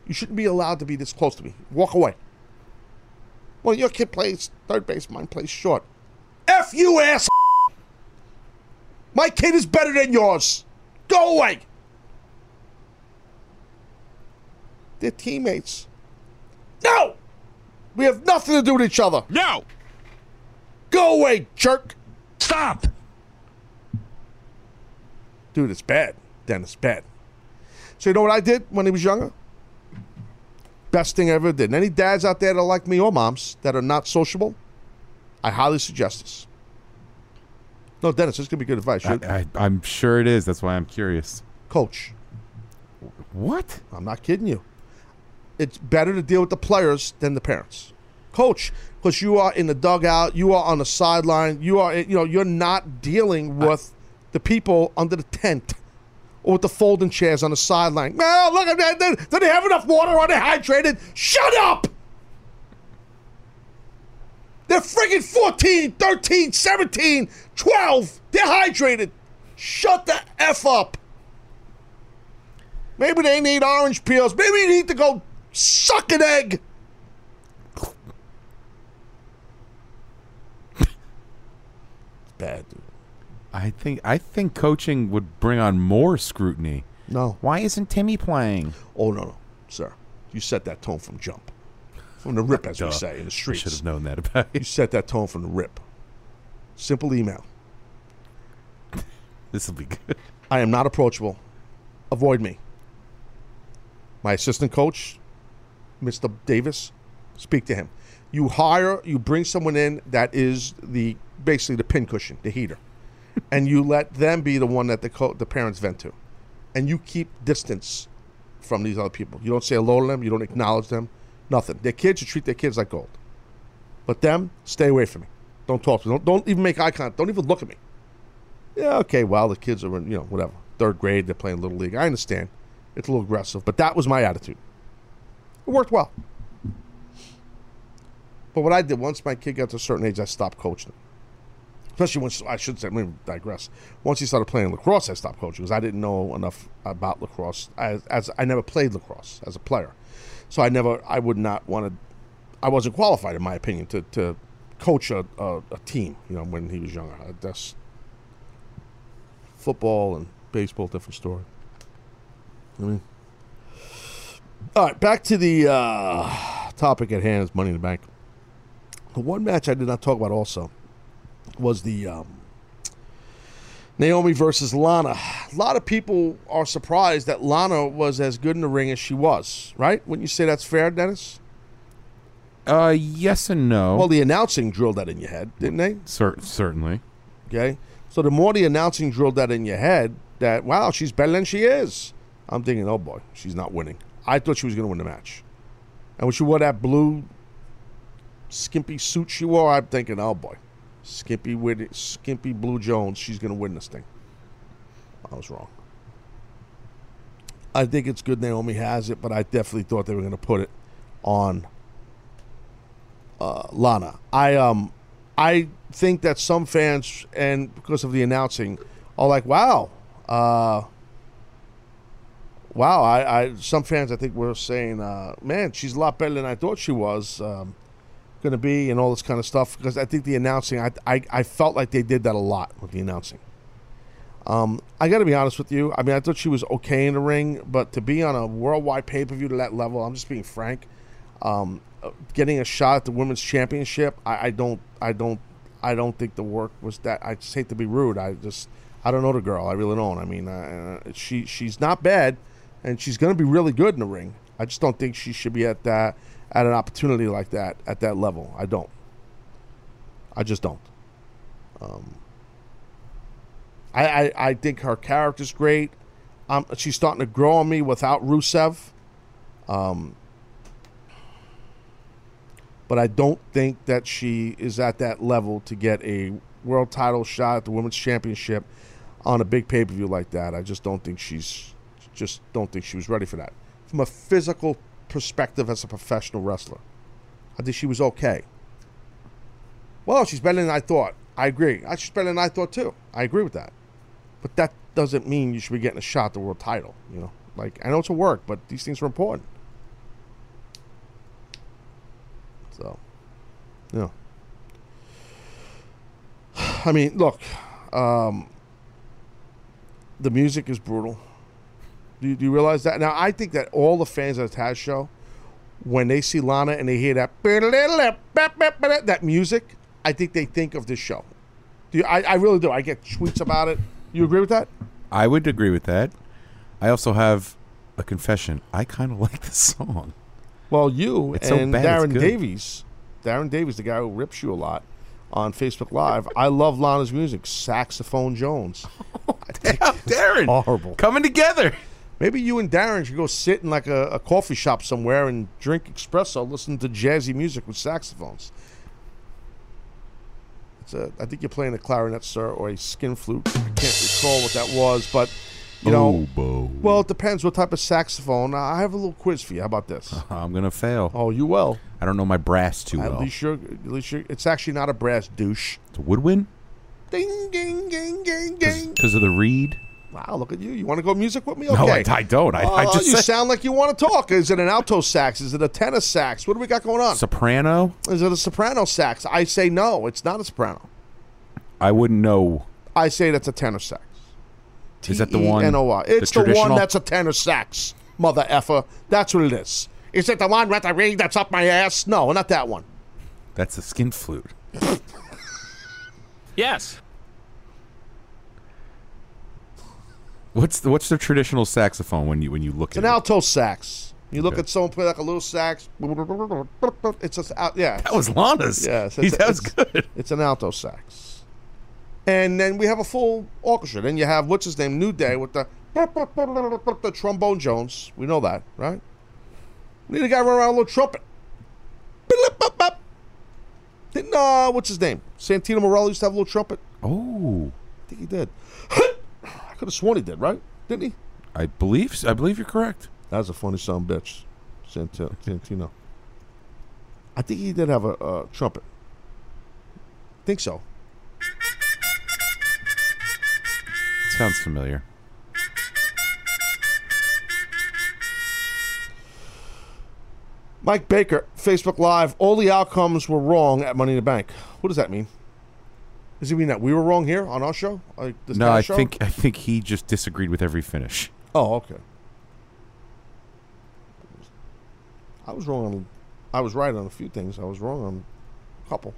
You shouldn't be allowed to be this close to me. Walk away. Well, your kid plays third base, mine plays short. F you, ass. My kid is better than yours. Go away. They're teammates. No! We have nothing to do with each other. No! Go away, jerk. Stop! Dude, it's bad. Dennis, bad. So you know what I did when he was younger? Best thing I ever did. And any dads out there that are like me or moms that are not sociable, I highly suggest this. No, Dennis, this is going to be good advice. I'm sure it is. That's why I'm curious. Coach. What? I'm not kidding you. It's better to deal with the players than the parents. Coach, because you are in the dugout, you are on the sideline, you are, you know, you're not dealing with the people under the tent. Or with the folding chairs on the sideline. Well, look at that. Do they have enough water? Are they hydrated? Shut up! They're friggin' 14, 13, 17, 12. They're hydrated. Shut the F up. Maybe they need orange peels. Maybe you need to go suck an egg. It's bad, dude. I think coaching would bring on more scrutiny. No. Why isn't Timmy playing? Oh, no, sir. You set that tone from jump. From the rip, as we say, in the streets. I should have known that about you. You set that tone from the rip. Simple email. This will be good. I am not approachable. Avoid me. My assistant coach, Mr. Davis, speak to him. You bring someone in that is basically the pincushion, the heater. And you let them be the one that the parents vent to. And you keep distance from these other people. You don't say hello to them. You don't acknowledge them. Nothing. Their kids, you treat their kids like gold. But them, stay away from me. Don't talk to me. Don't even make eye contact. Don't even look at me. Yeah, okay, well, the kids are in, you know, whatever. Third grade, they're playing Little League. I understand. It's a little aggressive. But that was my attitude. It worked well. But what I did, once my kid got to a certain age, I stopped coaching him. Especially once, I should say, let me digress. Once he started playing lacrosse, I stopped coaching because I didn't know enough about lacrosse. As I never played lacrosse as a player. So I wasn't qualified, in my opinion, to coach a team, you know, when he was younger. football and baseball, different story. I mean, all right, back to the topic at hand, is Money in the Bank. The one match I did not talk about also was the Naomi versus Lana. A lot of people are surprised that Lana was as good in the ring as she was, right? Wouldn't you say that's fair, Dennis? Yes and no. Well, the announcing drilled that in your head, didn't they? Certainly. Okay. So the more the announcing drilled that in your head, that, wow, she's better than she is. I'm thinking, oh, boy, she's not winning. I thought she was going to win the match. And when she wore that blue skimpy suit she wore, I'm thinking, oh, boy, skimpy blue Jones, she's going to win this thing. I was wrong. I think it's good Naomi has it, but I definitely thought they were going to put it on Lana. I think that some fans, and because of the announcing, are like, wow, some fans, I think, were saying, man, she's a lot better than I thought she was going to be, and all this kind of stuff. Because I think the announcing, I felt like they did that a lot with the announcing. I got to be honest with you. I mean, I thought she was okay in the ring, but to be on a worldwide pay-per-view to that level, I'm just being frank, getting a shot at the women's championship, I don't think the work was that. I just hate to be rude. I don't know the girl. I really don't. I mean, she's not bad. And she's going to be really good in the ring. I just don't think she should be at an opportunity like that, at that level. I don't. I just don't. I think her character's great. She's starting to grow on me without Rusev. But I don't think that she is at that level to get a world title shot at the Women's Championship on a big pay-per-view like that. I just don't think she was ready for that. From a physical perspective as a professional wrestler, I think she was okay. Well, she's better than I thought. I agree. She's better than I thought, too. I agree with that. But that doesn't mean you should be getting a shot at the world title. You know, like, I know it's a work, but these things are important. So, you know. I mean, look, the music is brutal. Do you realize that? Now, I think that all the fans of the Taz Show, when they see Lana and they hear that music, I think they think of this show. I really do. I get tweets about it. You agree with that? I would agree with that. I also have a confession. I kind of like this song. Well, Darren Davies, the guy who rips you a lot on Facebook Live, I love Lana's music. Saxophone Jones. Oh, damn, Darren. Horrible. Coming together. Maybe you and Darren should go sit in like a coffee shop somewhere and drink espresso, listen to jazzy music with saxophones. I think you're playing a clarinet, sir, or a skin flute. I can't recall what that was, but, well, it depends what type of saxophone. I have a little quiz for you. How about this? I'm going to fail. Oh, you will. I don't know my brass too well. At least you're, it's actually not a brass, douche. It's a woodwind? Ding, ding, ding, ding, ding. Because of the reed? Wow, look at you. You want to go music with me? Okay. No, I don't. I just you sound like you want to talk. Is it an alto sax? Is it a tenor sax? What do we got going on? Soprano? Is it a soprano sax? I say no. It's not a soprano. I wouldn't know. I say that's a tenor sax. T-E-N-O-R. Is that the one? It's the one that's a tenor sax, mother effer. That's what it is. Is it the one with the ring that's up my ass? No, not that one. That's a skin flute. Yes. What's the traditional saxophone when you look at it? It's an alto sax. You look at someone play like a little sax. It's just That was Lana's. Yes, that was good. It's an alto sax. And then we have a full orchestra. Then you have what's his name, New Day with the trombone Jones. We know that, right? We need a guy running around with a little trumpet. Didn't what's his name? Santino Morello used to have a little trumpet. Oh, I think he did. Could have sworn he did, right? Didn't he? I believe you're correct. That was a funny son of a bitch, Santino. I think he did have a trumpet. I think so. Sounds familiar. Mike Baker, Facebook Live. All the outcomes were wrong at Money in the Bank. What does that mean? Does he mean that we were wrong here on our show? I think he just disagreed with every finish. Oh, okay. I was wrong on, I was right on a few things. I was wrong on a couple.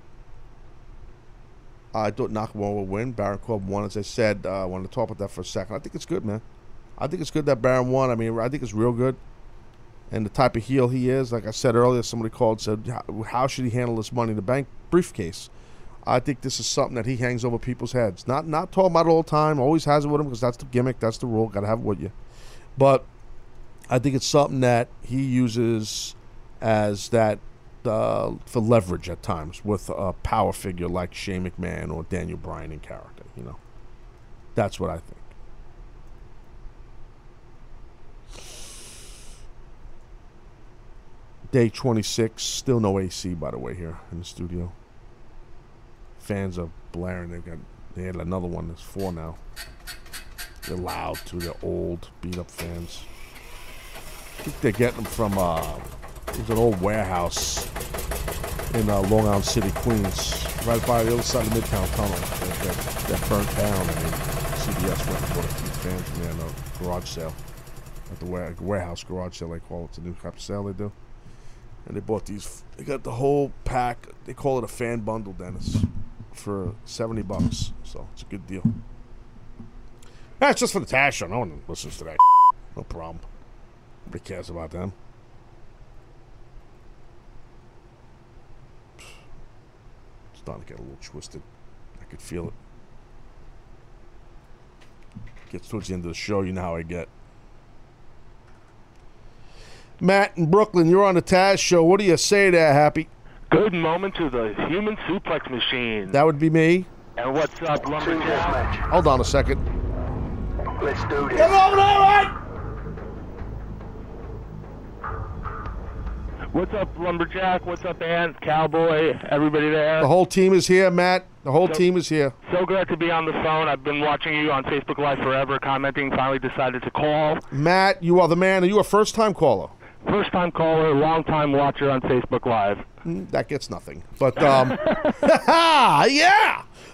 I thought Nakamura would win. Baron Corbin won, as I said. I wanted to talk about that for a second. I think it's good, man. I think it's good that Baron won. I mean, I think it's real good. And the type of heel he is, like I said earlier, somebody called and said, how should he handle this Money in the Bank briefcase? I think this is something that he hangs over people's heads. Not talking about it all the time. Always has it with him because that's the gimmick. That's the rule. Got to have it with you. But I think it's something that he uses as that for leverage at times with a power figure like Shane McMahon or Daniel Bryan in character. You know, that's what I think. Day 26, still no AC, by the way, here in the studio. Fans are blaring. They had another one. There's four now. They're loud too. They're old, beat up fans. I think they're getting them from there's an old warehouse in Long Island City, Queens, right by the other side of the Midtown Tunnel. That burnt down. I mean, CBS went and bought a few fans from there in a garage sale, at the warehouse garage sale. They call it. It's a new type of sale they do. And they bought these. They got the whole pack. They call it a fan bundle, Dennis, for $70. So it's a good deal. That's just for the Taz Show. No one listens to that. No problem. Nobody cares about them. It's starting to get a little twisted. I could feel it. Gets towards the end of the show. You know how I get. Matt in Brooklyn, you're on the Taz Show. What do you say there, Happy? Good moment to the human suplex machine. That would be me. And what's up, Lumberjack? Hold on a second. Let's do this. Come on, all right! What's up, Lumberjack? What's up, Ant, Cowboy, everybody there? The whole team is here, Matt. The whole team is here. So glad to be on the phone. I've been watching you on Facebook Live forever, commenting, finally decided to call. Matt, you are the man. Are you a first-time caller? First-time caller, long-time watcher on Facebook Live. That gets nothing. But, yeah!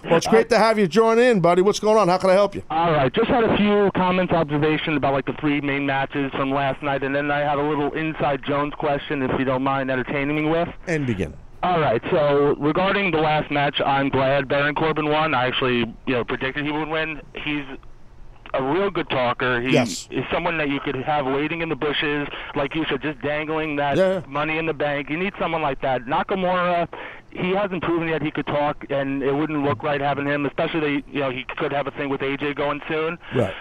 Well, it's great to have you join in, buddy. What's going on? How can I help you? All right. Just had a few comments, observations about, like, the three main matches from last night, and then I had a little Inside Jones question, if you don't mind entertaining me with. And begin. All right. So, regarding the last match, I'm glad Baron Corbin won. I actually, you know, predicted he would win. He's a real good talker. He is someone that you could have waiting in the bushes, like you said, just dangling that Money in the Bank. You need someone like that. Nakamura, he hasn't proven yet he could talk, and it wouldn't look right having him, especially, you know, he could have a thing with AJ going soon. Right.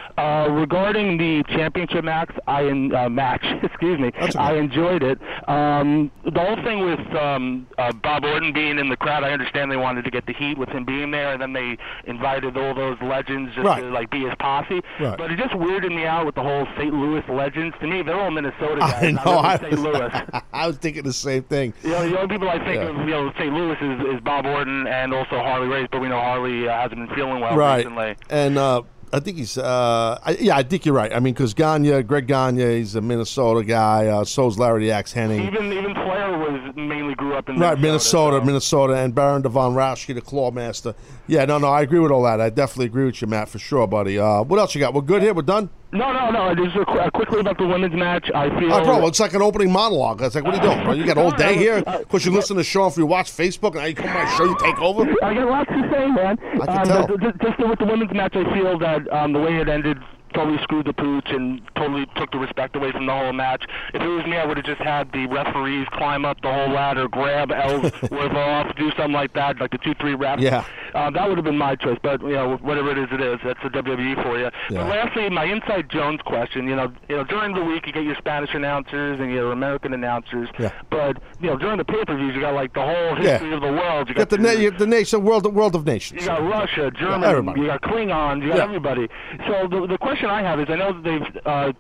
Regarding the championship match, I enjoyed it. The whole thing with Bob Orton being in the crowd, I understand they wanted to get the heat with him being there, and then they invited all those legends just to, like, be his posse. Right. But it just weirded me out with the whole St. Louis legends. To me, they're all Minnesota guys. I know. I was thinking the same thing. You know, the only people I think of, you know, St. Louis is Bob Orton and also Harley Race, but we know Harley hasn't been feeling well recently. And I think he's, I think you're right. I mean, because Greg Gagne, he's a Minnesota guy. So's Larry the Axe Henning. Even Flair mainly grew up in Minnesota. Right, Minnesota, and Baron Devon Rauschke, the Clawmaster. Yeah, no, I agree with all that. I definitely agree with you, Matt, for sure, buddy. What else you got? We're good here? We're done? No. Just quickly about the women's match. I feel. Bro, it's like an opening monologue. It's like, what are you doing, bro? You got all day here? Of course, you listen to the show if you watch Facebook, and now you come on the show, you take over? I got lots to say, man. I can tell. Just with the women's match, I feel that the way it ended totally screwed the pooch and totally took the respect away from the whole match. If it was me, I would have just had the referees climb up the whole ladder, grab Ellsworth off, do something like that, like the 2-3 ref. Yeah. That would have been my choice, but, you know, whatever it is, that's the WWE for you. Yeah. But lastly, my Inside Jones question, you know, during the week you get your Spanish announcers and your American announcers, but, you know, during the pay-per-views you got, like, the whole history of the world. You got the world of nations. You got Russia, Germany, you got Klingons, you got everybody. So the question I have is, I know they've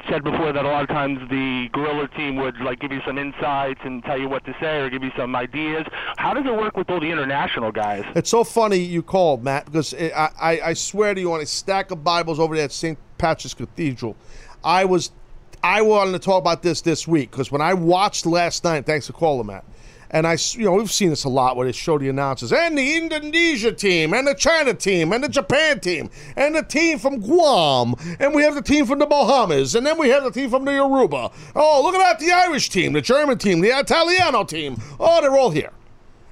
said before that a lot of times the guerrilla team would, like, give you some insights and tell you what to say or give you some ideas. How does it work with all the international guys? It's so funny you called, Matt, because I swear to you, on a stack of Bibles over there at St. Patrick's Cathedral, I wanted to talk about this week, because when I watched last night, thanks for calling, Matt, And I, you know, we've seen this a lot where they show the announcers, and the Indonesia team, and the China team, and the Japan team, and the team from Guam, and we have the team from the Bahamas, and then we have the team from the Aruba. Oh, look at that, the Irish team, the German team, the Italiano team. Oh, they're all here.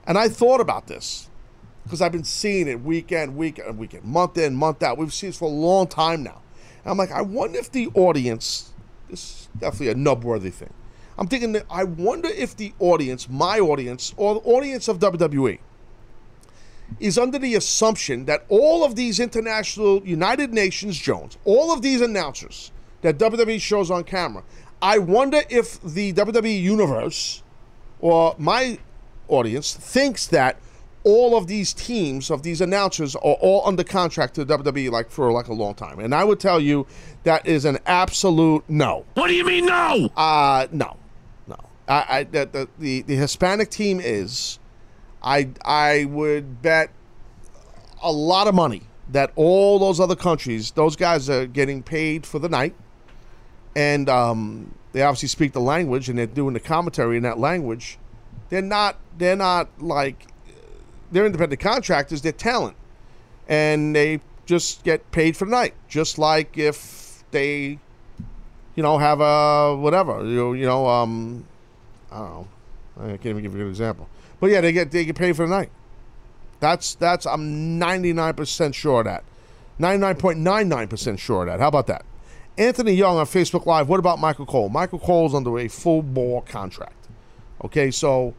And I thought about this, because I've been seeing it week in, week out, month in, month out. We've seen this for a long time now. And I'm like, I wonder if the audience, this is definitely a nub-worthy thing. I'm thinking that I wonder if the audience, my audience, or the audience of WWE is under the assumption that all of these international United Nations Jones, all of these announcers that WWE shows on camera, I wonder if the WWE universe or my audience thinks that all of these teams of these announcers are all under contract to WWE like for like a long time. And I would tell you that is an absolute no. What do you mean no? The Hispanic team is, I would bet a lot of money that all those other countries, those guys are getting paid for the night, and they obviously speak the language and they're doing the commentary in that language. They're not like, they're independent contractors, they're talent, and they just get paid for the night. Just like if they, you know, have a whatever, I don't know. I can't even give you a good example. But yeah, they get paid for the night. That's I'm 99% sure of that. 99.99% sure of that. How about that? Anthony Young on Facebook Live, what about Michael Cole? Michael Cole's under a full ball contract. Okay, so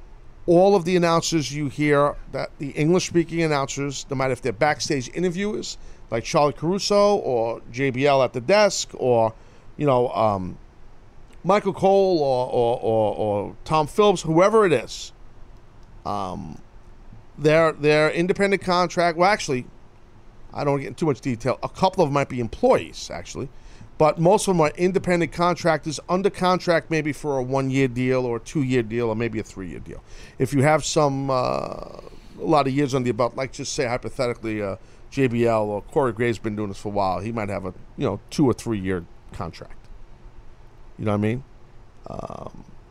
all of the announcers you hear, that the English-speaking announcers, no matter if they're backstage interviewers, like Charlie Caruso or JBL at the desk, or, you know, Michael Cole or Tom Phillips, whoever it is, they're independent contract. Well, actually, I don't get into too much detail. A couple of them might be employees, actually. But most of them are independent contractors, under contract maybe for a 1-year deal or a 2-year deal or maybe a 3-year deal. If you have a lot of years under your belt, like just say hypothetically JBL or Corey Graves been doing this for a while, he might have a 2- or 3-year contract. You know what I mean?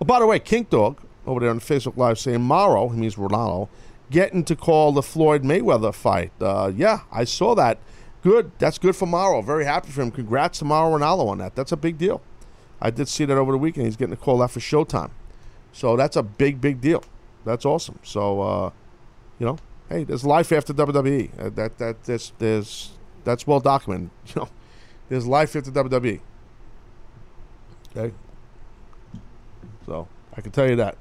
By the way, Kink Dog over there on Facebook Live saying Mauro, he means Ronaldo, getting to call the Floyd Mayweather fight. Yeah, I saw that. Good. That's good for Mauro. Very happy for him. Congrats to Mauro Ranallo on that. That's a big deal. I did see that over the weekend. He's getting a call out for Showtime. So that's a big, big deal. That's awesome. So, hey, there's life after WWE. That's well documented. You know, there's life after WWE. Okay? So I can tell you that.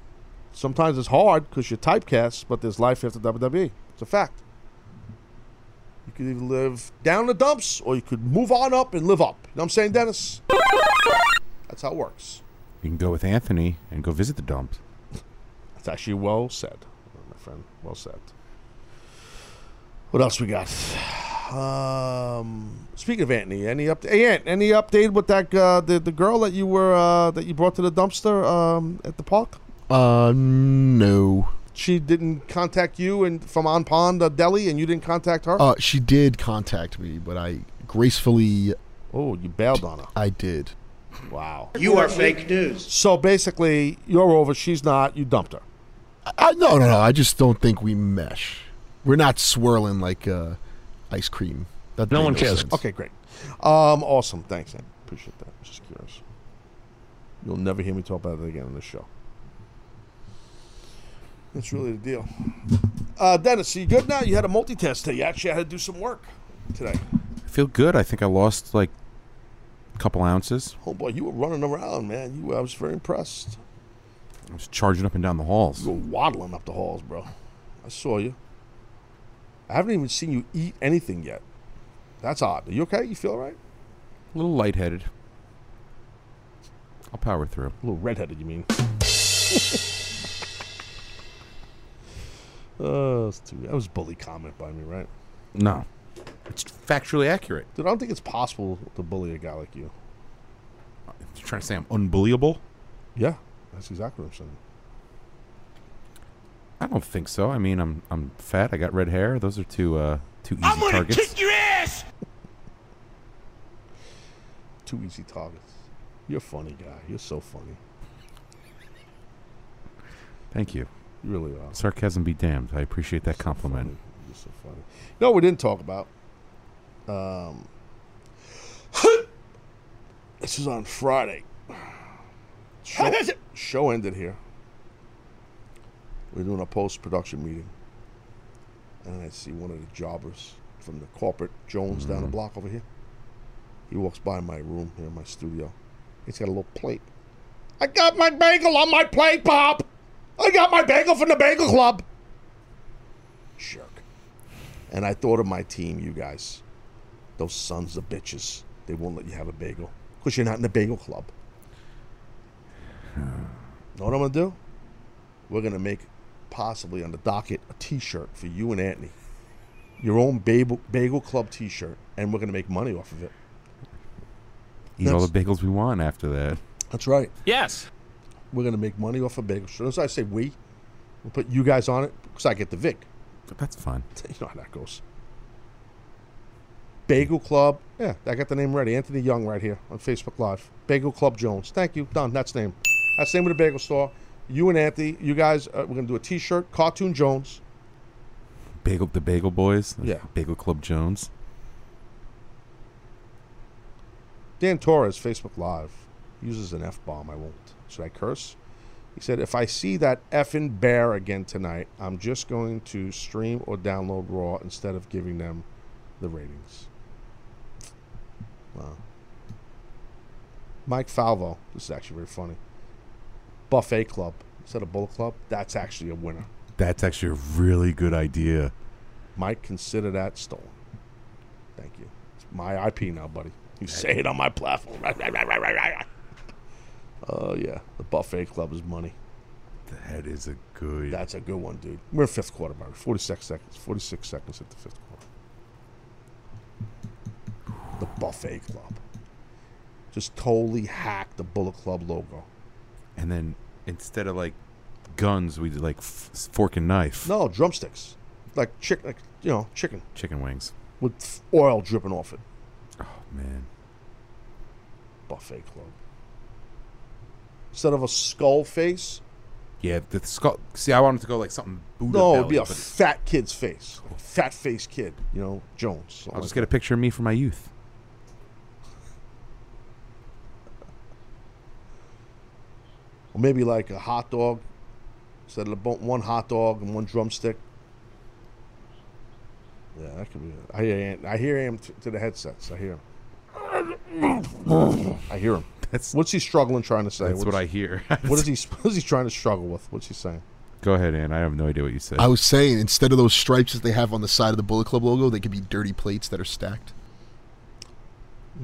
Sometimes it's hard because you're typecast, but there's life after WWE. It's a fact. You could either live down the dumps, or you could move on up and live up. You know what I'm saying, Dennis? That's how it works. You can go with Anthony and go visit the dumps. That's actually well said, my friend. Well said. What else we got? Speaking of Anthony, any update? Hey, Ant, any update with that the girl that you were that you brought to the dumpster at the park? No. She didn't contact you and from On Pond Deli, and you didn't contact her? She did contact me, but I gracefully... Oh, you bailed on her. I did. Wow. You are fake news. So basically, you're over, she's not, you dumped her. No, I just don't think we mesh. We're not swirling like ice cream. That no one cares. Sense. Okay, great. Awesome, thanks, man. Appreciate that. Just curious. You'll never hear me talk about it again on this show. That's really the deal. Dennis, are you good now? You had a multitask today. You actually had to do some work today. I feel good. I think I lost like a couple ounces. Oh, boy, you were running around, man. I was very impressed. I was charging up and down the halls. You were waddling up the halls, bro. I saw you. I haven't even seen you eat anything yet. That's odd. Are you okay? You feel all right? A little lightheaded. I'll power through. A little redheaded, you mean. That was a bully comment by me, right? No. It's factually accurate. Dude, I don't think it's possible to bully a guy like you. You're trying to say I'm unbullyable? Yeah, that's exactly what I'm saying. I don't think so. I mean, I'm fat. I got red hair. Those are two easy targets. I'm going to kick your ass! Two easy targets. You're a funny guy. You're so funny. Thank you. You really are. Sarcasm be damned. I appreciate that compliment. Funny. You're so funny. You know what we didn't talk about? This is on Friday. Show ended here. We're doing a post-production meeting. And I see one of the jobbers from the corporate Jones down the block over here. He walks by my room here in my studio. He's got a little plate. I got my bagel on my plate, Pop! I got my bagel from the Bagel Club! Jerk. And I thought of my team, you guys. Those sons of bitches. They won't let you have a bagel. Because you're not in the Bagel Club. Know what I'm going to do? We're going to make, possibly on the docket, a t-shirt for you and Anthony. Your own Bagel Club t-shirt. And we're going to make money off of it. Eat all the bagels we want after that. That's right. Yes. We're going to make money off a bagel shirt. As I say we, we'll put you guys on it because I get the Vic. That's fine. You know how that goes. Bagel Club. Yeah, I got the name ready. Anthony Young right here on Facebook Live. Bagel Club Jones. Thank you. Done. That's the name. That's the name of the bagel store. You and Anthony, you guys, we're going to do a t-shirt. Cartoon Jones. Bagel, the Bagel Boys. Yeah. Bagel Club Jones. Dan Torres, Facebook Live. Uses an F-bomb. I won't. Should I curse? He said, if I see that effing bear again tonight, I'm just going to stream or download Raw instead of giving them the ratings. Wow. Mike Falvo. This is actually very funny. Buffet Club. Instead of Bullet Club, that's actually a winner. That's actually a really good idea. Mike, consider that stolen. Thank you. It's my IP now, buddy. You say it on my platform. Oh, yeah. The Buffet Club is money. That is a good... That's a good one, dude. We're in fifth quarter, Mario. 46 seconds. 46 seconds at the fifth quarter. The Buffet Club. Just totally hacked the Bullet Club logo. And then instead of, like, guns, we did, like, fork and knife. No, drumsticks. Like, chicken. Chicken wings. With oil dripping off it. Oh, man. Buffet Club. Instead of a skull face. Yeah, the skull. See, I wanted to go like something Buddha. No, it'd be a fat kid's face. Like fat face kid, you know, Jones. I'll just get a picture of me from my youth. Or maybe like a hot dog. Instead of one hot dog and one drumstick. Yeah, that could be it. I hear him to the headsets. I hear him. What's he struggling trying to say? That's what I hear. What is he trying to struggle with? What's he saying? Go ahead, Ann. I have no idea what you said. I was saying, instead of those stripes that they have on the side of the Bullet Club logo, they could be dirty plates that are stacked.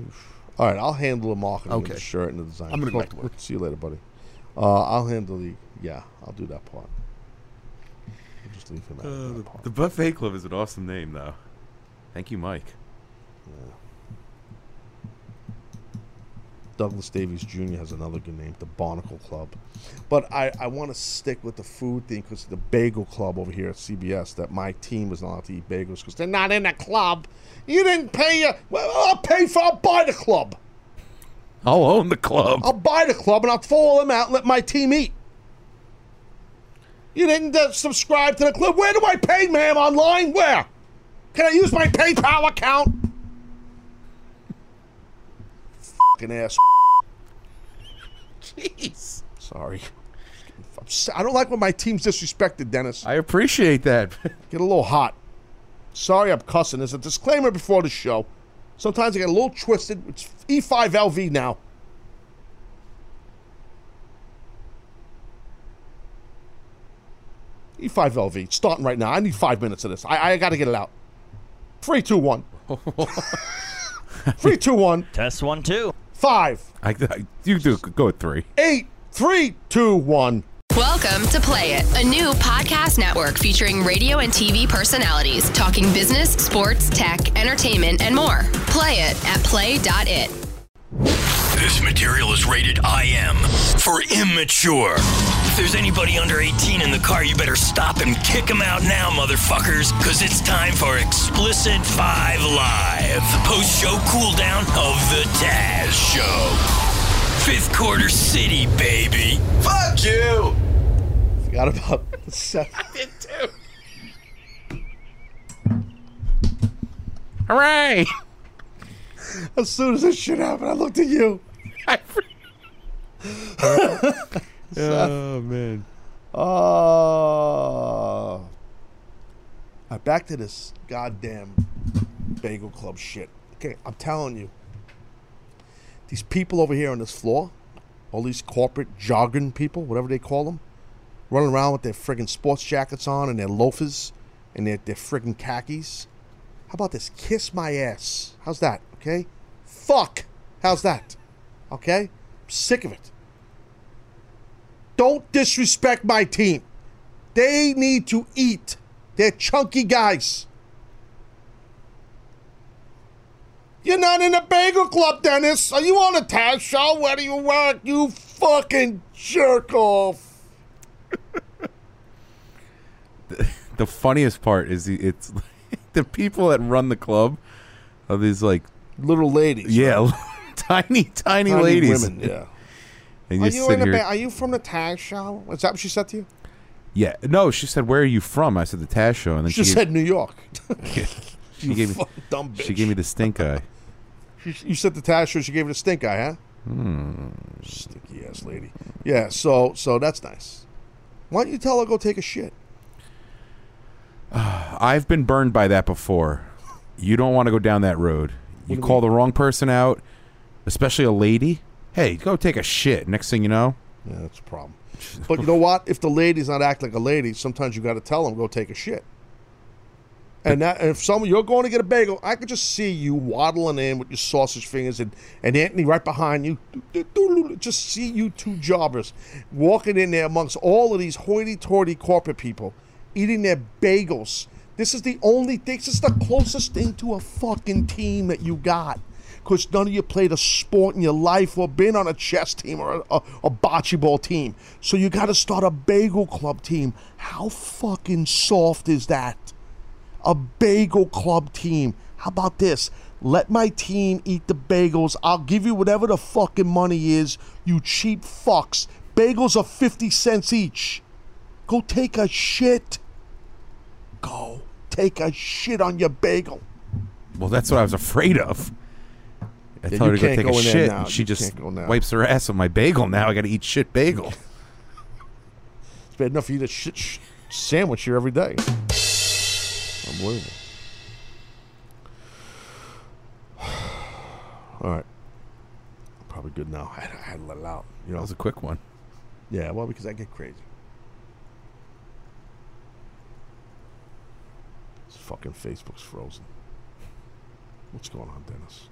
Oof. All right, I'll handle the marketing of the shirt and the design. I'm going to work. See you later, buddy. I'll handle the... Yeah, I'll do that part. I'll just leave him out of that part. The Buffet Club is an awesome name, though. Thank you, Mike. Yeah. Douglas Davies Jr. has another good name, the Barnacle Club. But I want to stick with the food thing because the Bagel Club over here at CBS, that my team is not allowed to eat bagels because they're not in the club. You didn't pay your... Well, I'll buy the club. I'll own the club. I'll buy the club and I'll throw them out and let my team eat. You didn't subscribe to the club. Where do I pay, ma'am? Online? Where? Can I use my PayPal account? Ass. Jeez. Sorry. I don't like when my team's disrespected, Dennis. I appreciate that. Get a little hot. Sorry I'm cussing. There's a disclaimer before the show. Sometimes I get a little twisted. It's E5LV now. E5LV. It's starting right now. I need 5 minutes of this. I got to get it out. 3, 2, 1. 3, 2, 1. Test 1, 2. 5. You do go at 3. 8. 3, 2, 1. Welcome to Play It, a new podcast network featuring radio and TV personalities talking business, sports, tech, entertainment, and more. Play it at play.it. This material is rated IM for immature. If there's anybody under 18 in the car, you better stop and kick them out now, motherfuckers, because it's time for Explicit 5 Live, post-show cooldown of the Taz Show. Fifth quarter city, baby. Fuck you! forgot about the set. I did too. Hooray! As soon as this shit happened, I looked at you. Oh, man. Oh. Right, back to this goddamn bagel club shit. Okay, I'm telling you. These people over here on this floor, all these corporate jogging people, whatever they call them, running around with their friggin' sports jackets on and their loafers and their friggin' khakis. How about this? Kiss my ass. How's that? Okay? Fuck. How's that? Okay? I'm sick of it. Don't disrespect my team. They need to eat. They're chunky guys. You're not in the bagel club, Dennis. Are you on a Taz show? Where do you work? You fucking jerk off. The funniest part is it's the people that run the club are these like little ladies. Yeah, right? tiny ladies. Women, yeah. And are you from the Taz show? Is that what she said to you? Yeah. No, she said, "Where are you from?" I said, "The Taz show." And then she said, "New York." She gave me the stink eye. You said the Taz show. She gave me the stink eye, huh? Hmm. Stinky ass lady. Yeah. So that's nice. Why don't you tell her go take a shit? I've been burned by that before. You don't want to go down that road. You call the wrong person out, especially a lady. Hey, go take a shit. Next thing you know. Yeah, that's a problem. But you know what? If the lady's not acting like a lady, sometimes you got to tell them, go take a shit. And if you're going to get a bagel, I could just see you waddling in with your sausage fingers and Anthony right behind you. Just see you two jobbers walking in there amongst all of these hoity-toity corporate people eating their bagels. This is the only thing. This is the closest thing to a fucking team that you got. Because none of you played a sport in your life or been on a chess team or a bocce ball team. So you got to start a bagel club team. How fucking soft is that? A bagel club team. How about this? Let my team eat the bagels. I'll give you whatever the fucking money is, you cheap fucks. Bagels are 50 cents each. Go take a shit. Go take a shit on your bagel. Well, that's what I was afraid of. I told her to go take a shit, and she just wipes her ass on my bagel. Now I got to eat shit bagel. It's bad enough you eat a shit sandwich here every day. Unbelievable. All right. Probably good now. I had to let it out. You know? That was a quick one. Yeah, well, because I get crazy. This fucking Facebook's frozen. What's going on, Dennis?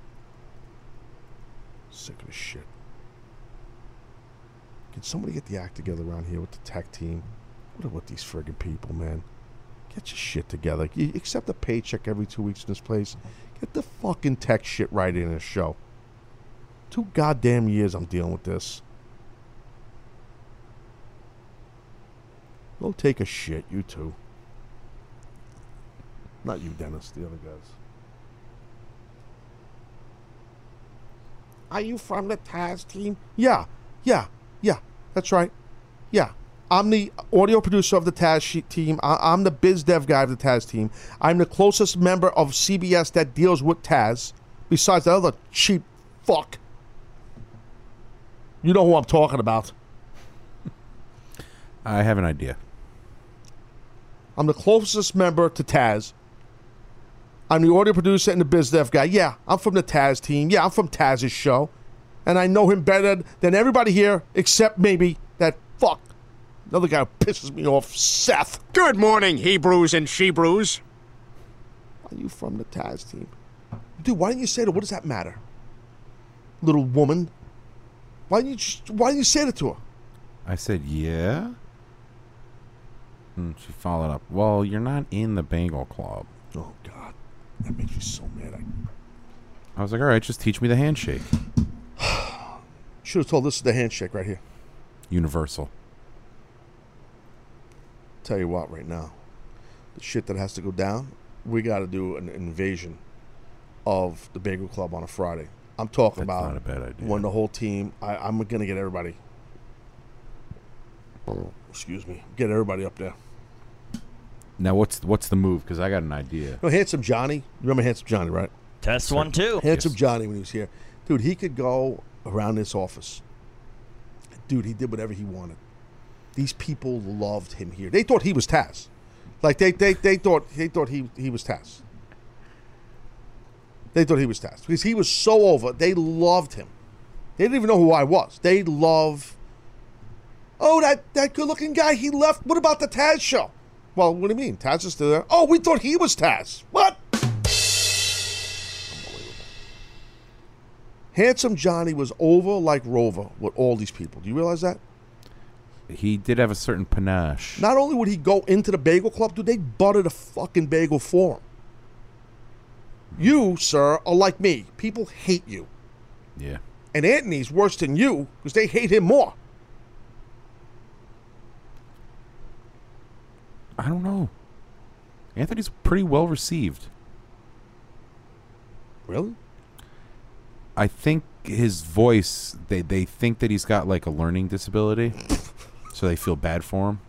Sick of this shit. Can somebody get the act together around here with the tech team? What about these friggin' people, man? Get your shit together. You accept a paycheck every 2 weeks in this place. Get the fucking tech shit right in this show. 2 goddamn years I'm dealing with this. Go take a shit, you two. Not you, Dennis, the other guys. Are you from the Taz team? Yeah. That's right. Yeah. I'm the audio producer of the Taz team. I'm the biz dev guy of the Taz team. I'm the closest member of CBS that deals with Taz, besides that other cheap fuck. You know who I'm talking about. I have an idea. I'm the closest member to Taz. I'm the audio producer and the biz dev guy. Yeah, I'm from the Taz team. Yeah, I'm from Taz's show. And I know him better than everybody here, except maybe that fuck. Another guy who pisses me off, Seth. Good morning, Hebrews and Shebrews. Are you from the Taz team? Dude, why didn't you say to her? What does that matter? Little woman. Why didn't you say it to her? I said, yeah. And she followed up. Well, you're not in the Bengal Club. Oh, God. That makes me so mad. I was like, all right, just teach me the handshake. Should have told this is the handshake right here. Universal. Tell you what, right now, the shit that has to go down, we got to do an invasion of the Bagel Club on a Friday. I'm talking That's about not a bad idea. When the whole team, I'm going to get everybody. Excuse me. Get everybody up there. Now, what's the move? Because I got an idea. Oh, Handsome Johnny. You remember Handsome Johnny, right? Test 1, 2. Handsome Johnny, when he was here. Dude, he could go around this office. Dude, he did whatever he wanted. These people loved him here. They thought he was Taz. Like, they thought he was Taz. They thought he was Taz. Because he was so over. They loved him. They didn't even know who I was. They love... Oh, that good-looking guy, he left. What about the Taz show? Well, what do you mean? Taz is still there? Oh, we thought he was Taz. What? Unbelievable. Handsome Johnny was over like Rover with all these people. Do you realize that? He did have a certain panache. Not only would he go into the bagel club, dude, they buttered a fucking bagel for him. You, sir, are like me. People hate you. Yeah. And Anthony's worse than you because they hate him more. I don't know. Anthony's pretty well received. Really? I think his voice, they think that he's got like a learning disability, so they feel bad for him.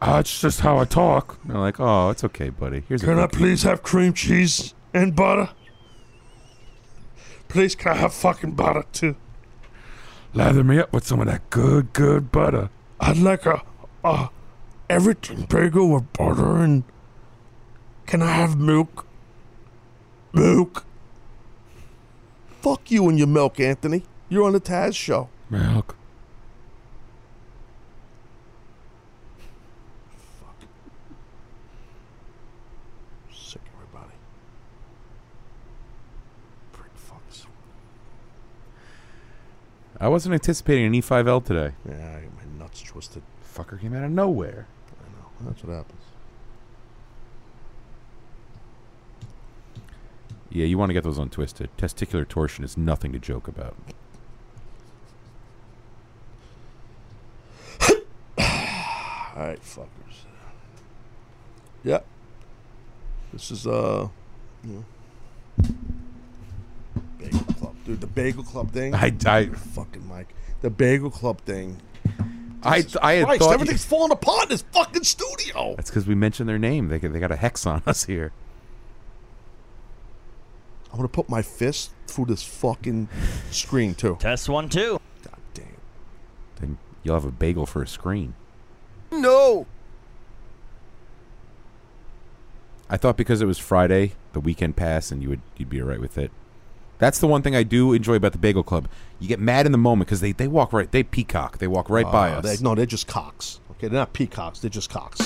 It's just how I talk. And they're like, oh, it's okay, buddy. Here's Can I please have cream cheese and butter? Please, can I have fucking butter too? Lather me up with some of that good butter. I'd like a everything bagel with butter and... Can I have milk? Milk. Fuck you and your milk, Anthony. You're on the Taz show. Milk. Fuck. Sick everybody. Freak fucks. I wasn't anticipating an E5L today. Yeah, I got my nuts twisted. Fucker came out of nowhere. I know. That's what happens. Yeah, you want to get those untwisted. Testicular torsion is nothing to joke about. All right, fuckers. Yeah. This is, you know. Bagel Club. Dude, the Bagel Club thing. I fucking Mike. The Bagel Club thing. I had thought everything's falling apart in this fucking studio. That's because we mentioned their name. They got a hex on us here. I'm gonna put my fist through this fucking screen too. Test 1, 2. God damn. Then you'll have a bagel for a screen. No. I thought because it was Friday, the weekend passed, and you'd be all right with it. That's the one thing I do enjoy about the Bagel Club. You get mad in the moment because they walk right, they peacock. They walk right by us. They're just cocks. Okay, they're not peacocks. They're just cocks.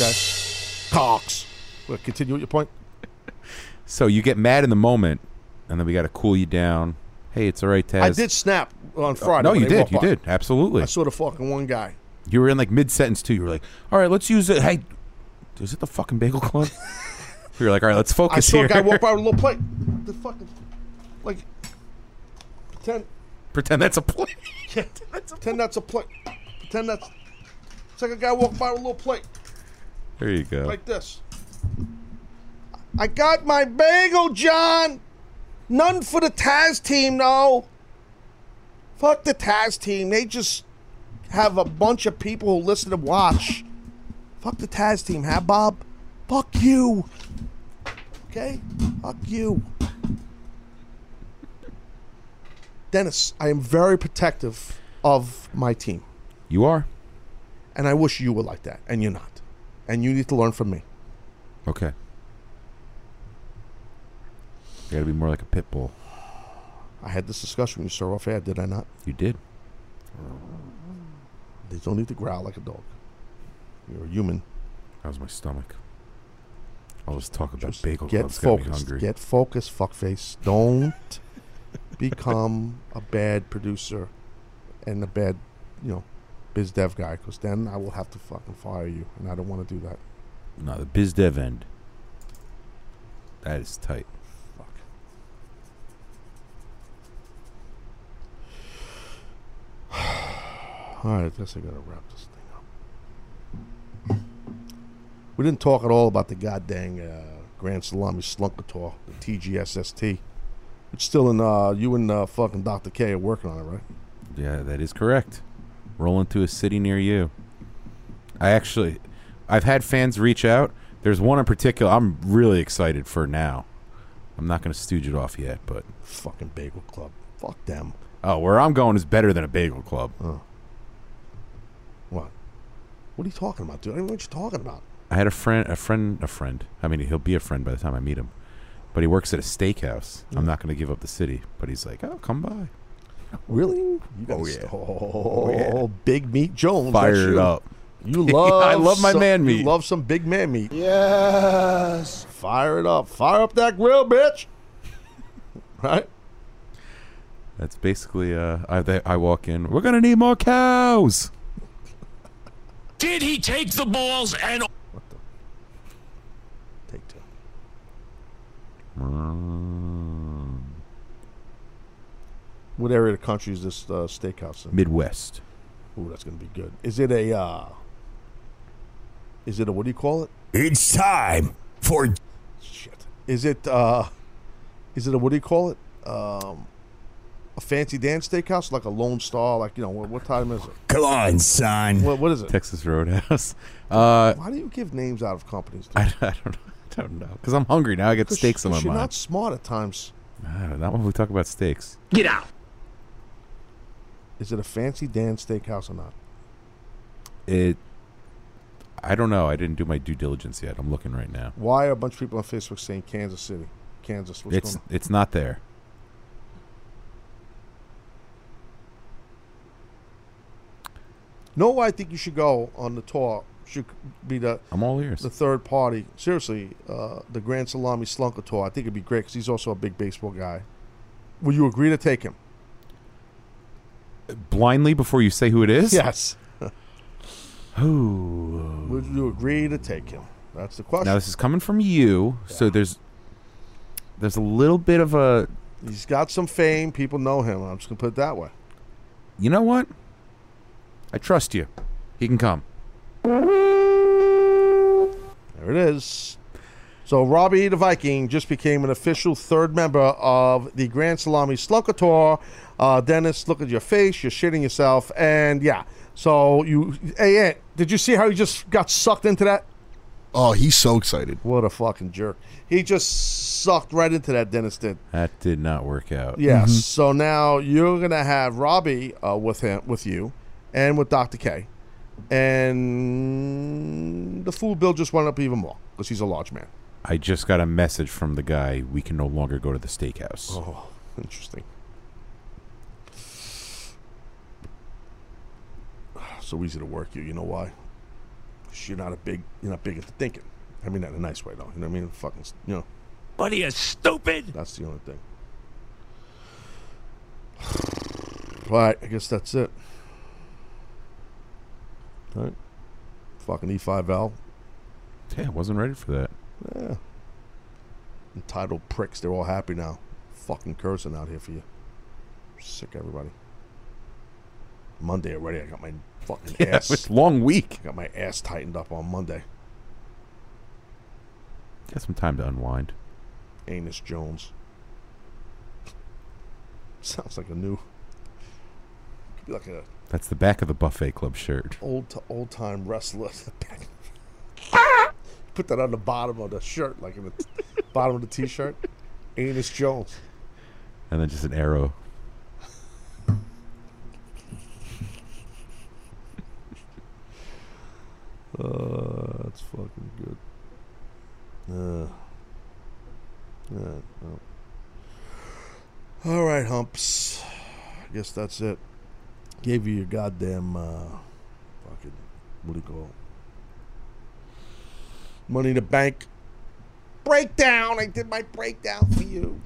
Okay, cocks. Well, continue with your point. So you get mad in the moment, and then we got to cool you down. Hey, it's all right, Taz. I did snap on Friday. No, you did. You did. Absolutely. I saw the fucking one guy. You were in like mid-sentence too. You were like, all right, let's use it. Hey, is it the fucking Bagel Club? We were like, all right, let's focus here. I saw a guy walk by with a little plate. The fucking... Like, pretend that's a plate. Yeah, pretend that's a plate. Pretend that's... It's like a guy walked by with a little plate. There you go. Like this. I got my bagel, John. None for the Taz team, no. Fuck the Taz team. They just have a bunch of people who listen to watch. Fuck the Taz team, huh, Bob? Fuck you. Okay? Fuck you. Dennis, I am very protective of my team. You are. And I wish you were like that, and you're not. And you need to learn from me. Okay. You gotta be more like a pit bull. I had this discussion with you, sir, off air, did I not? You did. They don't need to growl like a dog. You're a human. That was my stomach. I'll just talk about bagel clubs. Get focused, fuckface. Don't become a bad producer and a bad, you know, biz dev guy, because then I will have to fucking fire you, and I don't want to do that. No, the biz dev end. That is tight. Alright, I guess I gotta wrap this thing up. We didn't talk at all about the goddamn Grand Salami Slunkator, the TGSST. It's still in, you and fucking Dr. K are working on it, right? Yeah, that is correct. Rolling to a city near you. I've had fans reach out. There's one in particular I'm really excited for now. I'm not going to stooge it off yet, but... Fucking Bagel Club. Fuck them. Oh, where I'm going is better than a Bagel Club. Oh. What? What are you talking about, dude? I don't know what you're talking about. I had a friend. I mean, he'll be a friend by the time I meet him. But he works at a steakhouse. Yeah. I'm not going to give up the city. But he's like, oh, come by. Really? You guys, oh, yeah. Big Meat Jones. Fired up. You love... I love my man meat. You love some big man meat. Yes. Fire it up. Fire up that grill, bitch. Right? That's basically... I walk in. We're going to need more cows. Did he take the balls and... What the... Take two. What area of the country is this steakhouse in? Midwest. Ooh, that's going to be good. Is it a... Is it a, what do you call it? It's time for... Shit. Is it a, what do you call it? A fancy dance steakhouse? Like a Lone Star? Like, you know, what time is it? Come on, son. What is it? Texas Roadhouse. Why do you give names out of companies? I don't know. Because I'm hungry now. I get steaks in my mind. You're not smart at times. Not when we talk about steaks. Get out. Is it a fancy dance steakhouse or not? I don't know. I didn't do my due diligence yet. I'm looking right now. Why are a bunch of people on Facebook saying Kansas City? Kansas, what's going on? It's not there. No, I think you should go on the tour. Should be the... I'm all ears. The third party. Seriously, the Grand Salami Slunker tour. I think it'd be great because he's also a big baseball guy. Will you agree to take him? Blindly before you say who it is? Yes. Who would you agree to take him? That's the question. Now this is coming from you, yeah. So there's a little bit of a... He's got some fame. People know him. I'm just gonna put it that way. You know what? I trust you. He can come. There it is. So Robbie the Viking just became an official third member of the Grand Salami Slunker Tour. Dennis, look at your face. You're shitting yourself. And yeah. So you, hey Ant, did you see how he just got sucked into that? Oh, he's so excited! What a fucking jerk! He just sucked right into that. Dennis did. That did not work out. Yeah. Mm-hmm. So now you're gonna have Robbie with you, and with Dr. K, and the food bill just went up even more because he's a large man. I just got a message from the guy. We can no longer go to the steakhouse. Oh, interesting. So easy to work you. You know why? Because you're not big at the thinking. I mean that in a nice way, though. You know what I mean? Fucking, you know. Buddy is stupid. That's the only thing. All right, I guess that's it. All right. Fucking E5L. Yeah, I wasn't ready for that. Yeah. Entitled pricks. They're all happy now. Fucking cursing out here for you. Sick, everybody. Monday already. I got my fucking ass. It's long week. I got my ass tightened up on Monday. Got some time to unwind. Anus Jones. Sounds like a new... Could be like a... That's the back of the Buffet Club shirt. Old time wrestler. Put that on the bottom of the shirt, like in the bottom of the t-shirt. Anus Jones. And then just an arrow. That's fucking good. Oh. All right, humps. I guess that's it. Gave you your goddamn fucking, what do you call it? Money in the Bank breakdown. I did my breakdown for you.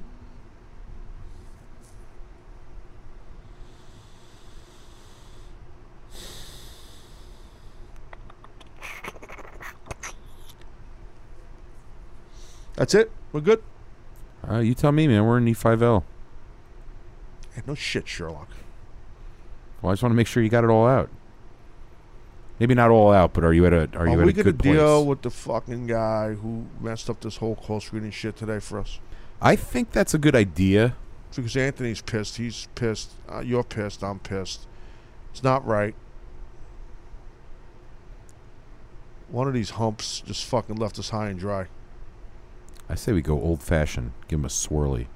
That's it? We're good? You tell me, man. We're in E5L. Yeah, no shit, Sherlock. Well, I just want to make sure you got it all out. Maybe not all out, but are you at a good place? Are we going to deal with the fucking guy who messed up this whole call screening shit today for us? I think that's a good idea. because Anthony's pissed, he's pissed, you're pissed, I'm pissed. It's not right. One of these humps just fucking left us high and dry. I say we go old-fashioned. Give him a swirly.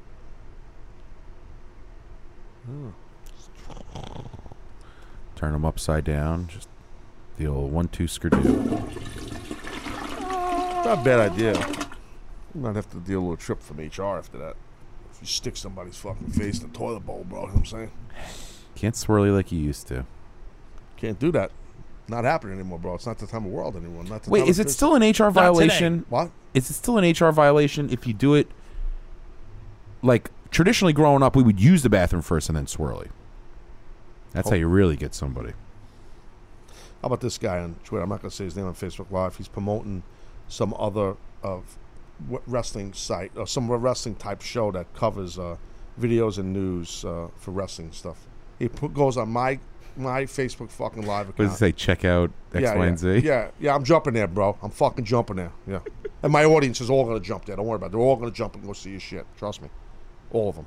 Turn him upside down. Just the old 1-2 skidoo. Not a bad idea. You might have to deal with a trip from HR after that. If you stick somebody's fucking face in the toilet bowl, bro. You know what I'm saying? Can't swirly like you used to. Can't do that. Not happening anymore, bro. It's not the time of world anymore. Not the Wait, is it still an HR violation? Today. What? Is it still an HR violation if you do it? Like, traditionally growing up, we would use the bathroom first and then swirly. That's how you really get somebody. How about this guy on Twitter? I'm not going to say his name on Facebook Live. He's promoting some other wrestling site, or some wrestling type show that covers videos and news for wrestling stuff. He goes on my Facebook fucking Live account. What does it say? Check out X, Y, and Z? Yeah, I'm jumping there, bro. I'm fucking jumping there. Yeah. And my audience is all going to jump there. Don't worry about it. They're all going to jump and go see your shit. Trust me. All of them.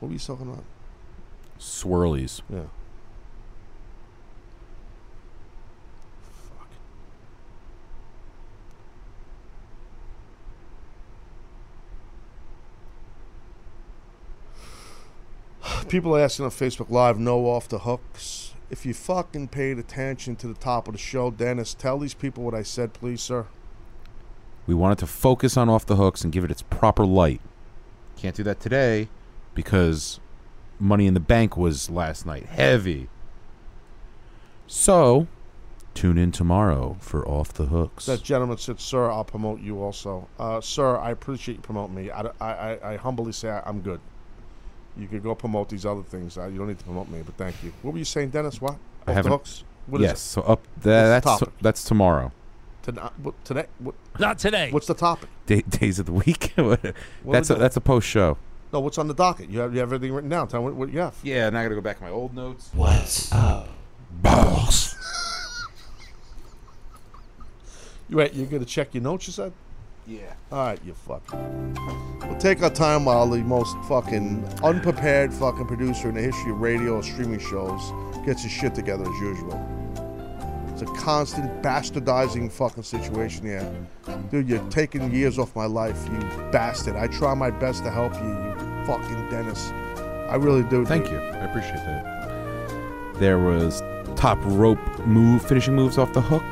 What were you talking about? Swirlies. Yeah. Fuck. People are asking on Facebook Live, no off the hooks. If you fucking paid attention to the top of the show, Dennis, tell these people what I said, please, sir. We wanted to focus on off the hooks and give it its proper light. Can't do that today because Money in the Bank was last night. Heavy. So, tune in tomorrow for off the hooks. That gentleman said, sir, I'll promote you also. Sir, I appreciate you promoting me. I humbly say I'm good. You could go promote these other things. You don't need to promote me, but thank you. What were you saying, Dennis? What? Off the hooks? What is it? Yes, so up there, that's tomorrow. Today? What? Not today. What's the topic? Days of the week. that's a post show. No, what's on the docket? You have everything written down. Tell me what you have. Yeah, now I got to go back to my old notes. What's up, boss? Wait, you're going to check your notes, you said? Yeah. All right, you fuck. We'll take our time while the most fucking unprepared fucking producer in the history of radio or streaming shows gets his shit together as usual. It's a constant bastardizing fucking situation here. Dude, you're taking years off my life, you bastard. I try my best to help you, you fucking Dennis. I really do. Thank you. I appreciate that. There was top rope finishing moves off the hook.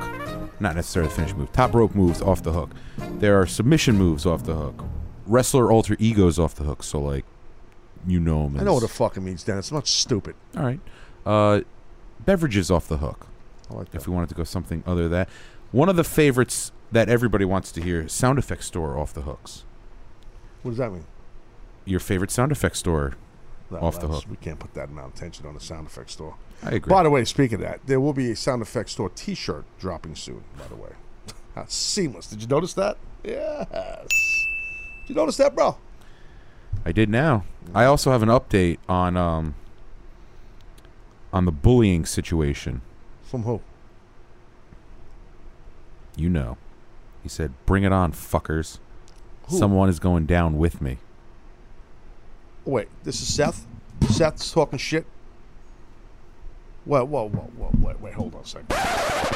Not necessarily finishing move. Top rope moves off the hook. There are submission moves off the hook. Wrestler alter egos off the hook. So, like, you know him. I know what the fuck it means, Dennis. I'm not stupid. All right. Beverages off the hook. Like if we wanted to go something other than that. One of the favorites that everybody wants to hear, sound effects store off the hooks. What does that mean? Your favorite sound effects store off the hook. We can't put that amount of attention on the sound effects store. I agree. By the way, speaking of that, there will be a sound effects store t-shirt dropping soon, by the way. That's seamless. Did you notice that? Yes. Did you notice that, bro? I did now. I also have an update on the bullying situation. From who? You know. He said, bring it on, fuckers. Who? Someone is going down with me. Wait, this is Seth? Seth's talking shit? Wait, hold on a second.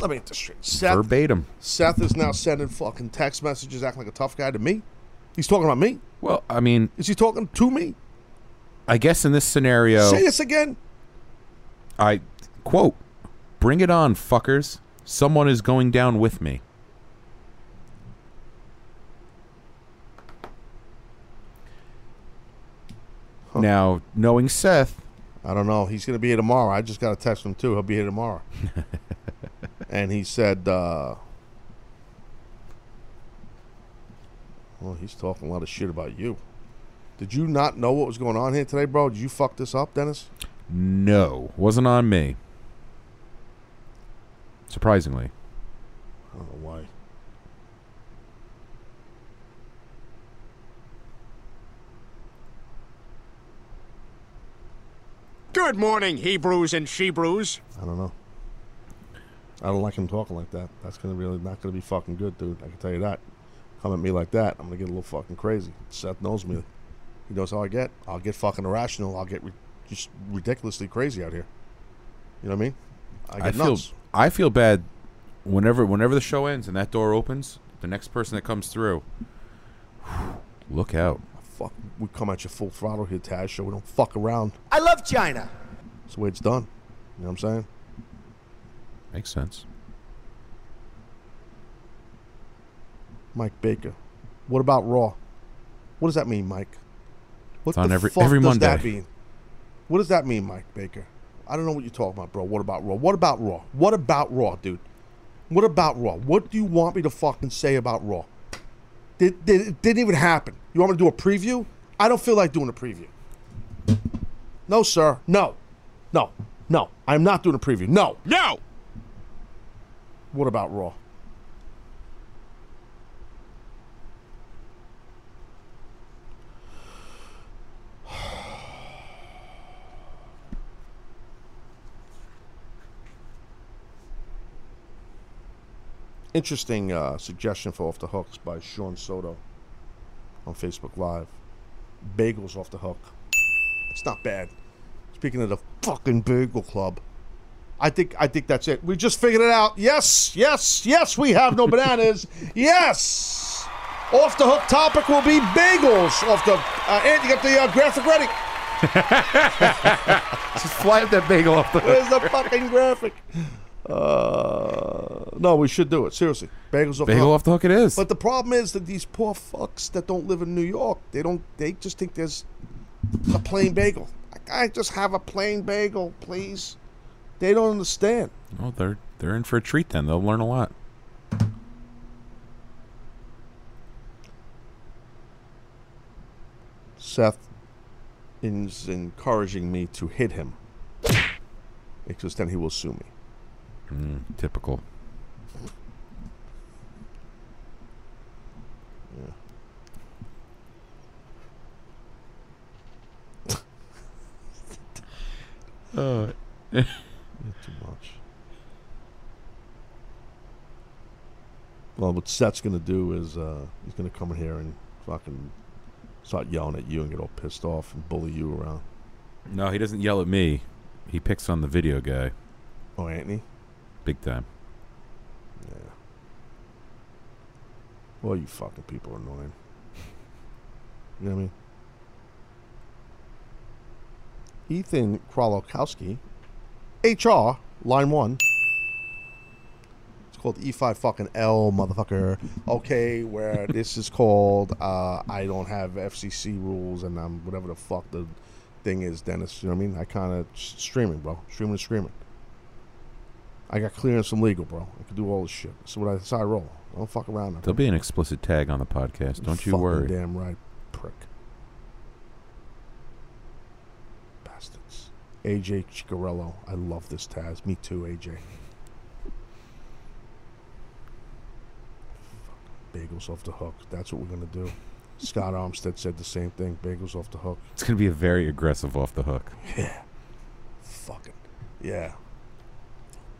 Let me get this straight. Seth, verbatim. Seth is now sending fucking text messages acting like a tough guy to me? He's talking about me? Well, I mean... Is he talking to me? I guess in this scenario... Say this again! I... Quote... Bring it on, fuckers. Someone is going down with me. Huh. Now, knowing Seth... I don't know. He's going to be here tomorrow. I just got to text him, too. He'll be here tomorrow. And he said... well, he's talking a lot of shit about you. Did you not know what was going on here today, bro? Did you fuck this up, Dennis? No. Wasn't on me. Surprisingly. I don't know why. Good morning, Hebrews and Shebrews. I don't know. I don't like him talking like that. That's gonna really not gonna be fucking good, dude. I can tell you that. come at me like that, I'm going to get a little fucking crazy. Seth knows me. He knows how I get. I'll get fucking irrational. I'll get just ridiculously crazy out here. You know what I mean? I get nuts. I feel bad whenever the show ends and that door opens, the next person that comes through, look out. Fuck, we come at you full throttle here, Taz Show. We don't fuck around. I love China. That's the way it's done. You know what I'm saying? Makes sense. Mike Baker. What about Raw? What does that mean, Mike? What the fuck does that mean? What does that mean, Mike Baker? I don't know what you're talking about, bro. What about Raw? What about Raw? What about Raw, dude? What about Raw? What do you want me to fucking say about Raw? It didn't even happen. You want me to do a preview? I don't feel like doing a preview. No, sir. No. No. No. I'm not doing a preview. No. No! What about Raw? Interesting suggestion for Off the Hooks by Sean Soto on Facebook Live. Bagels off the hook. It's not bad. Speaking of the fucking Bagel Club, I think that's it. We just figured it out. Yes, yes, yes. We have no bananas. Yes. Off the hook topic will be bagels. Off the Andy, get the graphic ready. Just fly up that bagel off the hook. Where's the fucking graphic? No, we should do it. Seriously. Bagels off the hook. Bagel off the hook it is. But the problem is that these poor fucks that don't live in New York, they just think there's a plain bagel. I just have a plain bagel, please. They don't understand. Oh, they're in for a treat then. They'll learn a lot. Seth is encouraging me to hit him, because then he will sue me. Typical. Yeah. Not too much. Well, what Seth's going to do is he's going to come in here and fucking start yelling at you and get all pissed off and bully you around. No, he doesn't yell at me. He picks on the video guy. Oh, Anthony? Big time. Yeah. Well, you fucking people are annoying. You know what I mean? Ethan Kralokowski, HR, line one. It's called E5 fucking L, motherfucker. Okay, where this is called, I don't have FCC rules and I'm whatever the fuck the thing is, Dennis. You know what I mean? I kind of streaming, bro. Streaming and screaming. I got clearance from legal, bro. I can do all this shit. So what I decide, roll. I don't fuck around. There'll be an explicit tag on the podcast. Don't you worry. Fucking damn right, prick. Bastards. AJ Chigarello. I love this, Taz. Me too, AJ. Bagels off the hook. That's what we're going to do. Scott Armstead said the same thing. Bagels off the hook. It's going to be a very aggressive off the hook. Yeah. Fucking. Yeah.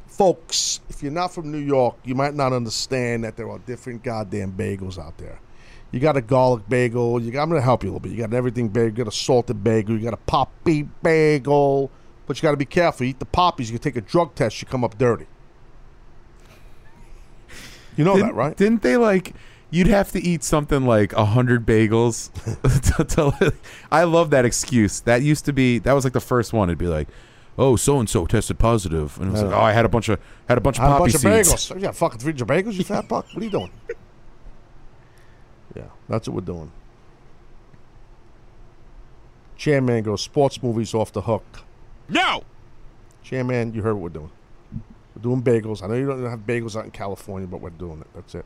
Folks, if you're not from New York, you might not understand that there are different goddamn bagels out there. You got a garlic bagel. I'm going to help you a little bit. You got everything bagel. You got a salted bagel. You got a poppy bagel. But you got to be careful. You eat the poppies, you can take a drug test, you come up dirty. You know that, right? Didn't they, like, you'd have to eat something like 100 bagels? I love that excuse. That used to be, that was like the first one. It'd be like, oh, so and so tested positive, and it was like, oh, I had a bunch of poppy seeds. Bagels. You got fucking 300 bagels, you fat fuck. What are you doing? Yeah, that's what we're doing. Chairman goes sports movies off the hook. No, Chairman, you heard what we're doing. We're doing bagels. I know you don't have bagels out in California, but we're doing it. That's it.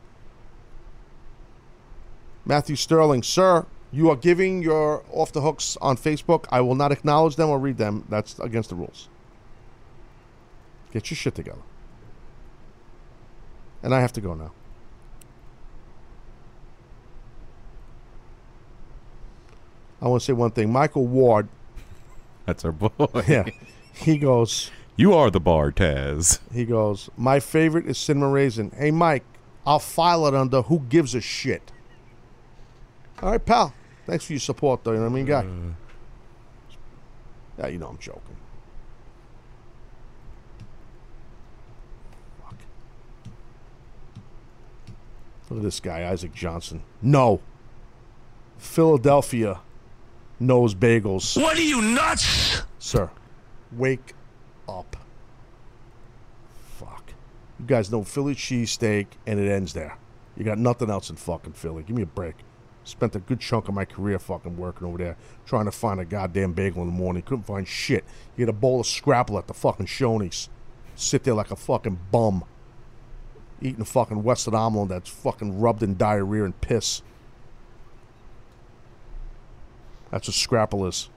Matthew Sterling, sir. You are giving your off the hooks on Facebook. I will not acknowledge them or read them. That's against the rules. Get your shit together. And I have to go now. I want to say one thing. Michael Ward. That's our boy. Yeah. He goes, you are the bar, Taz. He goes, my favorite is Cinnamon Raisin. Hey, Mike, I'll file it under who gives a shit. All right, pal. Thanks for your support, though. You know what I mean, guy? Yeah, you know I'm joking. Fuck. Look at this guy, Isaac Johnson. No. Philadelphia knows bagels. What are you, nuts? Sir, wake up. Fuck. You guys know Philly cheesesteak, and it ends there. You got nothing else in fucking Philly. Give me a break. Spent a good chunk of my career fucking working over there, trying to find a goddamn bagel in the morning. Couldn't find shit. You get a bowl of scrapple at the fucking Shoney's. Sit there like a fucking bum. Eating a fucking Western omelet that's fucking rubbed in diarrhea and piss. That's what scrapple is.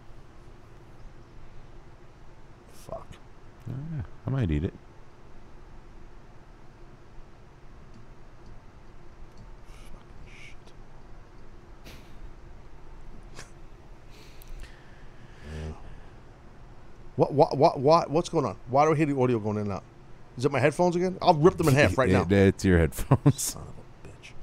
Fuck. Yeah, I might eat it. What's going on? Why do I hear the audio going in and out? Is it my headphones again? I'll rip them in half right now. That's your headphones. Son of a bitch.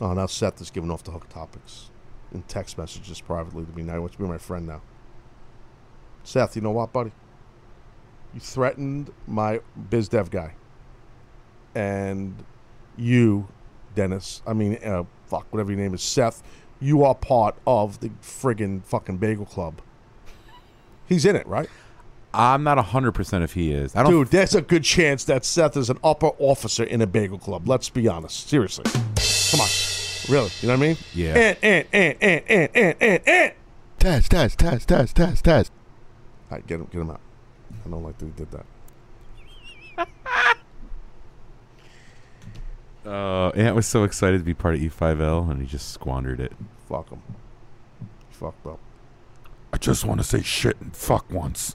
Oh, now Seth is giving off the hook topics in text messages privately to me now. He wants to be my friend now. Seth, you know what, buddy? You threatened my biz dev guy. And you, Dennis, I mean, fuck, whatever your name is, Seth, you are part of the friggin' fucking Bagel Club. He's in it, right? I'm not 100% if he is. I don't. Dude, there's a good chance that Seth is an upper officer in a Bagel Club. Let's be honest. Seriously. Come on. Really? You know what I mean? Yeah. And. Taz. All right, get him out. I don't like that he did that. Ant was so excited to be part of E5L, and he just squandered it. Fuck him. Fucked up. I just want to say shit and fuck once.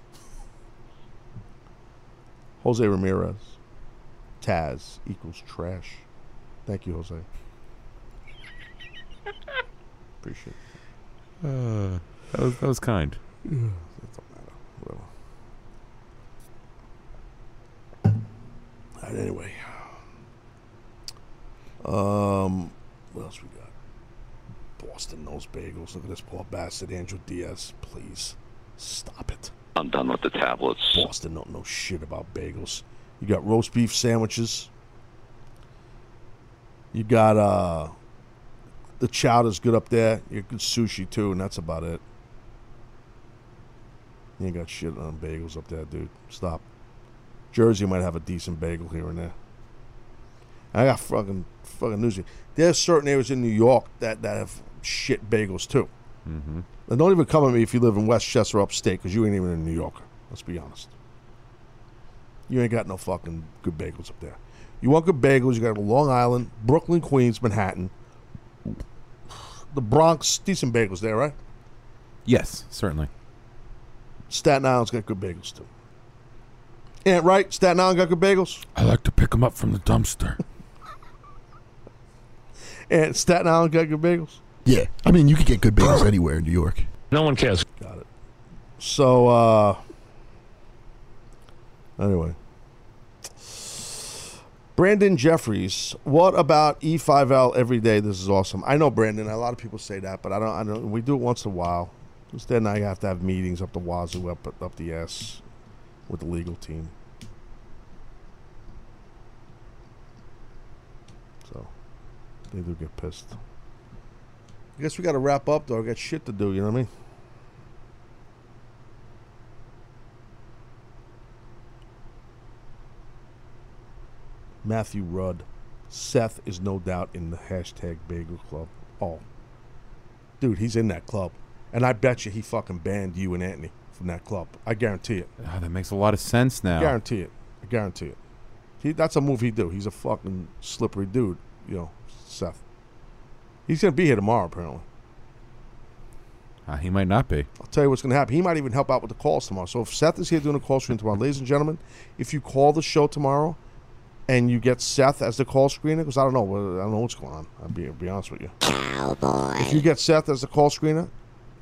Jose Ramirez. Taz equals trash. Thank you, Jose. Appreciate it. That was kind. That don't matter. Whatever. All right, anyway. What else we got? Boston knows bagels. Look at this poor bastard, Andrew Diaz. Please, stop it. I'm done with the tablets. Boston don't know shit about bagels. You got roast beef sandwiches. You got, the chowder's good up there. You got good sushi, too, and that's about it. You ain't got shit on bagels up there, dude. Stop. Jersey might have a decent bagel here and there. I got fucking news. There's certain areas in New York that have shit bagels too. Mm-hmm. And don't even come at me if you live in Westchester upstate, because you ain't even a New Yorker. Let's be honest. You ain't got no fucking good bagels up there. You want good bagels? You got Long Island, Brooklyn, Queens, Manhattan, the Bronx. Decent bagels there, right? Yes, certainly. Staten Island's got good bagels too. Ain't right? Staten Island got good bagels. I like to pick them up from the dumpster. And Staten Island got good bagels? Yeah. I mean, you can get good bagels anywhere in New York. No one cares. Got it. So, anyway. Brandon Jeffries, what about E5L every day? This is awesome. I know, Brandon, a lot of people say that, but I don't. We do it once in a while. Because then I have to have meetings up the wazoo, up the ass with the legal team. They do get pissed. I guess we got to wrap up, though. I got shit to do, you know what I mean? Matthew Rudd. Seth is no doubt in the hashtag Bagel Club. Oh. Dude, he's in that club. And I bet you he fucking banned you and Anthony from that club. I guarantee it. Oh, that makes a lot of sense now. I guarantee it. That's a move he do. He's a fucking slippery dude, you know. Seth. He's going to be here tomorrow, apparently. He might not be. I'll tell you what's going to happen. He might even help out with the calls tomorrow. So if Seth is here doing a call screen tomorrow, ladies and gentlemen, if you call the show tomorrow and you get Seth as the call screener, because I don't know what's going on. I'll be honest with you. Cowboy. If you get Seth as the call screener,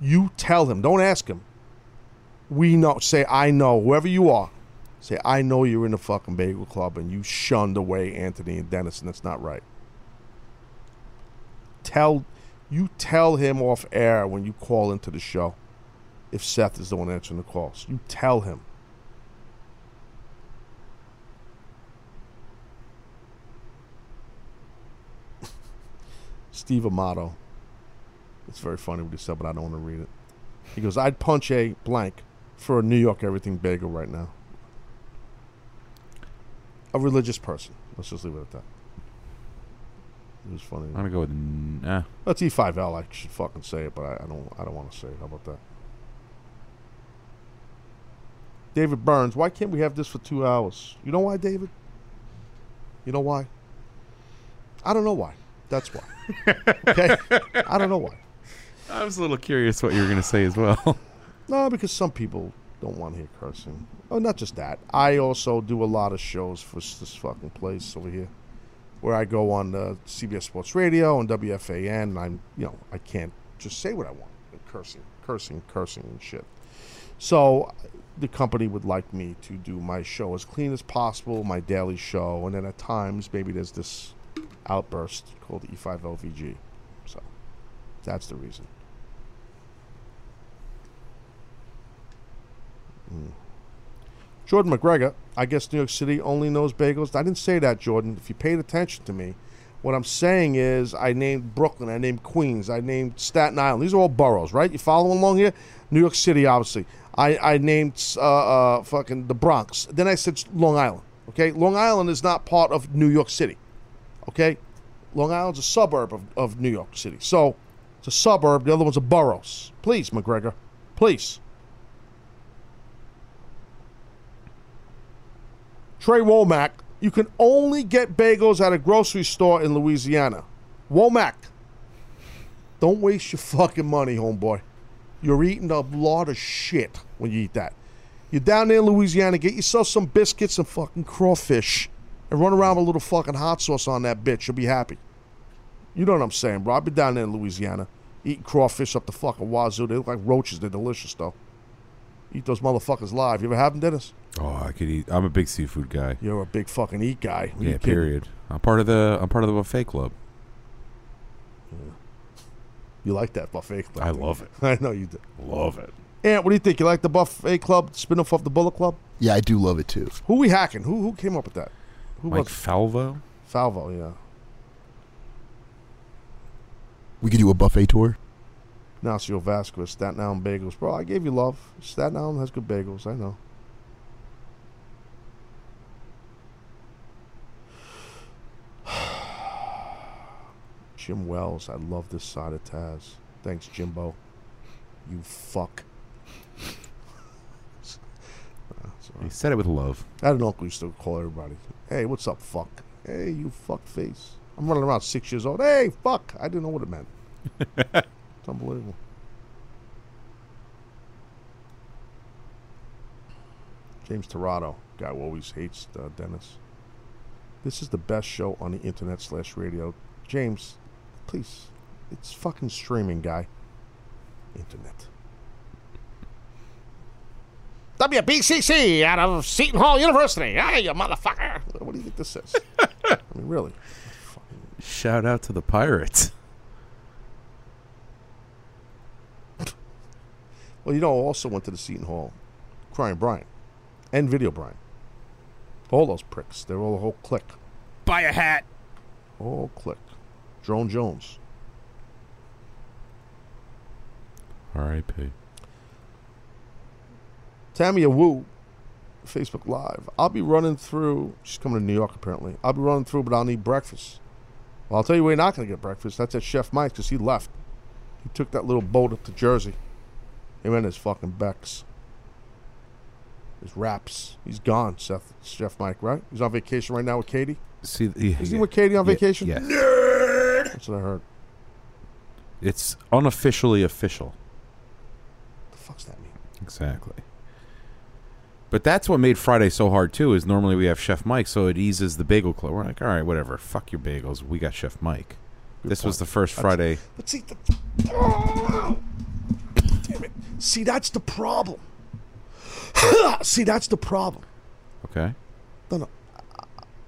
you tell him. Don't ask him. we know, say, I know, whoever you are, say, I know you're in the fucking bagel club and you shunned away Anthony and Dennis, and that's not right. You tell him off air when you call into the show, if Seth is the one answering the calls. You tell him. Steve Amato. It's very funny what he said, but I don't want to read it. He goes, I'd punch a blank for a New York everything bagel right now. A religious person. Let's just leave it at that. It was funny. I'm gonna go with nah. That's E5L. I should fucking say it, but I don't want to say it. How about that? David Burns, why can't we have this for 2 hours? You know why, David? You know why? I don't know why. That's why. Okay? I don't know why. I was a little curious what you were going to say as well. No, because some people don't want to hear cursing. Oh, not just that. I also do a lot of shows for this fucking place over here, where I go on CBS Sports Radio and WFAN, and I'm, you know, I can't just say what I want. Cursing and shit. So the company would like me to do my show as clean as possible, my daily show, and then at times maybe there's this outburst called E5LVG. So that's the reason. Jordan McGregor, I guess New York City only knows bagels. I didn't say that, Jordan. If you paid attention to me, what I'm saying is I named Brooklyn, I named Queens, I named Staten Island. These are all boroughs, right? You following along here? New York City, obviously. I named fucking the Bronx. Then I said Long Island, okay? Long Island is not part of New York City, okay? Long Island's a suburb of New York City. So it's a suburb. The other one's a boroughs. Please, McGregor. Please. Trey Womack, you can only get bagels at a grocery store in Louisiana. Womack, don't waste your fucking money, homeboy. You're eating a lot of shit when you eat that. You're down there in Louisiana, get yourself some biscuits and fucking crawfish and run around with a little fucking hot sauce on that bitch. You'll be happy. You know what I'm saying, bro. I've been down there in Louisiana eating crawfish up the fucking wazoo. They look like roaches. They're delicious, though. Eat those motherfuckers live. You ever have them, Dennis? Oh, I could eat. I'm a big seafood guy. You're a big fucking eat guy. What, yeah, period. I'm part of the buffet club. Yeah. You like that buffet club? I love it. I know you do. Love it. And what do you think? You like the buffet club spin-off of the Bullet Club? Yeah, I do love it too. Who we hacking? Who came up with that? Who Mike Falvo? Falvo, yeah. We could do a buffet tour. Ignacio Vasquez, Staten Island bagels. Bro, I gave you love. Staten Island has good bagels, I know. Jim Wells, I love this side of Taz. Thanks, Jimbo. You fuck. He said it with love. I don't know if we used to call everybody. Hey, what's up, fuck? Hey, you fuck face. I'm running around 6 years old. Hey, fuck. I didn't know what it meant. It's unbelievable. James Tirado, guy who always hates Dennis. This is the best show on the internet / radio. James, please. It's fucking streaming, guy. Internet. WBCC out of Seton Hall University. Hey, you motherfucker. What do you think this is? I mean, really. Shout out to the Pirates. Well, you know, I also went to the Seton Hall. Crying Brian. And Video Brian. All those pricks. They're all a whole clique. Buy a hat. All clique. Drone Jones. R.I.P. Tamia Wu. Facebook Live. I'll be running through. She's coming to New York, apparently. I'll be running through, but I'll need breakfast. Well, I'll tell you where you're not going to get breakfast. That's at Chef Mike's, because he left. He took that little boat up to Jersey. Him and his fucking Becks. His raps. He's gone, Seth. It's Chef Mike, right? He's on vacation right now with Katie? See, Is he with Katie on vacation? Yeah. Nerd! That's what I heard. It's unofficially official. What the fuck's that mean? Exactly. But that's what made Friday so hard, too, is normally we have Chef Mike, so it eases the bagel club. We're like, all right, whatever. Fuck your bagels. We got Chef Mike. Good this point. Was the first Friday. Let's see. Oh! Damn it. See, that's the problem. See, that's the problem. Okay. No.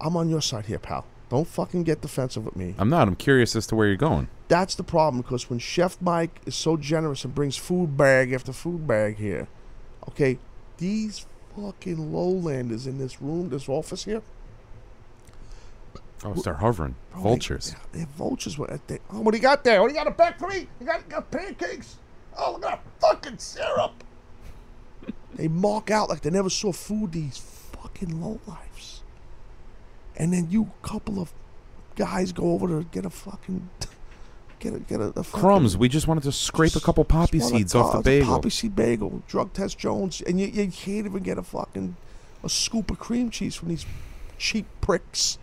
I'm on your side here, pal. Don't fucking get defensive with me. I'm not. I'm curious as to where you're going. That's the problem, because when Chef Mike is so generous and brings food bag after food bag here, okay, these fucking lowlanders in this room, this office here. Oh, start hovering. Bro, vultures. They're vultures. Oh, what do you got there? What do you got back for me? You got pancakes? Oh, look at that fucking syrup. They mark out like they never saw food, these fucking lowlifes. And then you couple of guys go over to get a fucking... Get a crumbs. Fucking, we just wanted to scrape a couple poppy seeds off the bagel. Poppy seed bagel. Drug Test Jones. And you can't even get a fucking... a scoop of cream cheese from these cheap pricks.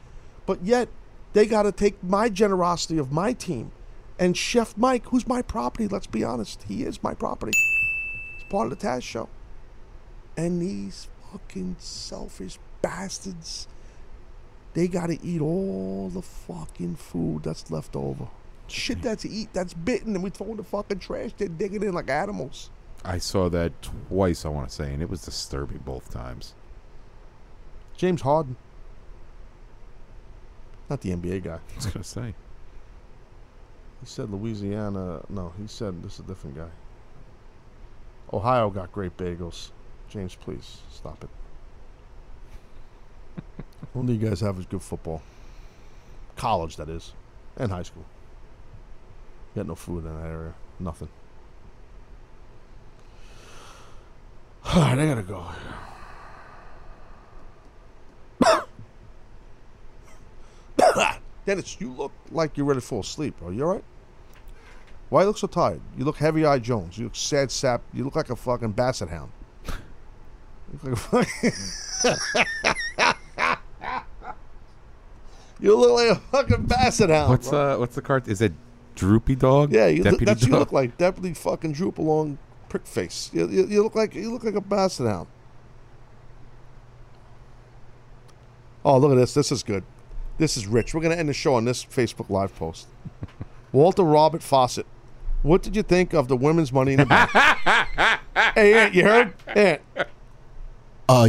But yet, they got to take my generosity of my team. And Chef Mike, who's my property, let's be honest. He is my property. He's part of the Taz Show. And these fucking selfish bastards, they got to eat all the fucking food that's left over. Shit that's eat, that's bitten, and we throw in the fucking trash. They're digging in like animals. I saw that twice, I want to say, and it was disturbing both times. James Harden. Not the NBA guy. I was going to say. He said Louisiana. No, he said this is a different guy. Ohio got great bagels. James, please stop it. Only you guys have is good football. College, that is. And high school. You got no food in that area. Nothing. All right, I got to go. Dennis, you look like you're ready to fall asleep. Are you all right? Why you look so tired? You look heavy-eyed Jones. You look sad sap. You look like a fucking basset hound. You look like a fucking... you look like a fucking basset hound. What's the card? Is it Droopy Dog? Yeah, you Deputy Dog? You look like Deputy fucking Droop along prick face. You look like a basset hound. Oh, look at this. This is good. This is rich. We're going to end the show on this Facebook Live post. Walter Robert Fawcett. What did you think of the women's Money in the Bank? Hey, Ant, you heard? Ant.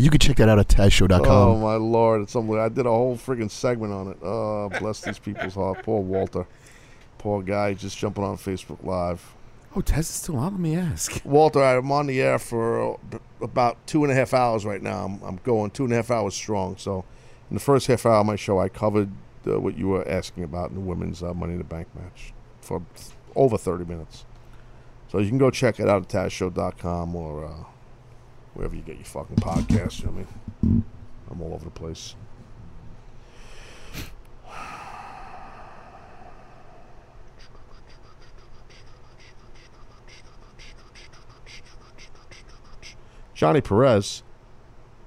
You can check that out at TazShow.com. Oh, my Lord. It's something. I did a whole freaking segment on it. Oh, bless these people's heart. Poor Walter. Poor guy just jumping on Facebook Live. Oh, Taz is still on? Let me ask. Walter, I'm on the air for about 2.5 hours right now. I'm going 2.5 hours strong, so... In the first half hour of my show, I covered what you were asking about in the women's Money in the Bank match for over 30 minutes. So you can go check it out at TazShow.com or wherever you get your fucking podcast. You know what I mean? I'm all over the place. Johnny Perez.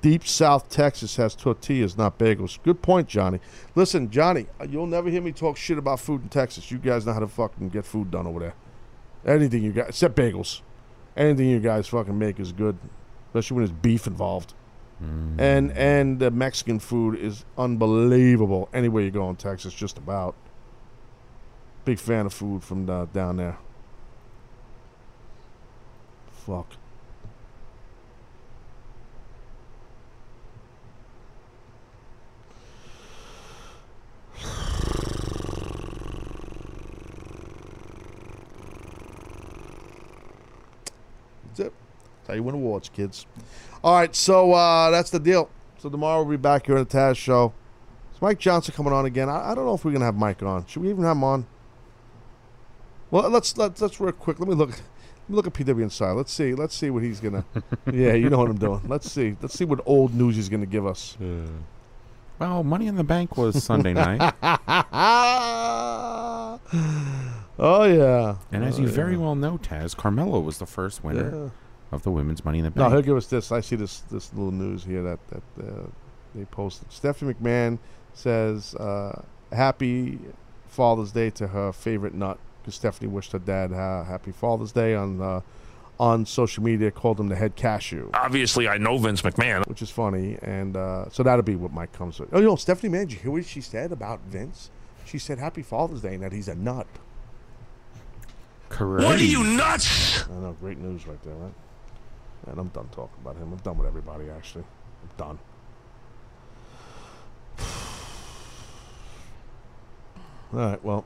Deep South Texas has tortillas, not bagels. Good point, Johnny. Listen, Johnny, you'll never hear me talk shit about food in Texas. You guys know how to fucking get food done over there. Anything you guys, except bagels. Anything you guys fucking make is good, especially when there's beef involved. Mm. And the Mexican food is unbelievable. Anywhere you go in Texas, just about. Big fan of food from down there. Fuck. That's it. That's how you win awards, kids. Alright, so that's the deal. So tomorrow we'll be back here on the Taz Show. Is Mike Johnson coming on again? I don't know if we're going to have Mike on. Should we even have him on? Well, let's real quick. Let me look at PW Inside. Let's see what he's going to... Yeah, you know what I'm doing. Let's see what old news he's going to give us. Well, Money in the Bank was Sunday night. Oh, yeah. And as you very well know, Taz, Carmella was the first winner of the women's Money in the Bank. No, he'll give us this. I see this little news here that they posted. Stephanie McMahon says, happy Father's Day to her favorite nut, because Stephanie wished her dad happy Father's Day on social media, called him the head cashew. Obviously, I know Vince McMahon. Which is funny, and so that'll be what Mike comes with. Oh, you know, Stephanie McMahon, did you hear what she said about Vince? She said, happy Father's Day, and that he's a nut. Correct. What are you, nuts? I know, great news right there, right? And I'm done talking about him. I'm done with everybody, actually. I'm done. Alright, well.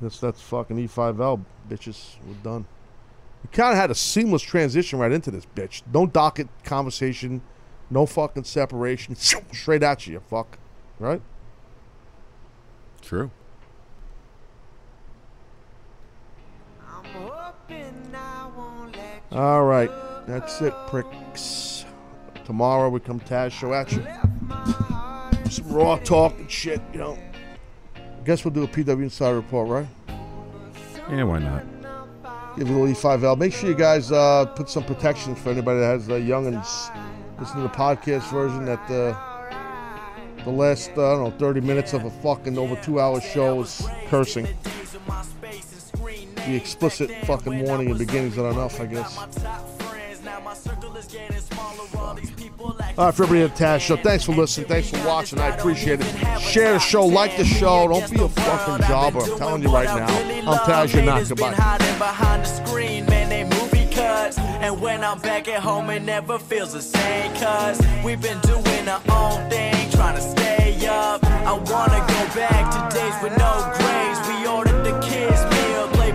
That's fucking E5L, bitches. We're done. We kind of had a seamless transition right into this, bitch. No docket conversation. No fucking separation. Straight at you, fuck. Right? True. All right, that's it, pricks. Tomorrow we come Taz Show at you. Some raw talk and shit, you know. I guess we'll do a PW Insider Report, right? Yeah, why not? Give a little E5L. Make sure you guys put some protection for anybody that has young and listen to the podcast version that the last, I don't know, 30 minutes of a fucking over 2 hour show is cursing. The explicit fucking warning and beginnings are enough, I guess. Alright, for everybody at the Taz Show, thanks for listening, thanks for watching, I appreciate it. Share the show, like the show, don't be a fucking jobber, I'm telling you right now. I'm Taz, you're not, goodbye. And when I'm back at home, it never feels the same, cause we've been doing our own thing, trying to stay up. I wanna go back to days with no grades. We ordered the kids' meal, play